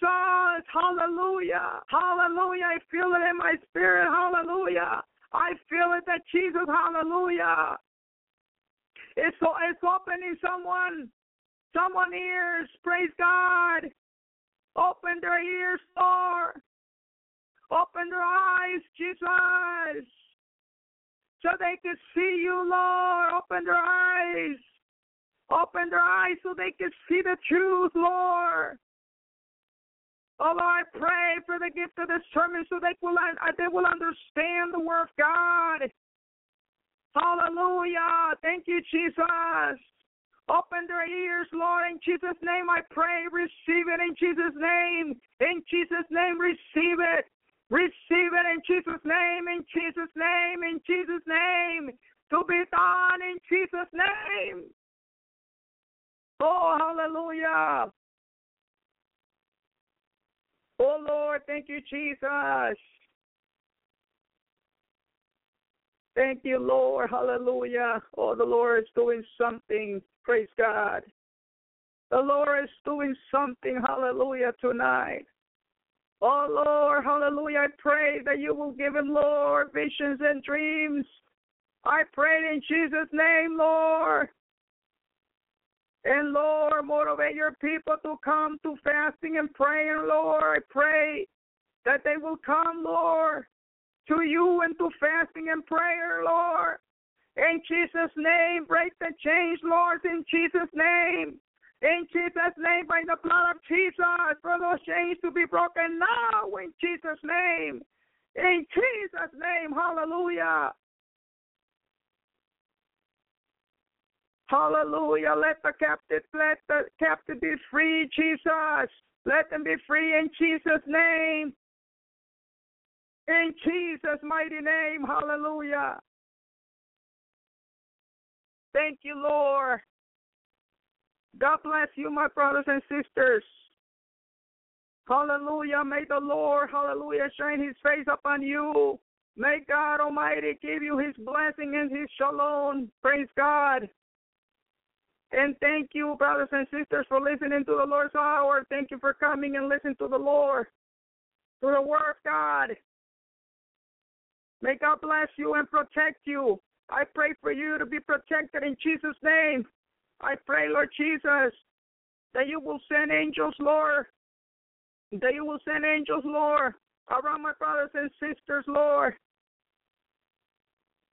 Hallelujah. Hallelujah. I feel it in my spirit. Hallelujah. I feel it that Jesus, hallelujah. It's, it's opening someone, someone's ears. Praise God. Open their ears, Lord. Open their eyes, Jesus. So they could see you, Lord. Open their eyes. Open their eyes so they can see the truth, Lord. Oh, Lord, I pray for the gift of discernment so they will, they will understand the word of God. Hallelujah. Thank you, Jesus. Open their ears, Lord. In Jesus' name I pray. Receive it in Jesus' name. In Jesus' name, receive it. Receive it in Jesus' name. In Jesus' name. In Jesus' name. To be done in Jesus' name. Oh, hallelujah. Oh, Lord, thank you, Jesus. Thank you, Lord. Hallelujah. Oh, the Lord is doing something. Praise God. The Lord is doing something. Hallelujah, tonight. Oh, Lord, hallelujah. I pray that you will give him, Lord, visions and dreams. I pray in Jesus' name, Lord. And, Lord, motivate your people to come to fasting and praying, Lord. I pray that they will come, Lord, to you and to fasting and prayer, Lord. In Jesus' name, break the chains, Lord, in Jesus' name. In Jesus' name, by the blood of Jesus, for those chains to be broken now, in Jesus' name. In Jesus' name, hallelujah. Hallelujah. Let the captive, let the captive be free, Jesus. Let them be free in Jesus' name. In Jesus' mighty name, hallelujah. Thank you, Lord. God bless you, my brothers and sisters. Hallelujah. May the Lord, hallelujah, shine his face upon you. May God Almighty give you his blessing and his shalom. Praise God. And thank you, brothers and sisters, for listening to the Lord's Hour. Thank you for coming and listening to the Lord, to the Word of God. May God bless you and protect you. I pray for you to be protected in Jesus' name. I pray, Lord Jesus, that you will send angels, Lord, that you will send angels, Lord, around my brothers and sisters, Lord.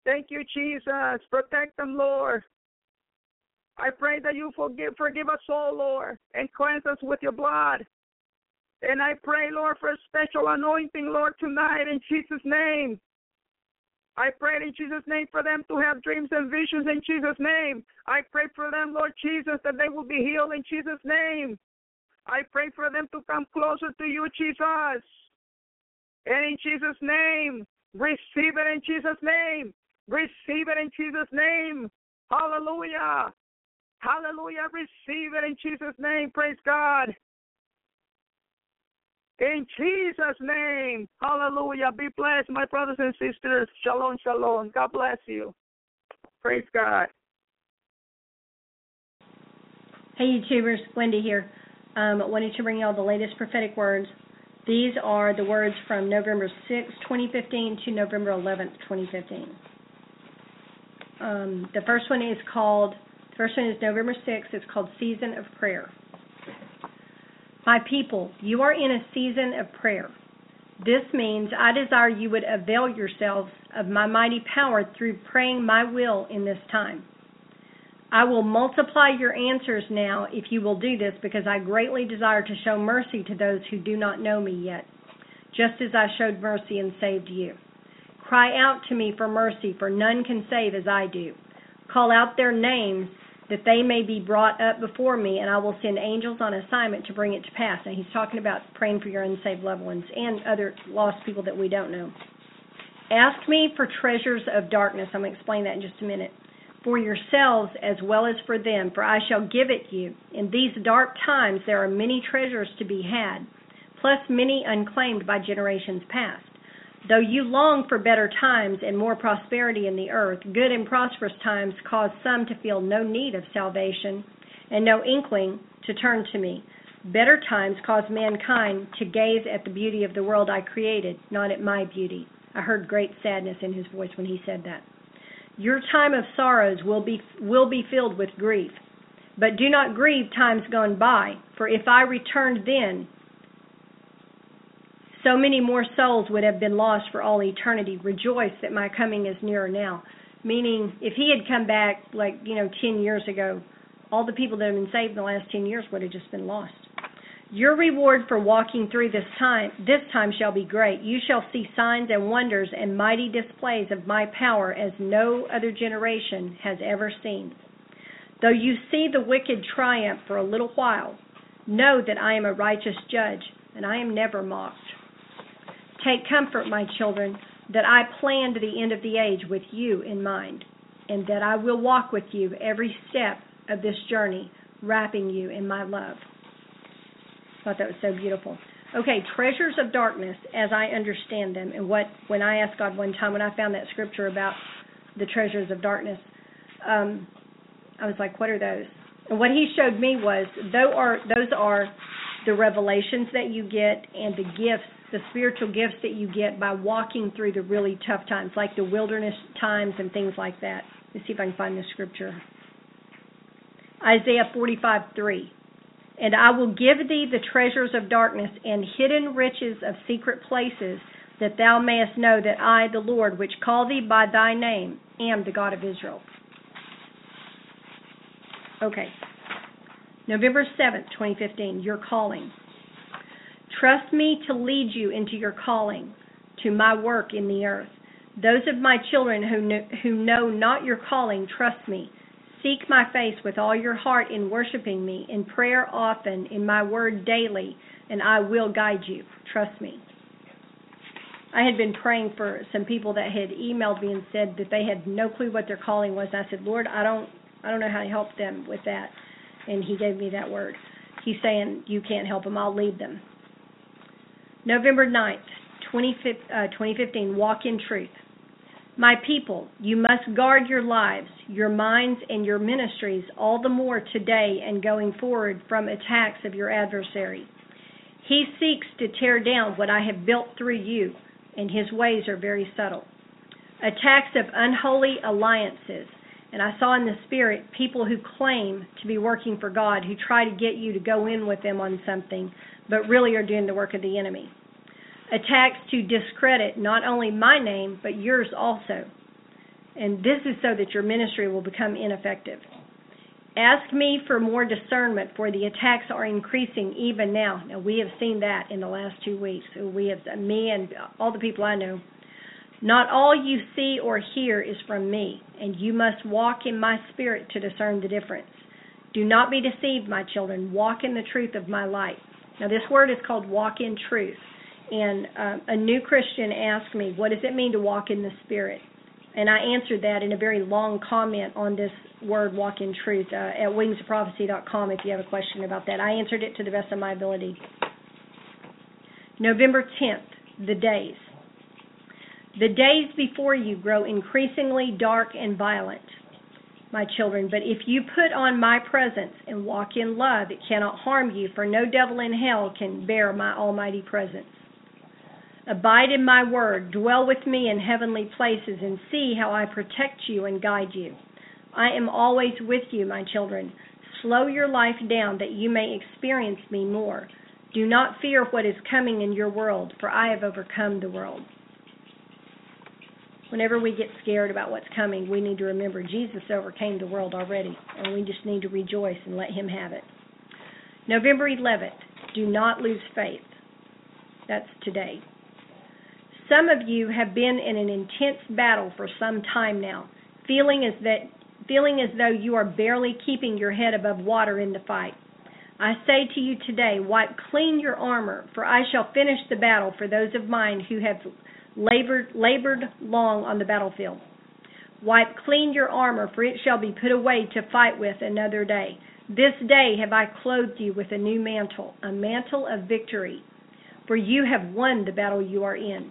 Thank you, Jesus. Protect them, Lord. I pray that you forgive, forgive us all, Lord, and cleanse us with your blood. And I pray, Lord, for a special anointing, Lord, tonight in Jesus' name. I pray in Jesus' name for them to have dreams and visions in Jesus' name. I pray for them, Lord Jesus, that they will be healed in Jesus' name. I pray for them to come closer to you, Jesus. And in Jesus' name, receive it in Jesus' name. Receive it in Jesus' name. Hallelujah. Hallelujah. Receive it in Jesus' name. Praise God. In Jesus' name. Hallelujah. Be blessed, my brothers and sisters. Shalom, shalom. God bless you. Praise God. Hey, YouTubers. Wendy here. Um, wanted to bring y'all the latest prophetic words. These are the words from November sixth, twenty fifteen to November eleventh, twenty fifteen. Um, the first one is called, the first one is November sixth. It's called Season of Prayer. My people, you are in a season of prayer. This means I desire you would avail yourselves of my mighty power through praying my will in this time. I will multiply your answers now if you will do this, because I greatly desire to show mercy to those who do not know me yet, just as I showed mercy and saved you. Cry out to me for mercy, for none can save as I do. Call out their names, that they may be brought up before me, and I will send angels on assignment to bring it to pass. Now, he's talking about praying for your unsaved loved ones and other lost people that we don't know. Ask me for treasures of darkness. I'm going to explain that in just a minute. For yourselves as well as for them, for I shall give it you. In these dark times there are many treasures to be had, plus many unclaimed by generations past. Though you long for better times and more prosperity in the earth, good and prosperous times cause some to feel no need of salvation and no inkling to turn to me. Better times cause mankind to gaze at the beauty of the world I created, not at my beauty. I heard great sadness in his voice when he said that. Your time of sorrows will be will be filled with grief, but do not grieve times gone by, for if I returned then, so many more souls would have been lost for all eternity. Rejoice that my coming is nearer now. Meaning, if he had come back, like, you know, ten years ago, all the people that have been saved in the last ten years would have just been lost. Your reward for walking through this time, this time shall be great. You shall see signs and wonders and mighty displays of my power as no other generation has ever seen. Though you see the wicked triumph for a little while, know that I am a righteous judge, and I am never mocked. Take comfort, my children, that I planned the end of the age with you in mind, and that I will walk with you every step of this journey, wrapping you in my love. I thought that was so beautiful. Okay, treasures of darkness as I understand them. And what when I asked God one time, when I found that scripture about the treasures of darkness, um, I was like, what are those? And what he showed me was though are, those are the revelations that you get and the gifts, the spiritual gifts that you get by walking through the really tough times, like the wilderness times and things like that. Let's see if I can find the scripture. Isaiah forty-five three. And I will give thee the treasures of darkness and hidden riches of secret places, that thou mayest know that I, the Lord, which call thee by thy name, am the God of Israel. Okay. November seventh, twenty fifteen, your calling. Trust me to lead you into your calling, to my work in the earth. Those of my children who know, who know not your calling, trust me. Seek my face with all your heart in worshiping me, in prayer often, in my word daily, and I will guide you. Trust me. I had been praying for some people that had emailed me and said that they had no clue what their calling was. And I said, Lord, I don't, I don't know how to help them with that. And he gave me that word. He's saying, you can't help them. I'll lead them. November ninth, twenty fifteen, walk in truth. My people, you must guard your lives, your minds, and your ministries all the more today and going forward from attacks of your adversary. He seeks to tear down what I have built through you, and his ways are very subtle. Attacks of unholy alliances, and I saw in the spirit people who claim to be working for God, who try to get you to go in with them on something, but really are doing the work of the enemy. Attacks to discredit not only my name, but yours also. And this is so that your ministry will become ineffective. Ask me for more discernment, for the attacks are increasing even now. Now, we have seen that in the last two weeks. We have, me and all the people I know. Not all you see or hear is from me, and you must walk in my spirit to discern the difference. Do not be deceived, my children. Walk in the truth of my light. Now, this word is called walk in truth. And um, a new Christian asked me, what does it mean to walk in the Spirit? And I answered that in a very long comment on this word, walk in truth, uh, at wings of prophecy dot com if you have a question about that. I answered it to the best of my ability. November tenth, the days. The days before you grow increasingly dark and violent, my children, but if you put on my presence and walk in love, it cannot harm you, for no devil in hell can bear my almighty presence. Abide in my word, dwell with me in heavenly places, and see how I protect you and guide you. I am always with you, my children. Slow your life down that you may experience me more. Do not fear what is coming in your world, for I have overcome the world. Whenever we get scared about what's coming, we need to remember Jesus overcame the world already, and we just need to rejoice and let him have it. November eleventh, do not lose faith. That's today. Some of you have been in an intense battle for some time now, feeling as that, feeling as though you are barely keeping your head above water in the fight. I say to you today, wipe clean your armor, for I shall finish the battle for those of mine who have labored, labored long on the battlefield. Wipe clean your armor, for it shall be put away to fight with another day. This day have I clothed you with a new mantle, a mantle of victory, for you have won the battle you are in.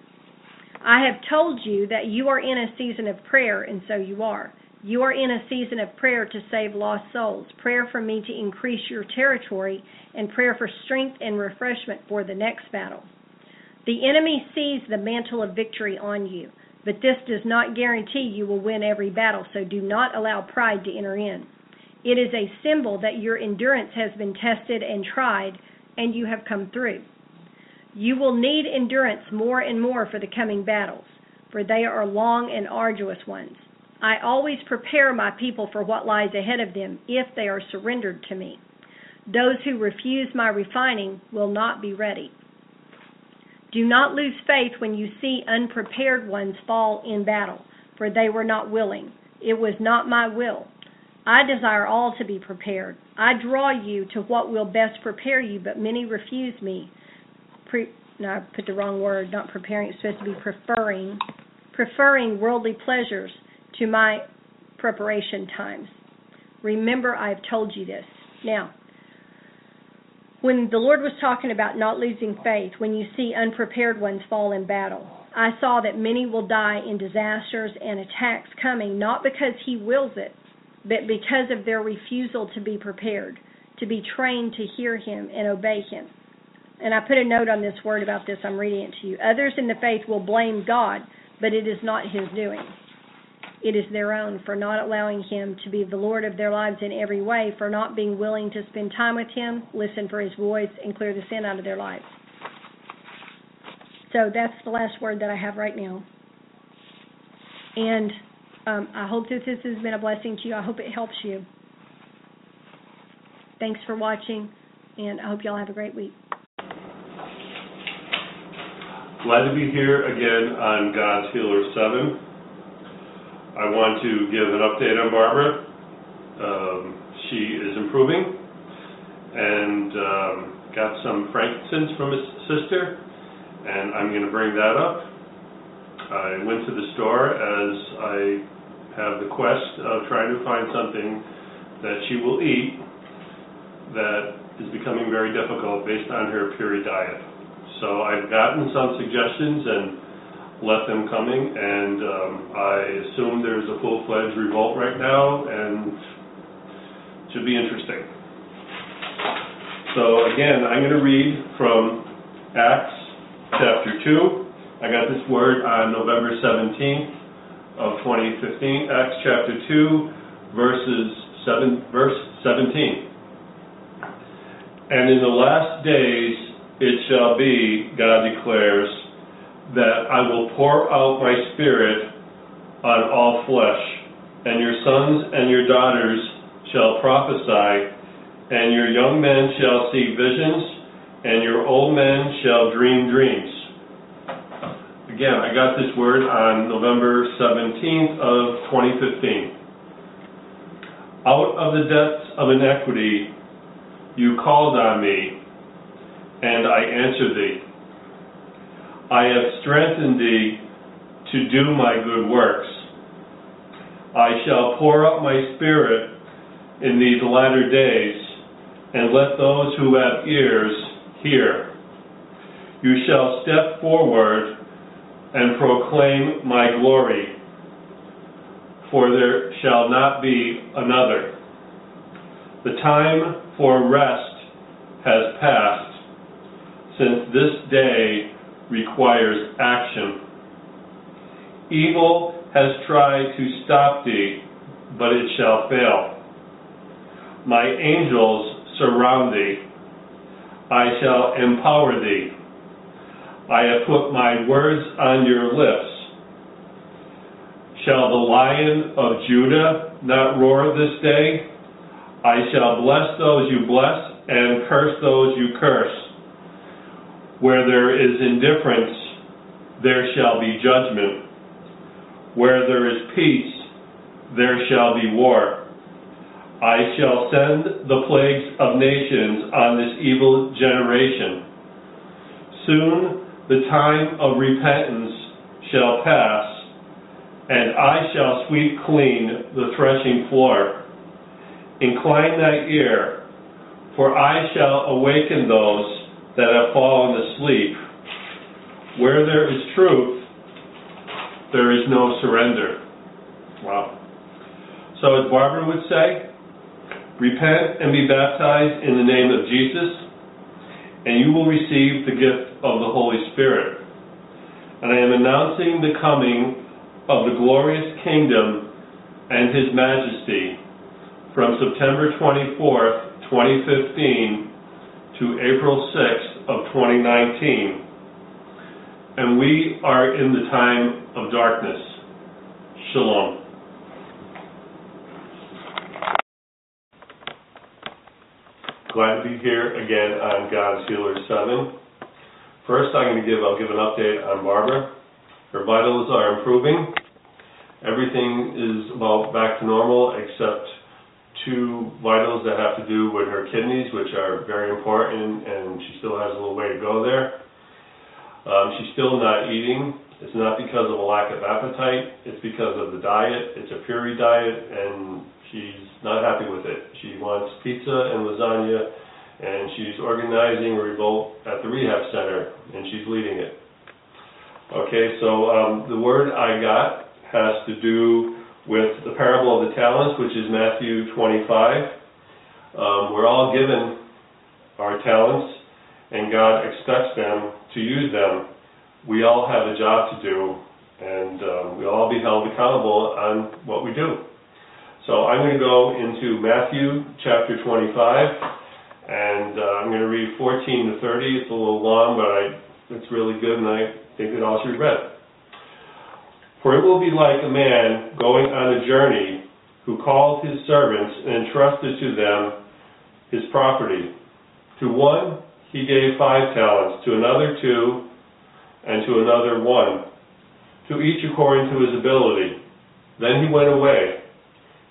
I have told you that you are in a season of prayer, and so you are. You are in a season of prayer to save lost souls, prayer for me to increase your territory, and prayer for strength and refreshment for the next battle. The enemy sees the mantle of victory on you, but this does not guarantee you will win every battle, so do not allow pride to enter in. It is a symbol that your endurance has been tested and tried, and you have come through. You will need endurance more and more for the coming battles, for they are long and arduous ones. I always prepare my people for what lies ahead of them if they are surrendered to me. Those who refuse my refining will not be ready. Do not lose faith when you see unprepared ones fall in battle, for they were not willing. It was not my will. I desire all to be prepared. I draw you to what will best prepare you, but many refuse me. Pre- no, I put the wrong word, not preparing. It's supposed to be preferring, preferring worldly pleasures to my preparation times. Remember, I have told you this. Now, when the Lord was talking about not losing faith, when you see unprepared ones fall in battle, I saw that many will die in disasters and attacks coming, not because he wills it, but because of their refusal to be prepared, to be trained to hear him and obey him. And I put a note on this word about this. I'm reading it to you. Others in the faith will blame God, but it is not his doing. It is their own for not allowing him to be the Lord of their lives in every way, for not being willing to spend time with him, listen for his voice, and clear the sin out of their lives. So that's the last word that I have right now. And um, I hope that this has been a blessing to you. I hope it helps you. Thanks for watching, and I hope y'all have a great week. Glad to be here again on God's Healer seven. I want to give an update on Barbara. Um, she is improving and um, got some frankincense from his sister, and I'm going to bring that up. I went to the store, as I have the quest of trying to find something that she will eat that is becoming very difficult based on her puri diet. So I've gotten some suggestions and left them coming, and um, I assume there's a full-fledged revolt right now, and it should be interesting. So again, I'm going to read from Acts chapter two. I got this word on November seventeenth of twenty fifteen. Acts chapter two, verses seven, verse seventeen. And in the last days it shall be, God declares, that I will pour out my spirit on all flesh, and your sons and your daughters shall prophesy, and your young men shall see visions, and your old men shall dream dreams. Again, I got this word on November seventeenth of twenty fifteen. Out of the depths of iniquity you called on me, and I answered thee. I have strengthened thee to do my good works. I shall pour out my spirit in these latter days, and let those who have ears hear. You shall step forward and proclaim my glory, for there shall not be another. The time for rest has passed, since this day requires action. Evil has tried to stop thee, but it shall fail. My angels surround thee. I shall empower thee. I have put my words on your lips. Shall the lion of Judah not roar this day? I shall bless those you bless, and curse those you curse. Where there is indifference, there shall be judgment. Where there is peace, there shall be war. I shall send the plagues of nations on this evil generation. Soon the time of repentance shall pass, and I shall sweep clean the threshing floor. Incline thy ear, for I shall awaken those that have fallen asleep. Where there is truth, there is no surrender. Wow. So as Barbara would say, repent and be baptized in the name of Jesus, and you will receive the gift of the Holy Spirit. And I am announcing the coming of the glorious kingdom and His majesty from September twenty-fourth, twenty fifteen to April sixth of twenty nineteen. And we are in the time of darkness. Shalom. Glad to be here again on God's Healer seven. First, I'm going to give, I'll give an update on Barbara. Her vitals are improving. Everything is about back to normal except two vitals that have to do with her kidneys, which are very important, and she still has a little way to go there. Um, she's still not eating. It's not because of a lack of appetite. It's because of the diet. It's a puri diet, and she's not happy with it. She wants pizza and lasagna, and she's organizing a revolt at the rehab center, and she's leading it. Okay, so um, the word I got has to do with the parable of the talents, which is Matthew twenty-five. Um, we're all given our talents, and God expects them to use them. We all have a job to do, and um, we'll all be held accountable on what we do. So I'm going to go into Matthew chapter twenty-five, and uh, I'm going to read fourteen to thirty. It's a little long, but I, it's really good, and I think it all should be read. For it will be like a man going on a journey who called his servants and entrusted to them his property. To one he gave five talents, to another two, and to another one, to each according to his ability. Then he went away.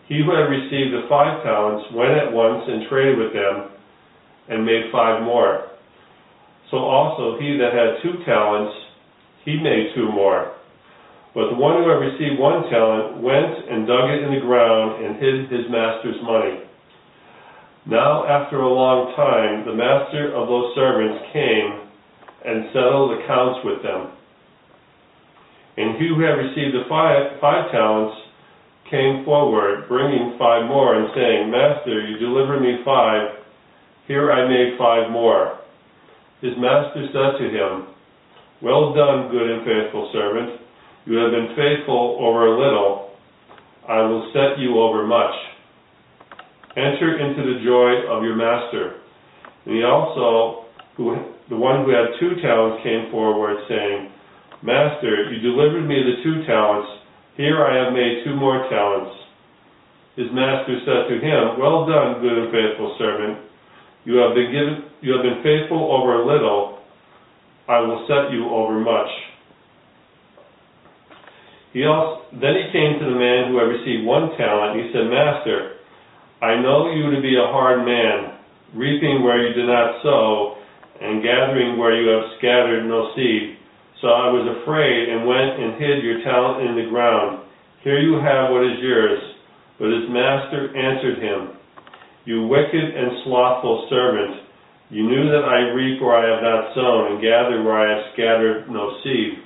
He who had received the five talents went at once and traded with them and made five more. So also he that had two talents, he made two more. But the one who had received one talent went and dug it in the ground and hid his master's money. Now, after a long time, the master of those servants came and settled accounts with them. And he who had received the five, five talents came forward, bringing five more, and saying, Master, you delivered me five. Here I made five more. His master said to him, Well done, good and faithful servant. You have been faithful over a little, I will set you over much. Enter into the joy of your master. And he also, who, the one who had two talents, came forward, saying, Master, you delivered me the two talents. Here I have made two more talents. His master said to him, Well done, good and faithful servant. You have been given, you have been faithful over a little, I will set you over much. He also, then he came to the man who had received one talent, and he said, Master, I know you to be a hard man, reaping where you did not sow, and gathering where you have scattered no seed. So I was afraid and went and hid your talent in the ground. Here you have what is yours. But his master answered him, You wicked and slothful servant, you knew that I reap where I have not sown, and gather where I have scattered no seed.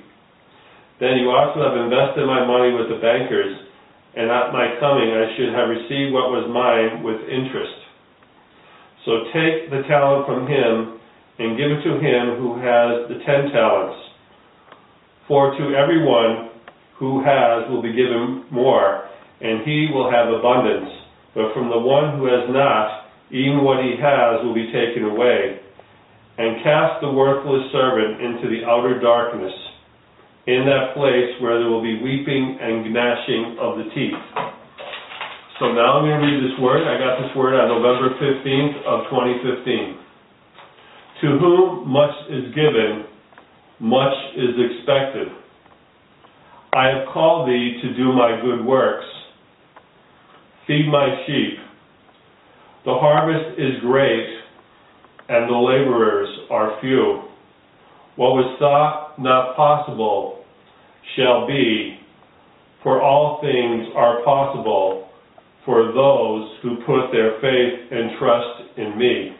Then you ought to have invested my money with the bankers, and at my coming I should have received what was mine with interest. So take the talent from him, and give it to him who has the ten talents. For to everyone who has will be given more, and he will have abundance. But from the one who has not, even what he has will be taken away. And cast the worthless servant into the outer darkness, in that place where there will be weeping and gnashing of the teeth. So now I'm going to read this word. I got this word on November fifteenth of twenty fifteen. To whom much is given, much is expected. I have called thee to do my good works. Feed my sheep. The harvest is great, and the laborers are few. What was thought not possible shall be, for all things are possible for those who put their faith and trust in me.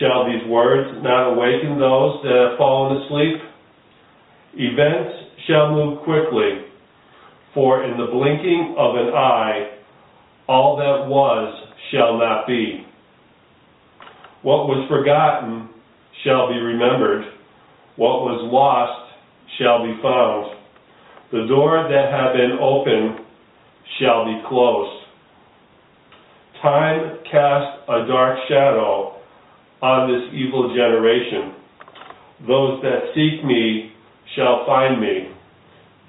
Shall these words not awaken those that have fallen asleep? Events shall move quickly, for in the blinking of an eye, all that was shall not be. What was forgotten shall be remembered. What was lost shall be found. The door that had been opened shall be closed. Time cast a dark shadow on this evil generation. Those that seek me shall find me.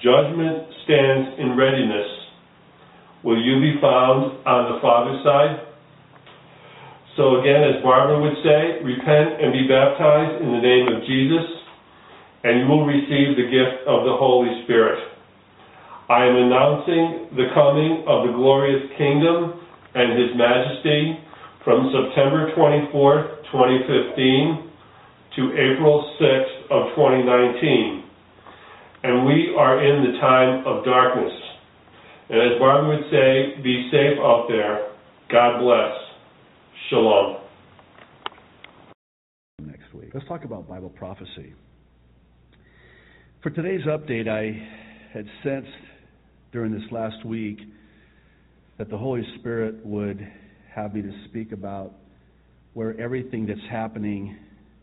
Judgment stands in readiness. Will you be found on the Father's side? So again, as Barbara would say, repent and be baptized in the name of Jesus, and you will receive the gift of the Holy Spirit. I am announcing the coming of the glorious kingdom and His majesty from September twenty-fourth, twenty fifteen to April sixth of twenty nineteen. And we are in the time of darkness. And as Barbara would say, be safe out there. God bless. Shalom. Next week, let's talk about Bible prophecy. For today's update, I had sensed during this last week that the Holy Spirit would have me to speak about where everything that's happening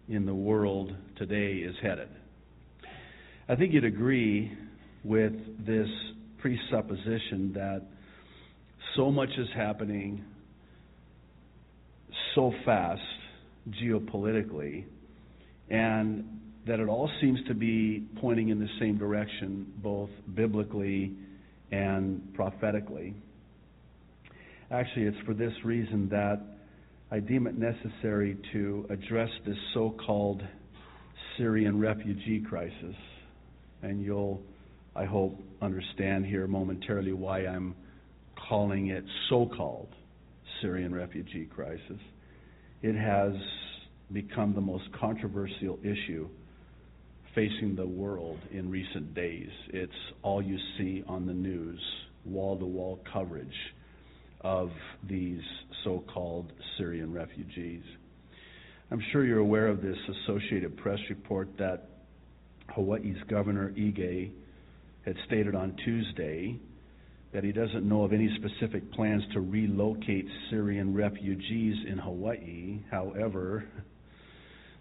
in the world today is headed. I think you'd agree with this presupposition that so much is happening so fast geopolitically, and that it all seems to be pointing in the same direction, both biblically and prophetically. Actually, it's for this reason that I deem it necessary to address this so-called Syrian refugee crisis. And you'll, I hope, understand here momentarily why I'm calling it so-called Syrian refugee crisis. It has become the most controversial issue facing the world in recent days. It's all you see on the news, wall-to-wall coverage of these so-called Syrian refugees. I'm sure you're aware of this Associated Press report that Hawaii's Governor Ige had stated on Tuesday that he doesn't know of any specific plans to relocate Syrian refugees in Hawaii. However,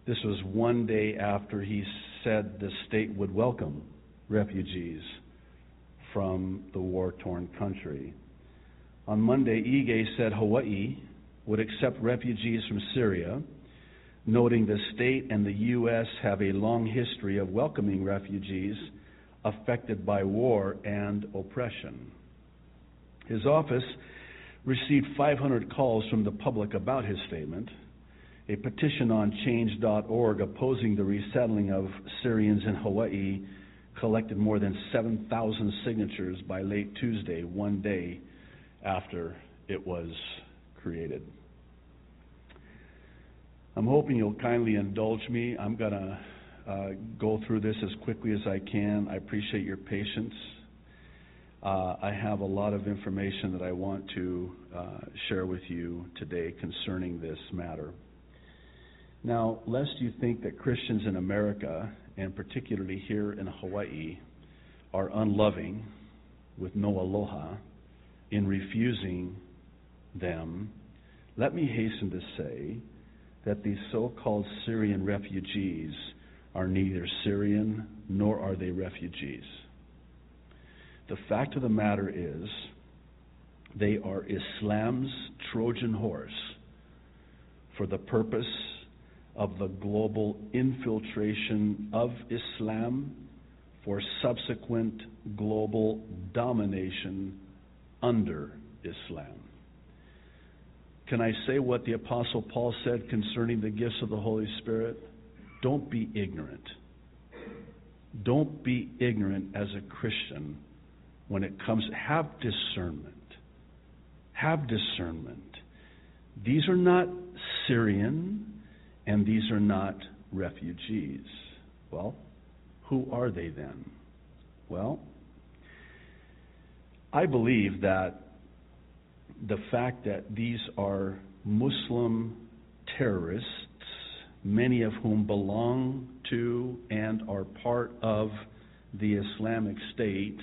this was one day after he said the state would welcome refugees from the war-torn country. On Monday, Ige said Hawaii would accept refugees from Syria, noting the state and the U S have a long history of welcoming refugees affected by war and oppression. His office received five hundred calls from the public about his statement. A petition on change dot org opposing the resettling of Syrians in Hawaii collected more than seven thousand signatures by late Tuesday, one day after it was created. I'm hoping you'll kindly indulge me. I'm going to uh, go through this as quickly as I can. I appreciate your patience. Uh, I have a lot of information that I want to uh, share with you today concerning this matter. Now, lest you think that Christians in America, and particularly here in Hawaii, are unloving with no aloha in refusing them, let me hasten to say that these so-called Syrian refugees are neither Syrian nor are they refugees. The fact of the matter is they are Islam's Trojan horse for the purpose of the global infiltration of Islam for subsequent global domination under Islam. Can I say what the Apostle Paul said concerning the gifts of the Holy Spirit? Don't be ignorant. Don't be ignorant as a Christian when it comes. Have discernment. Have discernment. These are not Syrian. And these are not refugees. Well, who are they then? Well, I believe that the fact that these are Muslim terrorists, many of whom belong to and are part of the Islamic State,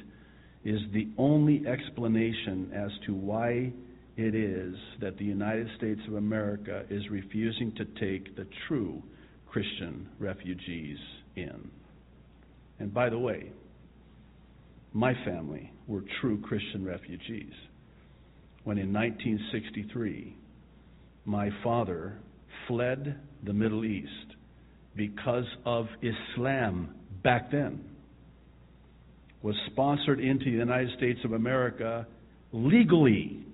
is the only explanation as to why it is that the United States of America is refusing to take the true Christian refugees in. And by the way, my family were true Christian refugees. When in nineteen sixty-three, my father fled the Middle East because of Islam back then, was sponsored into the United States of America legally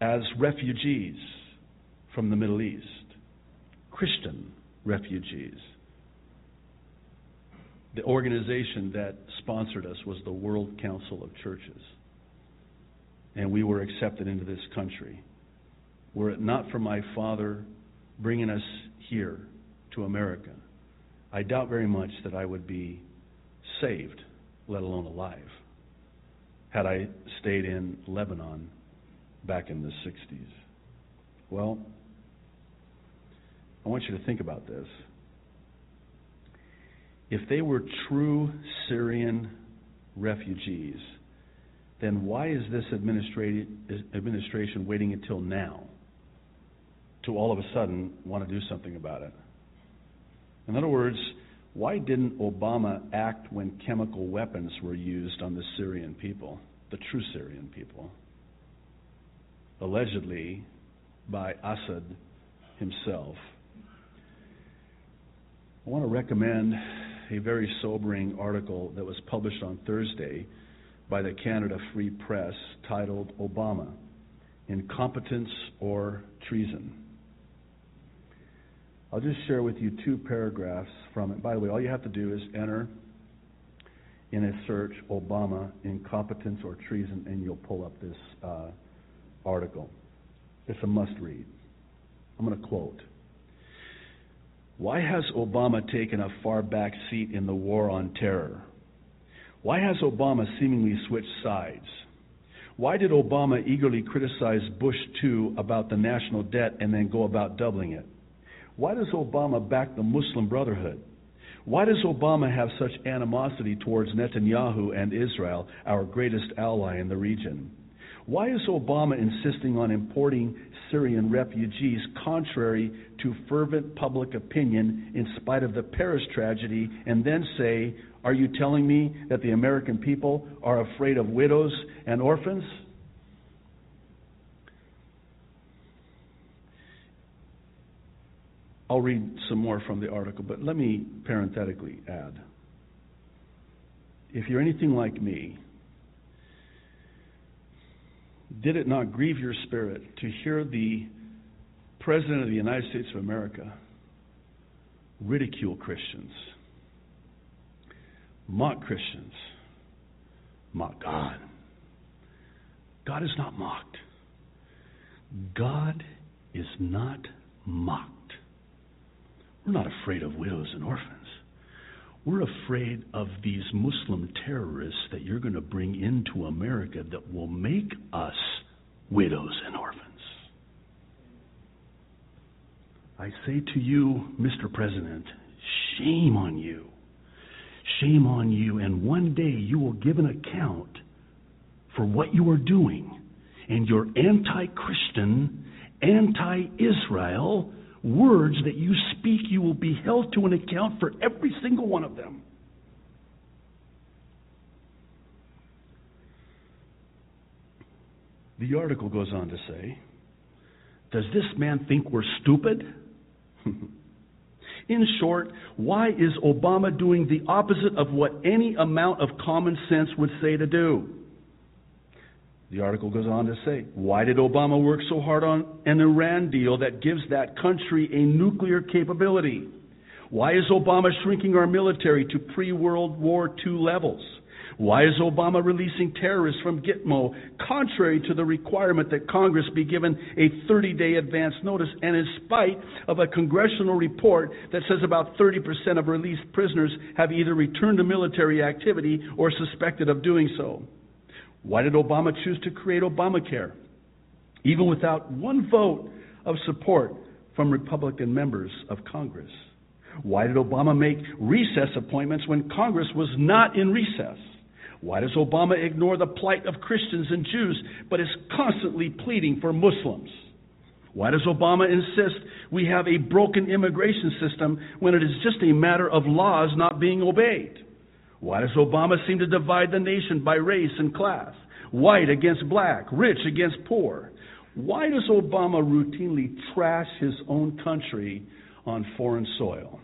as refugees from the Middle East, Christian refugees. The organization that sponsored us was the World Council of Churches, and we were accepted into this country. Were it not for my father bringing us here to America, I doubt very much that I would be saved, let alone alive, had I stayed in Lebanon back in the sixties. Well, I want you to think about this. If they were true Syrian refugees, then why is this administration waiting until now to all of a sudden want to do something about it? In other words, why didn't Obama act when chemical weapons were used on the Syrian people, the true Syrian people? Allegedly by Assad himself. I want to recommend a very sobering article that was published on Thursday by the Canada Free Press titled Obama, Incompetence or Treason. I'll just share with you two paragraphs from it. By the way, all you have to do is enter in a search Obama, Incompetence or Treason, and you'll pull up this uh article. It's a must read. I'm going to quote. Why has Obama taken a far back seat in the war on terror? Why has Obama seemingly switched sides? Why did Obama eagerly criticize Bush two about the national debt and then go about doubling it? Why does Obama back the Muslim Brotherhood? Why does Obama have such animosity towards Netanyahu and Israel, our greatest ally in the region? Why is Obama insisting on importing Syrian refugees contrary to fervent public opinion in spite of the Paris tragedy, and then say, are you telling me that the American people are afraid of widows and orphans? I'll read some more from the article, but let me parenthetically add, if you're anything like me, did it not grieve your spirit to hear the President of the United States of America ridicule Christians, mock Christians, mock God? God is not mocked. God is not mocked. We're not afraid of widows and orphans. We're afraid of these Muslim terrorists that you're going to bring into America that will make us widows and orphans. I say to you, Mister President, shame on you. Shame on you, and one day you will give an account for what you are doing and your anti-Christian, anti-Israel words that you speak. You will be held to an account for every single one of them. The article goes on to say, does this man think we're stupid? In short, why is Obama doing the opposite of what any amount of common sense would say to do? The article goes on to say, why did Obama work so hard on an Iran deal that gives that country a nuclear capability? Why is Obama shrinking our military to pre-World War Two levels? Why is Obama releasing terrorists from Gitmo, contrary to the requirement that Congress be given a thirty-day advance notice, and in spite of a congressional report that says about thirty percent of released prisoners have either returned to military activity or suspected of doing so? Why did Obama choose to create Obamacare, even without one vote of support from Republican members of Congress? Why did Obama make recess appointments when Congress was not in recess? Why does Obama ignore the plight of Christians and Jews, but is constantly pleading for Muslims? Why does Obama insist we have a broken immigration system when it is just a matter of laws not being obeyed? Why does Obama seem to divide the nation by race and class, white against black, rich against poor? Why does Obama routinely trash his own country on foreign soil?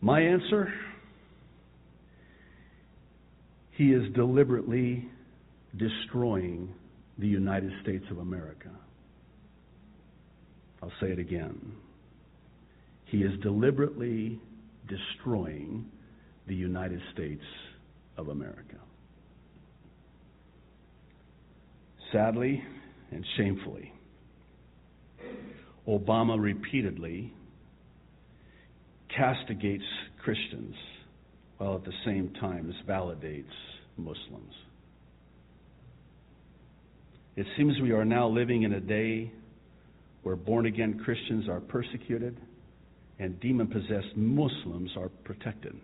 My answer, he is deliberately destroying the United States of America. I'll say it again. He is deliberately destroying the United States of America. Sadly and shamefully, Obama repeatedly castigates Christians while at the same time validates Muslims. It seems we are now living in a day where born-again Christians are persecuted and demon-possessed Muslims are protected.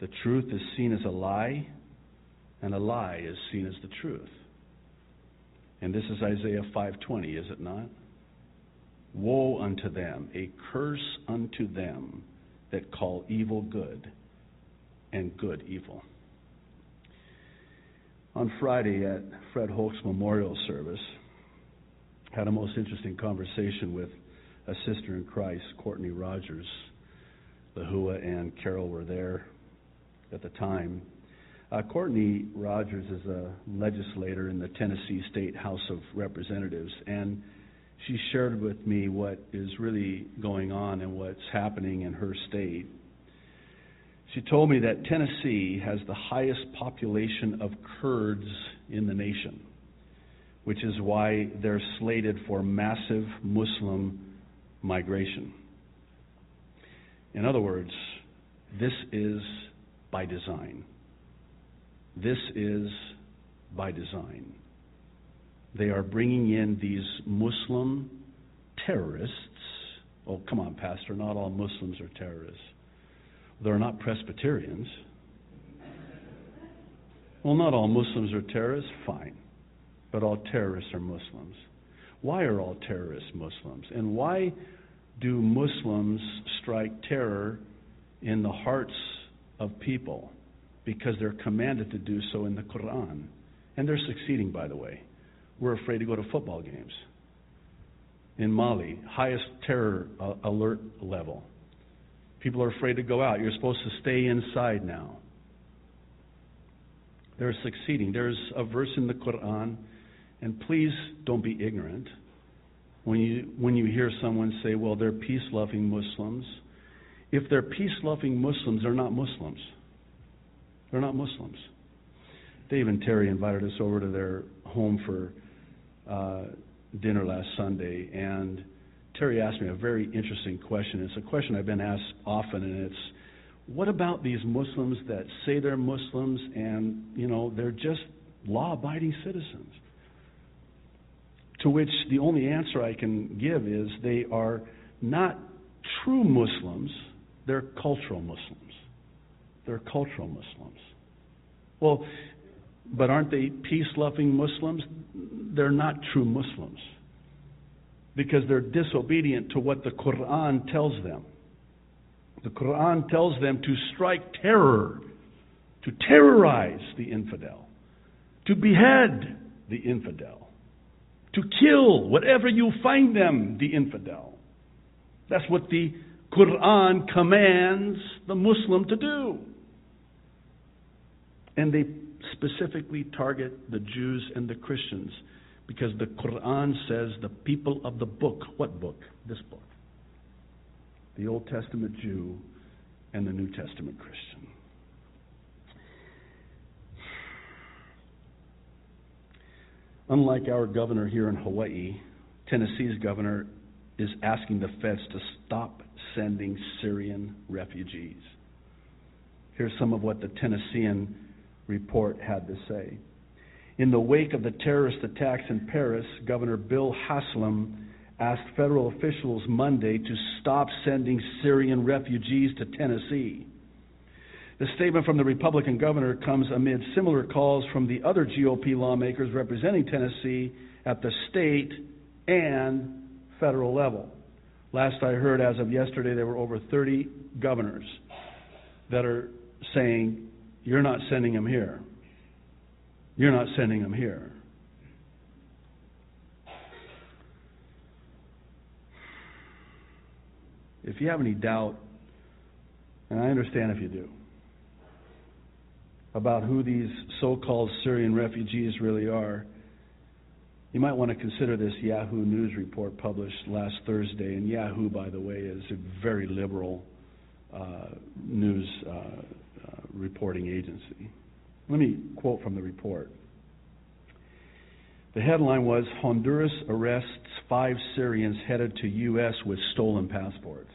The truth is seen as a lie, and a lie is seen as the truth. And this is Isaiah five twenty, is it not? Woe unto them, a curse unto them that call evil good, and good evil. On Friday at Fred Hoch's memorial service, I had a most interesting conversation with a sister in Christ, Courtney Rogers. Lahua and Carol were there at the time. Uh, Courtney Rogers is a legislator in the Tennessee State House of Representatives, and she shared with me what is really going on and what's happening in her state. She told me that Tennessee has the highest population of Kurds in the nation, which is why they're slated for massive Muslim migration. In other words, this is by design. This is by design. They are bringing in these Muslim terrorists. Oh, come on, Pastor, not all Muslims are terrorists. They're not Presbyterians. Well, not all Muslims are terrorists, fine. But all terrorists are Muslims. Why are all terrorists Muslims? And why do Muslims strike terror in the hearts of people? Because they're commanded to do so in the Quran. And they're succeeding, by the way. We're afraid to go to football games. In Mali, highest terror uh, alert level. People are afraid to go out. You're supposed to stay inside now. They're succeeding. There's a verse in the Quran, and please don't be ignorant. When you, when you hear someone say, well, they're peace-loving Muslims. If they're peace-loving Muslims, they're not Muslims. They're not Muslims. Dave and Terry invited us over to their home for uh, dinner last Sunday, and Terry asked me a very interesting question. It's a question I've been asked often, and it's, what about these Muslims that say they're Muslims and, you know, they're just law-abiding citizens? To which the only answer I can give is they are not true Muslims, they're cultural Muslims. They're cultural Muslims. Well, but aren't they peace-loving Muslims? They're not true Muslims because they're disobedient to what the Quran tells them. The Quran tells them to strike terror, to terrorize the infidel, to behead the infidel, to kill whatever you find them, the infidel. That's what the Quran commands the Muslim to do. And they specifically target the Jews and the Christians because the Quran says the people of the book, what book? This book. The Old Testament Jew and the New Testament Christian. Unlike our governor here in Hawaii, Tennessee's governor is asking the feds to stop sending Syrian refugees. Here's some of what the Tennessean report had to say. In the wake of the terrorist attacks in Paris, Governor Bill Haslam asked federal officials Monday to stop sending Syrian refugees to Tennessee. The statement from the Republican governor comes amid similar calls from the other G O P lawmakers representing Tennessee at the state and federal level. Last I heard, as of yesterday, there were over thirty governors that are saying, you're not sending them here. You're not sending them here. If you have any doubt, and I understand if you do, about who these so-called Syrian refugees really are, you might want to consider this Yahoo News report published last Thursday. And Yahoo, by the way, is a very liberal uh, news uh, uh, reporting agency. Let me quote from the report. The headline was, Honduras arrests five Syrians headed to U S with stolen passports.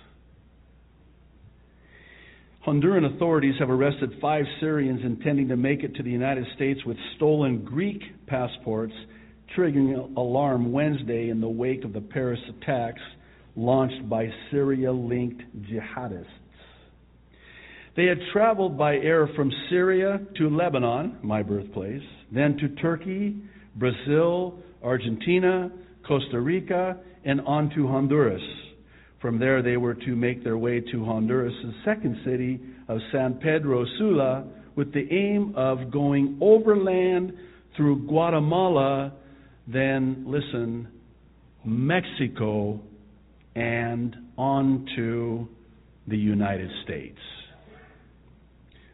Honduran authorities have arrested five Syrians intending to make it to the United States with stolen Greek passports, triggering alarm Wednesday in the wake of the Paris attacks launched by Syria-linked jihadists. They had traveled by air from Syria to Lebanon, my birthplace, then to Turkey, Brazil, Argentina, Costa Rica, and on to Honduras. From there, they were to make their way to Honduras' second city of San Pedro Sula with the aim of going overland through Guatemala, then, listen, Mexico, and on to the United States.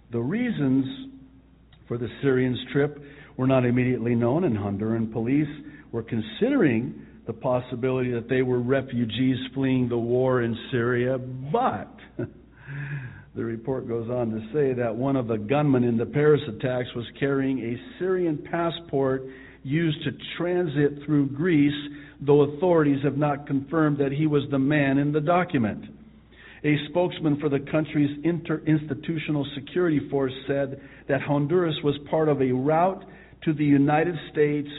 The reasons for the Syrians' trip were not immediately known, and Honduran police were considering the possibility that they were refugees fleeing the war in Syria, but the report goes on to say that one of the gunmen in the Paris attacks was carrying a Syrian passport used to transit through Greece, though authorities have not confirmed that he was the man in the document. A spokesman for the country's interinstitutional security force said that Honduras was part of a route to the United States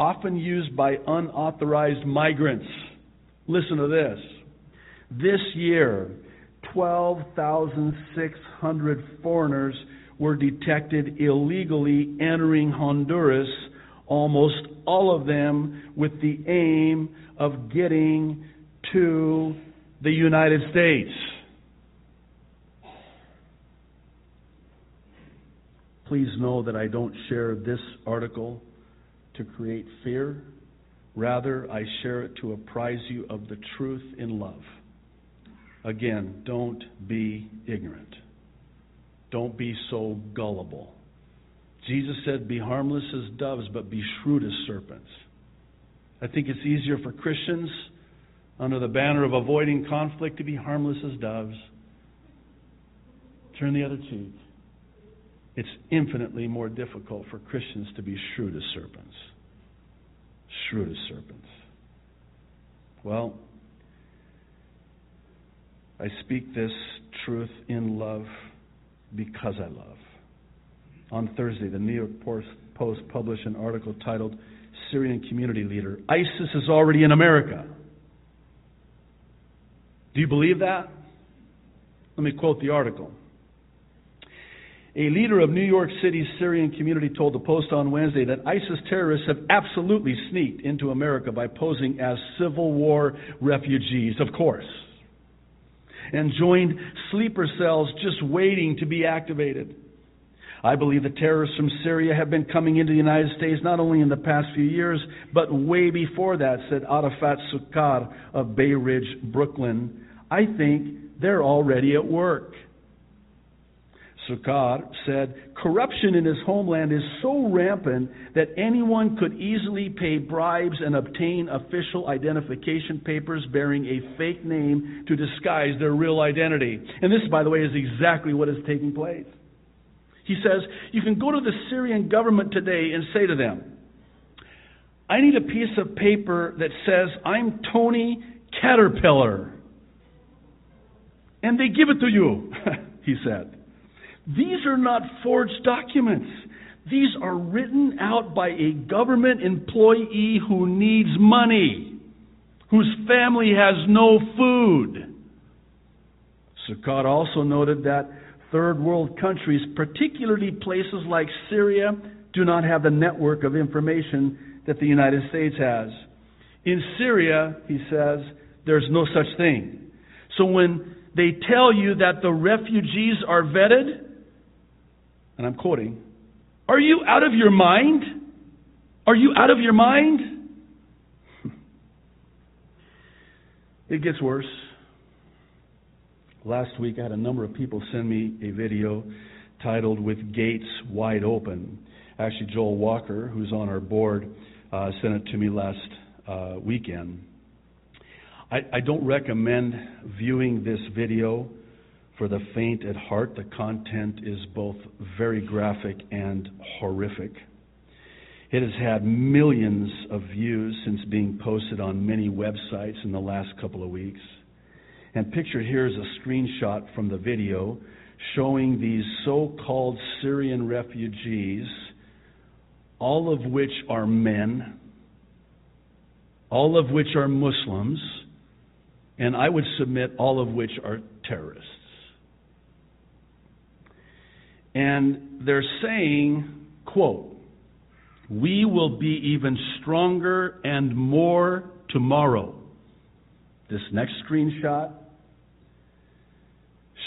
often used by unauthorized migrants. Listen to this. This year, twelve thousand six hundred foreigners were detected illegally entering Honduras, almost all of them with the aim of getting to the United States. Please know that I don't share this article to create fear. Rather, I share it to apprise you of the truth in love. Again, don't be ignorant. Don't be so gullible. Jesus said, be harmless as doves, but be shrewd as serpents. I think it's easier for Christians, under the banner of avoiding conflict, to be harmless as doves. Turn the other cheek. It's infinitely more difficult for Christians to be shrewd as serpents. Shrewd as serpents. Well, I speak this truth in love because I love. On Thursday, the New York Post published an article titled, Syrian Community Leader, ISIS is Already in America. Do you believe that? Let me quote the article. A leader of New York City's Syrian community told the Post on Wednesday that ISIS terrorists have absolutely sneaked into America by posing as Civil War refugees, of course, and joined sleeper cells just waiting to be activated. I believe the terrorists from Syria have been coming into the United States not only in the past few years, but way before that, said Arafat Sukkar of Bay Ridge, Brooklyn. I think they're already at work. Sukkar said, corruption in his homeland is so rampant that anyone could easily pay bribes and obtain official identification papers bearing a fake name to disguise their real identity. And this, by the way, is exactly what is taking place. He says, you can go to the Syrian government today and say to them, I need a piece of paper that says, I'm Tony Caterpillar. And they give it to you, he said. These are not forged documents. These are written out by a government employee who needs money, whose family has no food. Sukkot also noted that third world countries, particularly places like Syria, do not have the network of information that the United States has. In Syria, he says, there's no such thing. So when they tell you that the refugees are vetted, and I'm quoting, are you out of your mind? Are you out of your mind? It gets worse. Last week I had a number of people send me a video titled, With Gates Wide Open. Actually, Joel Walker, who's on our board, uh, sent it to me last uh, weekend. I, I don't recommend viewing this video for the faint at heart. The content is both very graphic and horrific. It has had millions of views since being posted on many websites in the last couple of weeks. And pictured here is a screenshot from the video showing these so-called Syrian refugees, all of which are men, all of which are Muslims, and I would submit all of which are terrorists. And they're saying, quote, we will be even stronger and more tomorrow. This next screenshot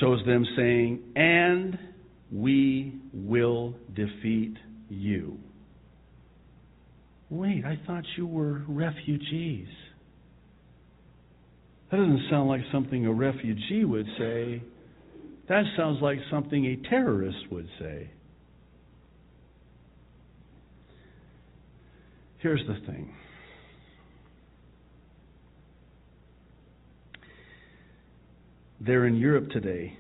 shows them saying, and we will defeat you. Wait, I thought you were refugees. That doesn't sound like something a refugee would say. That sounds like something a terrorist would say. Here's the thing. They're in Europe today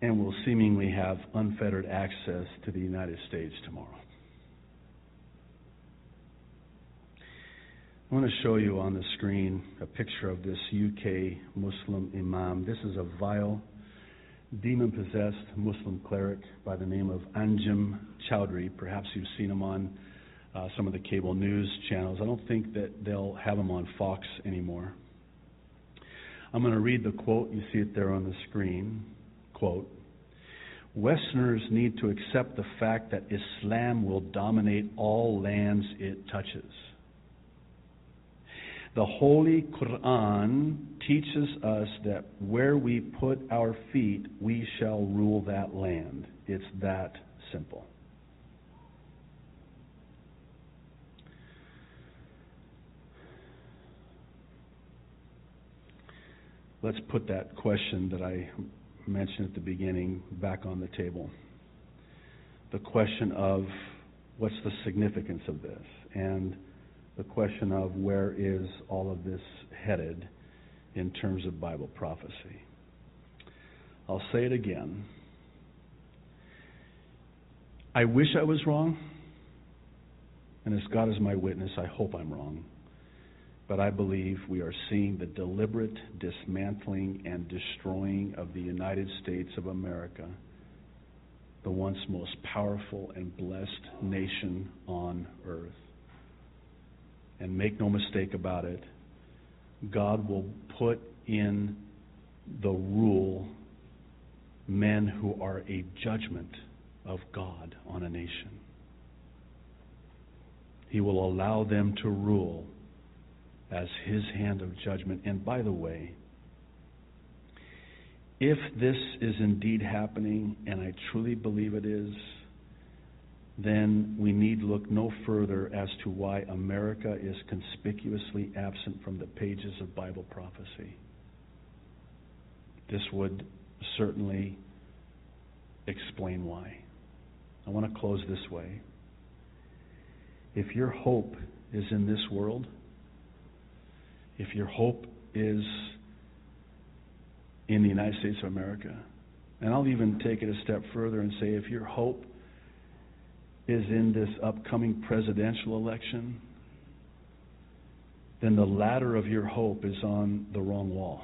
and will seemingly have unfettered access to the United States tomorrow. I want to show you on the screen a picture of this U K Muslim imam. This is a vile, demon-possessed Muslim cleric by the name of Anjem Choudary. Perhaps you've seen him on uh, some of the cable news channels. I don't think that they'll have him on Fox anymore. I'm going to read the quote. You see it there on the screen. Quote, "Westerners need to accept the fact that Islam will dominate all lands it touches. The Holy Quran teaches us that where we put our feet, we shall rule that land. It's that simple." Let's put that question that I mentioned at the beginning back on the table. The question of what's the significance of this? And the question of where is all of this headed in terms of Bible prophecy. I'll say it again. I wish I was wrong, and as God is my witness, I hope I'm wrong. But I believe we are seeing the deliberate dismantling and destroying of the United States of America, the once most powerful and blessed nation on earth. And make no mistake about it, God will put in the rule men who are a judgment of God on a nation. He will allow them to rule as his hand of judgment. And by the way, if this is indeed happening, and I truly believe it is, then we need look no further as to why America is conspicuously absent from the pages of Bible prophecy. This would certainly explain why. I want to close this way. If your hope is in this world, if your hope is in the United States of America, and I'll even take it a step further and say if your hope is in this upcoming presidential election, then the ladder of your hope is on the wrong wall.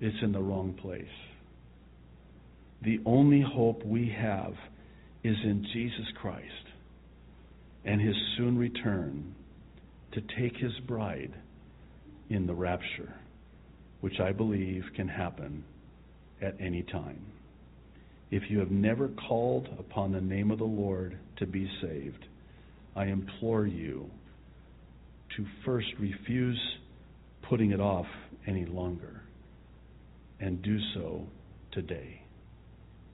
It's in the wrong place. The only hope we have is in Jesus Christ and his soon return to take his bride in the rapture, which I believe can happen at any time. If you have never called upon the name of the Lord to be saved, I implore you to first refuse putting it off any longer and do so today,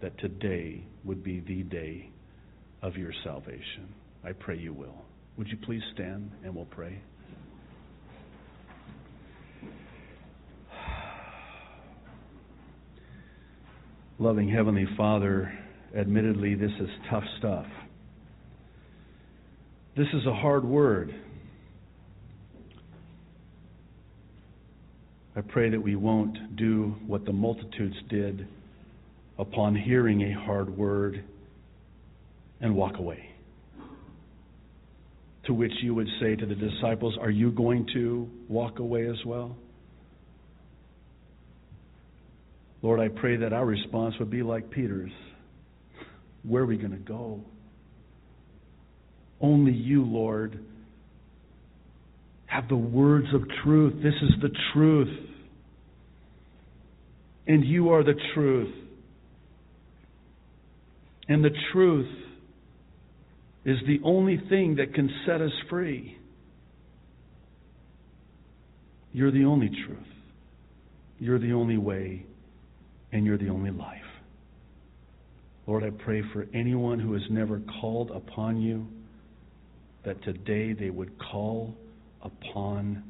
that today would be the day of your salvation. I pray you will. Would you please stand and we'll pray? Loving Heavenly Father, admittedly, this is tough stuff. This is a hard word. I pray that we won't do what the multitudes did upon hearing a hard word and walk away. To which you would say to the disciples, are you going to walk away as well? Lord, I pray that our response would be like Peter's. Where are we going to go? Only you, Lord, have the words of truth. This is the truth. And you are the truth. And the truth is the only thing that can set us free. You're the only truth. You're the only way. And you're the only life. Lord, I pray for anyone who has never called upon you, that today they would call upon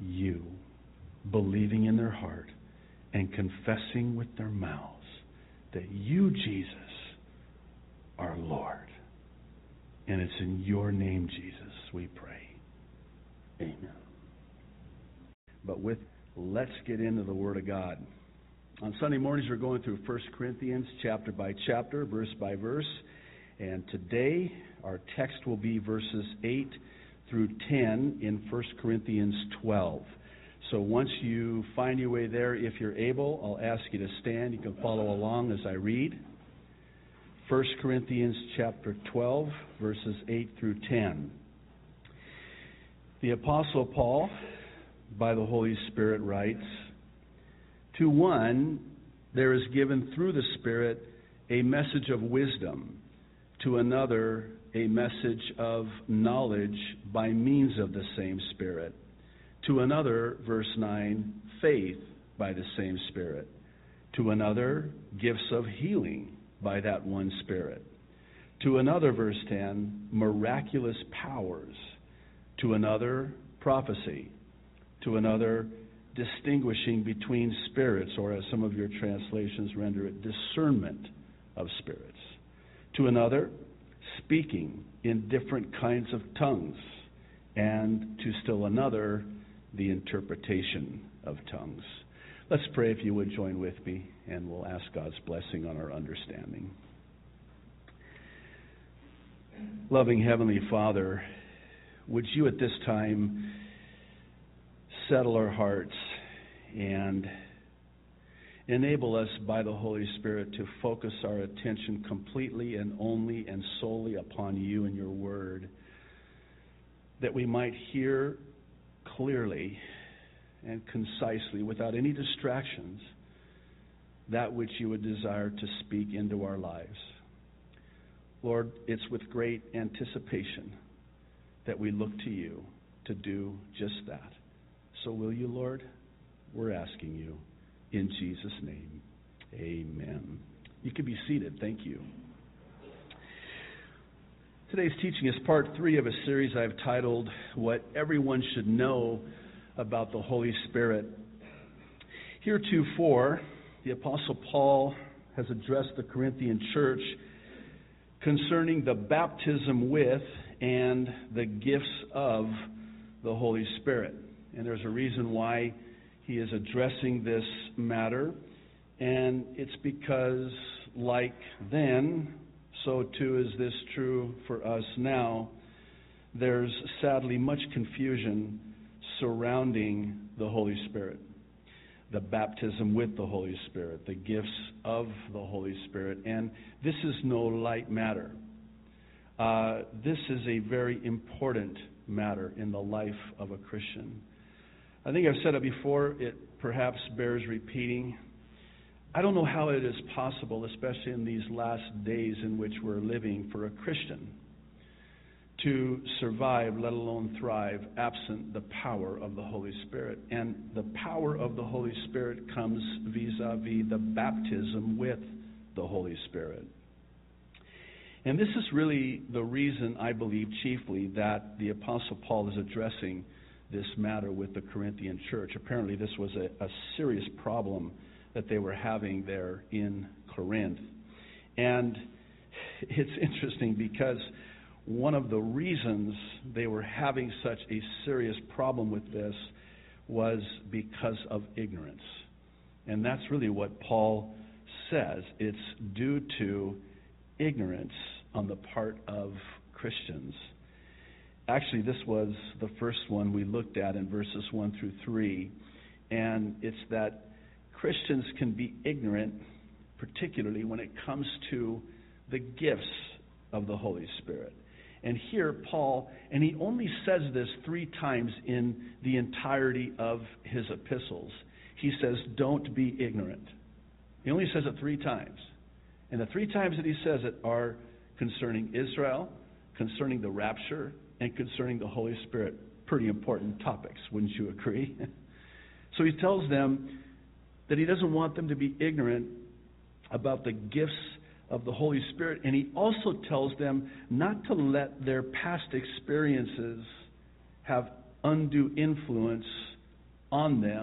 you, believing in their heart and confessing with their mouths that you, Jesus, are Lord. And it's in your name, Jesus, we pray. Amen. But with, let's get into the Word of God. On Sunday mornings, we're going through First Corinthians chapter by chapter, verse by verse. And today, our text will be verses eight through ten in First Corinthians twelve. So once you find your way there, if you're able, I'll ask you to stand. You can follow along as I read. First Corinthians chapter twelve, verses eight through ten. The Apostle Paul, by the Holy Spirit, writes, "To one there is given through the Spirit a message of wisdom, to another a message of knowledge by means of the same Spirit. To another," verse nine, "faith by the same Spirit. To another, gifts of healing by that one Spirit. To another," verse ten, "miraculous powers. To another, prophecy. To another, distinguishing between spirits," or as some of your translations render it, discernment of spirits. "To another, speaking in different kinds of tongues, and to still another, the interpretation of tongues." Let's pray, if you would join with me, and we'll ask God's blessing on our understanding. Loving Heavenly Father, would you at this time settle our hearts and enable us by the Holy Spirit to focus our attention completely and only and solely upon you and your word, that we might hear clearly and concisely, without any distractions, that which you would desire to speak into our lives. Lord, it's with great anticipation that we look to you to do just that. So will you, Lord? We're asking you in Jesus' name. Amen. You can be seated. Thank you. Today's teaching is part three of a series I've titled, What Everyone Should Know About the Holy Spirit. Heretofore, the Apostle Paul has addressed the Corinthian church concerning the baptism with and the gifts of the Holy Spirit. And there's a reason why he is addressing this matter, and it's because, like then, so too is this true for us now. There's sadly much confusion surrounding the Holy Spirit, the baptism with the Holy Spirit, the gifts of the Holy Spirit, and this is no light matter. Uh, this is a very important matter in the life of a Christian. I think I've said it before, it perhaps bears repeating. I don't know how it is possible, especially in these last days in which we're living, for a Christian to survive, let alone thrive, absent the power of the Holy Spirit. And the power of the Holy Spirit comes vis-a-vis the baptism with the Holy Spirit. And this is really the reason, I believe, chiefly, that the Apostle Paul is addressing this matter with the Corinthian church. Apparently, this was a, a serious problem that they were having there in Corinth. And it's interesting because one of the reasons they were having such a serious problem with this was because of ignorance. And that's really what Paul says. It's due to ignorance on the part of Christians. Actually, this was the first one we looked at in verses one through three. And it's that Christians can be ignorant, particularly when it comes to the gifts of the Holy Spirit. And here Paul, and he only says this three times in the entirety of his epistles. He says, don't be ignorant. He only says it three times. And the three times that he says it are concerning Israel, concerning the rapture, and concerning the Holy Spirit. Pretty important topics, wouldn't you agree? So he tells them that he doesn't want them to be ignorant about the gifts of the Holy Spirit. And he also tells them not to let their past experiences have undue influence on them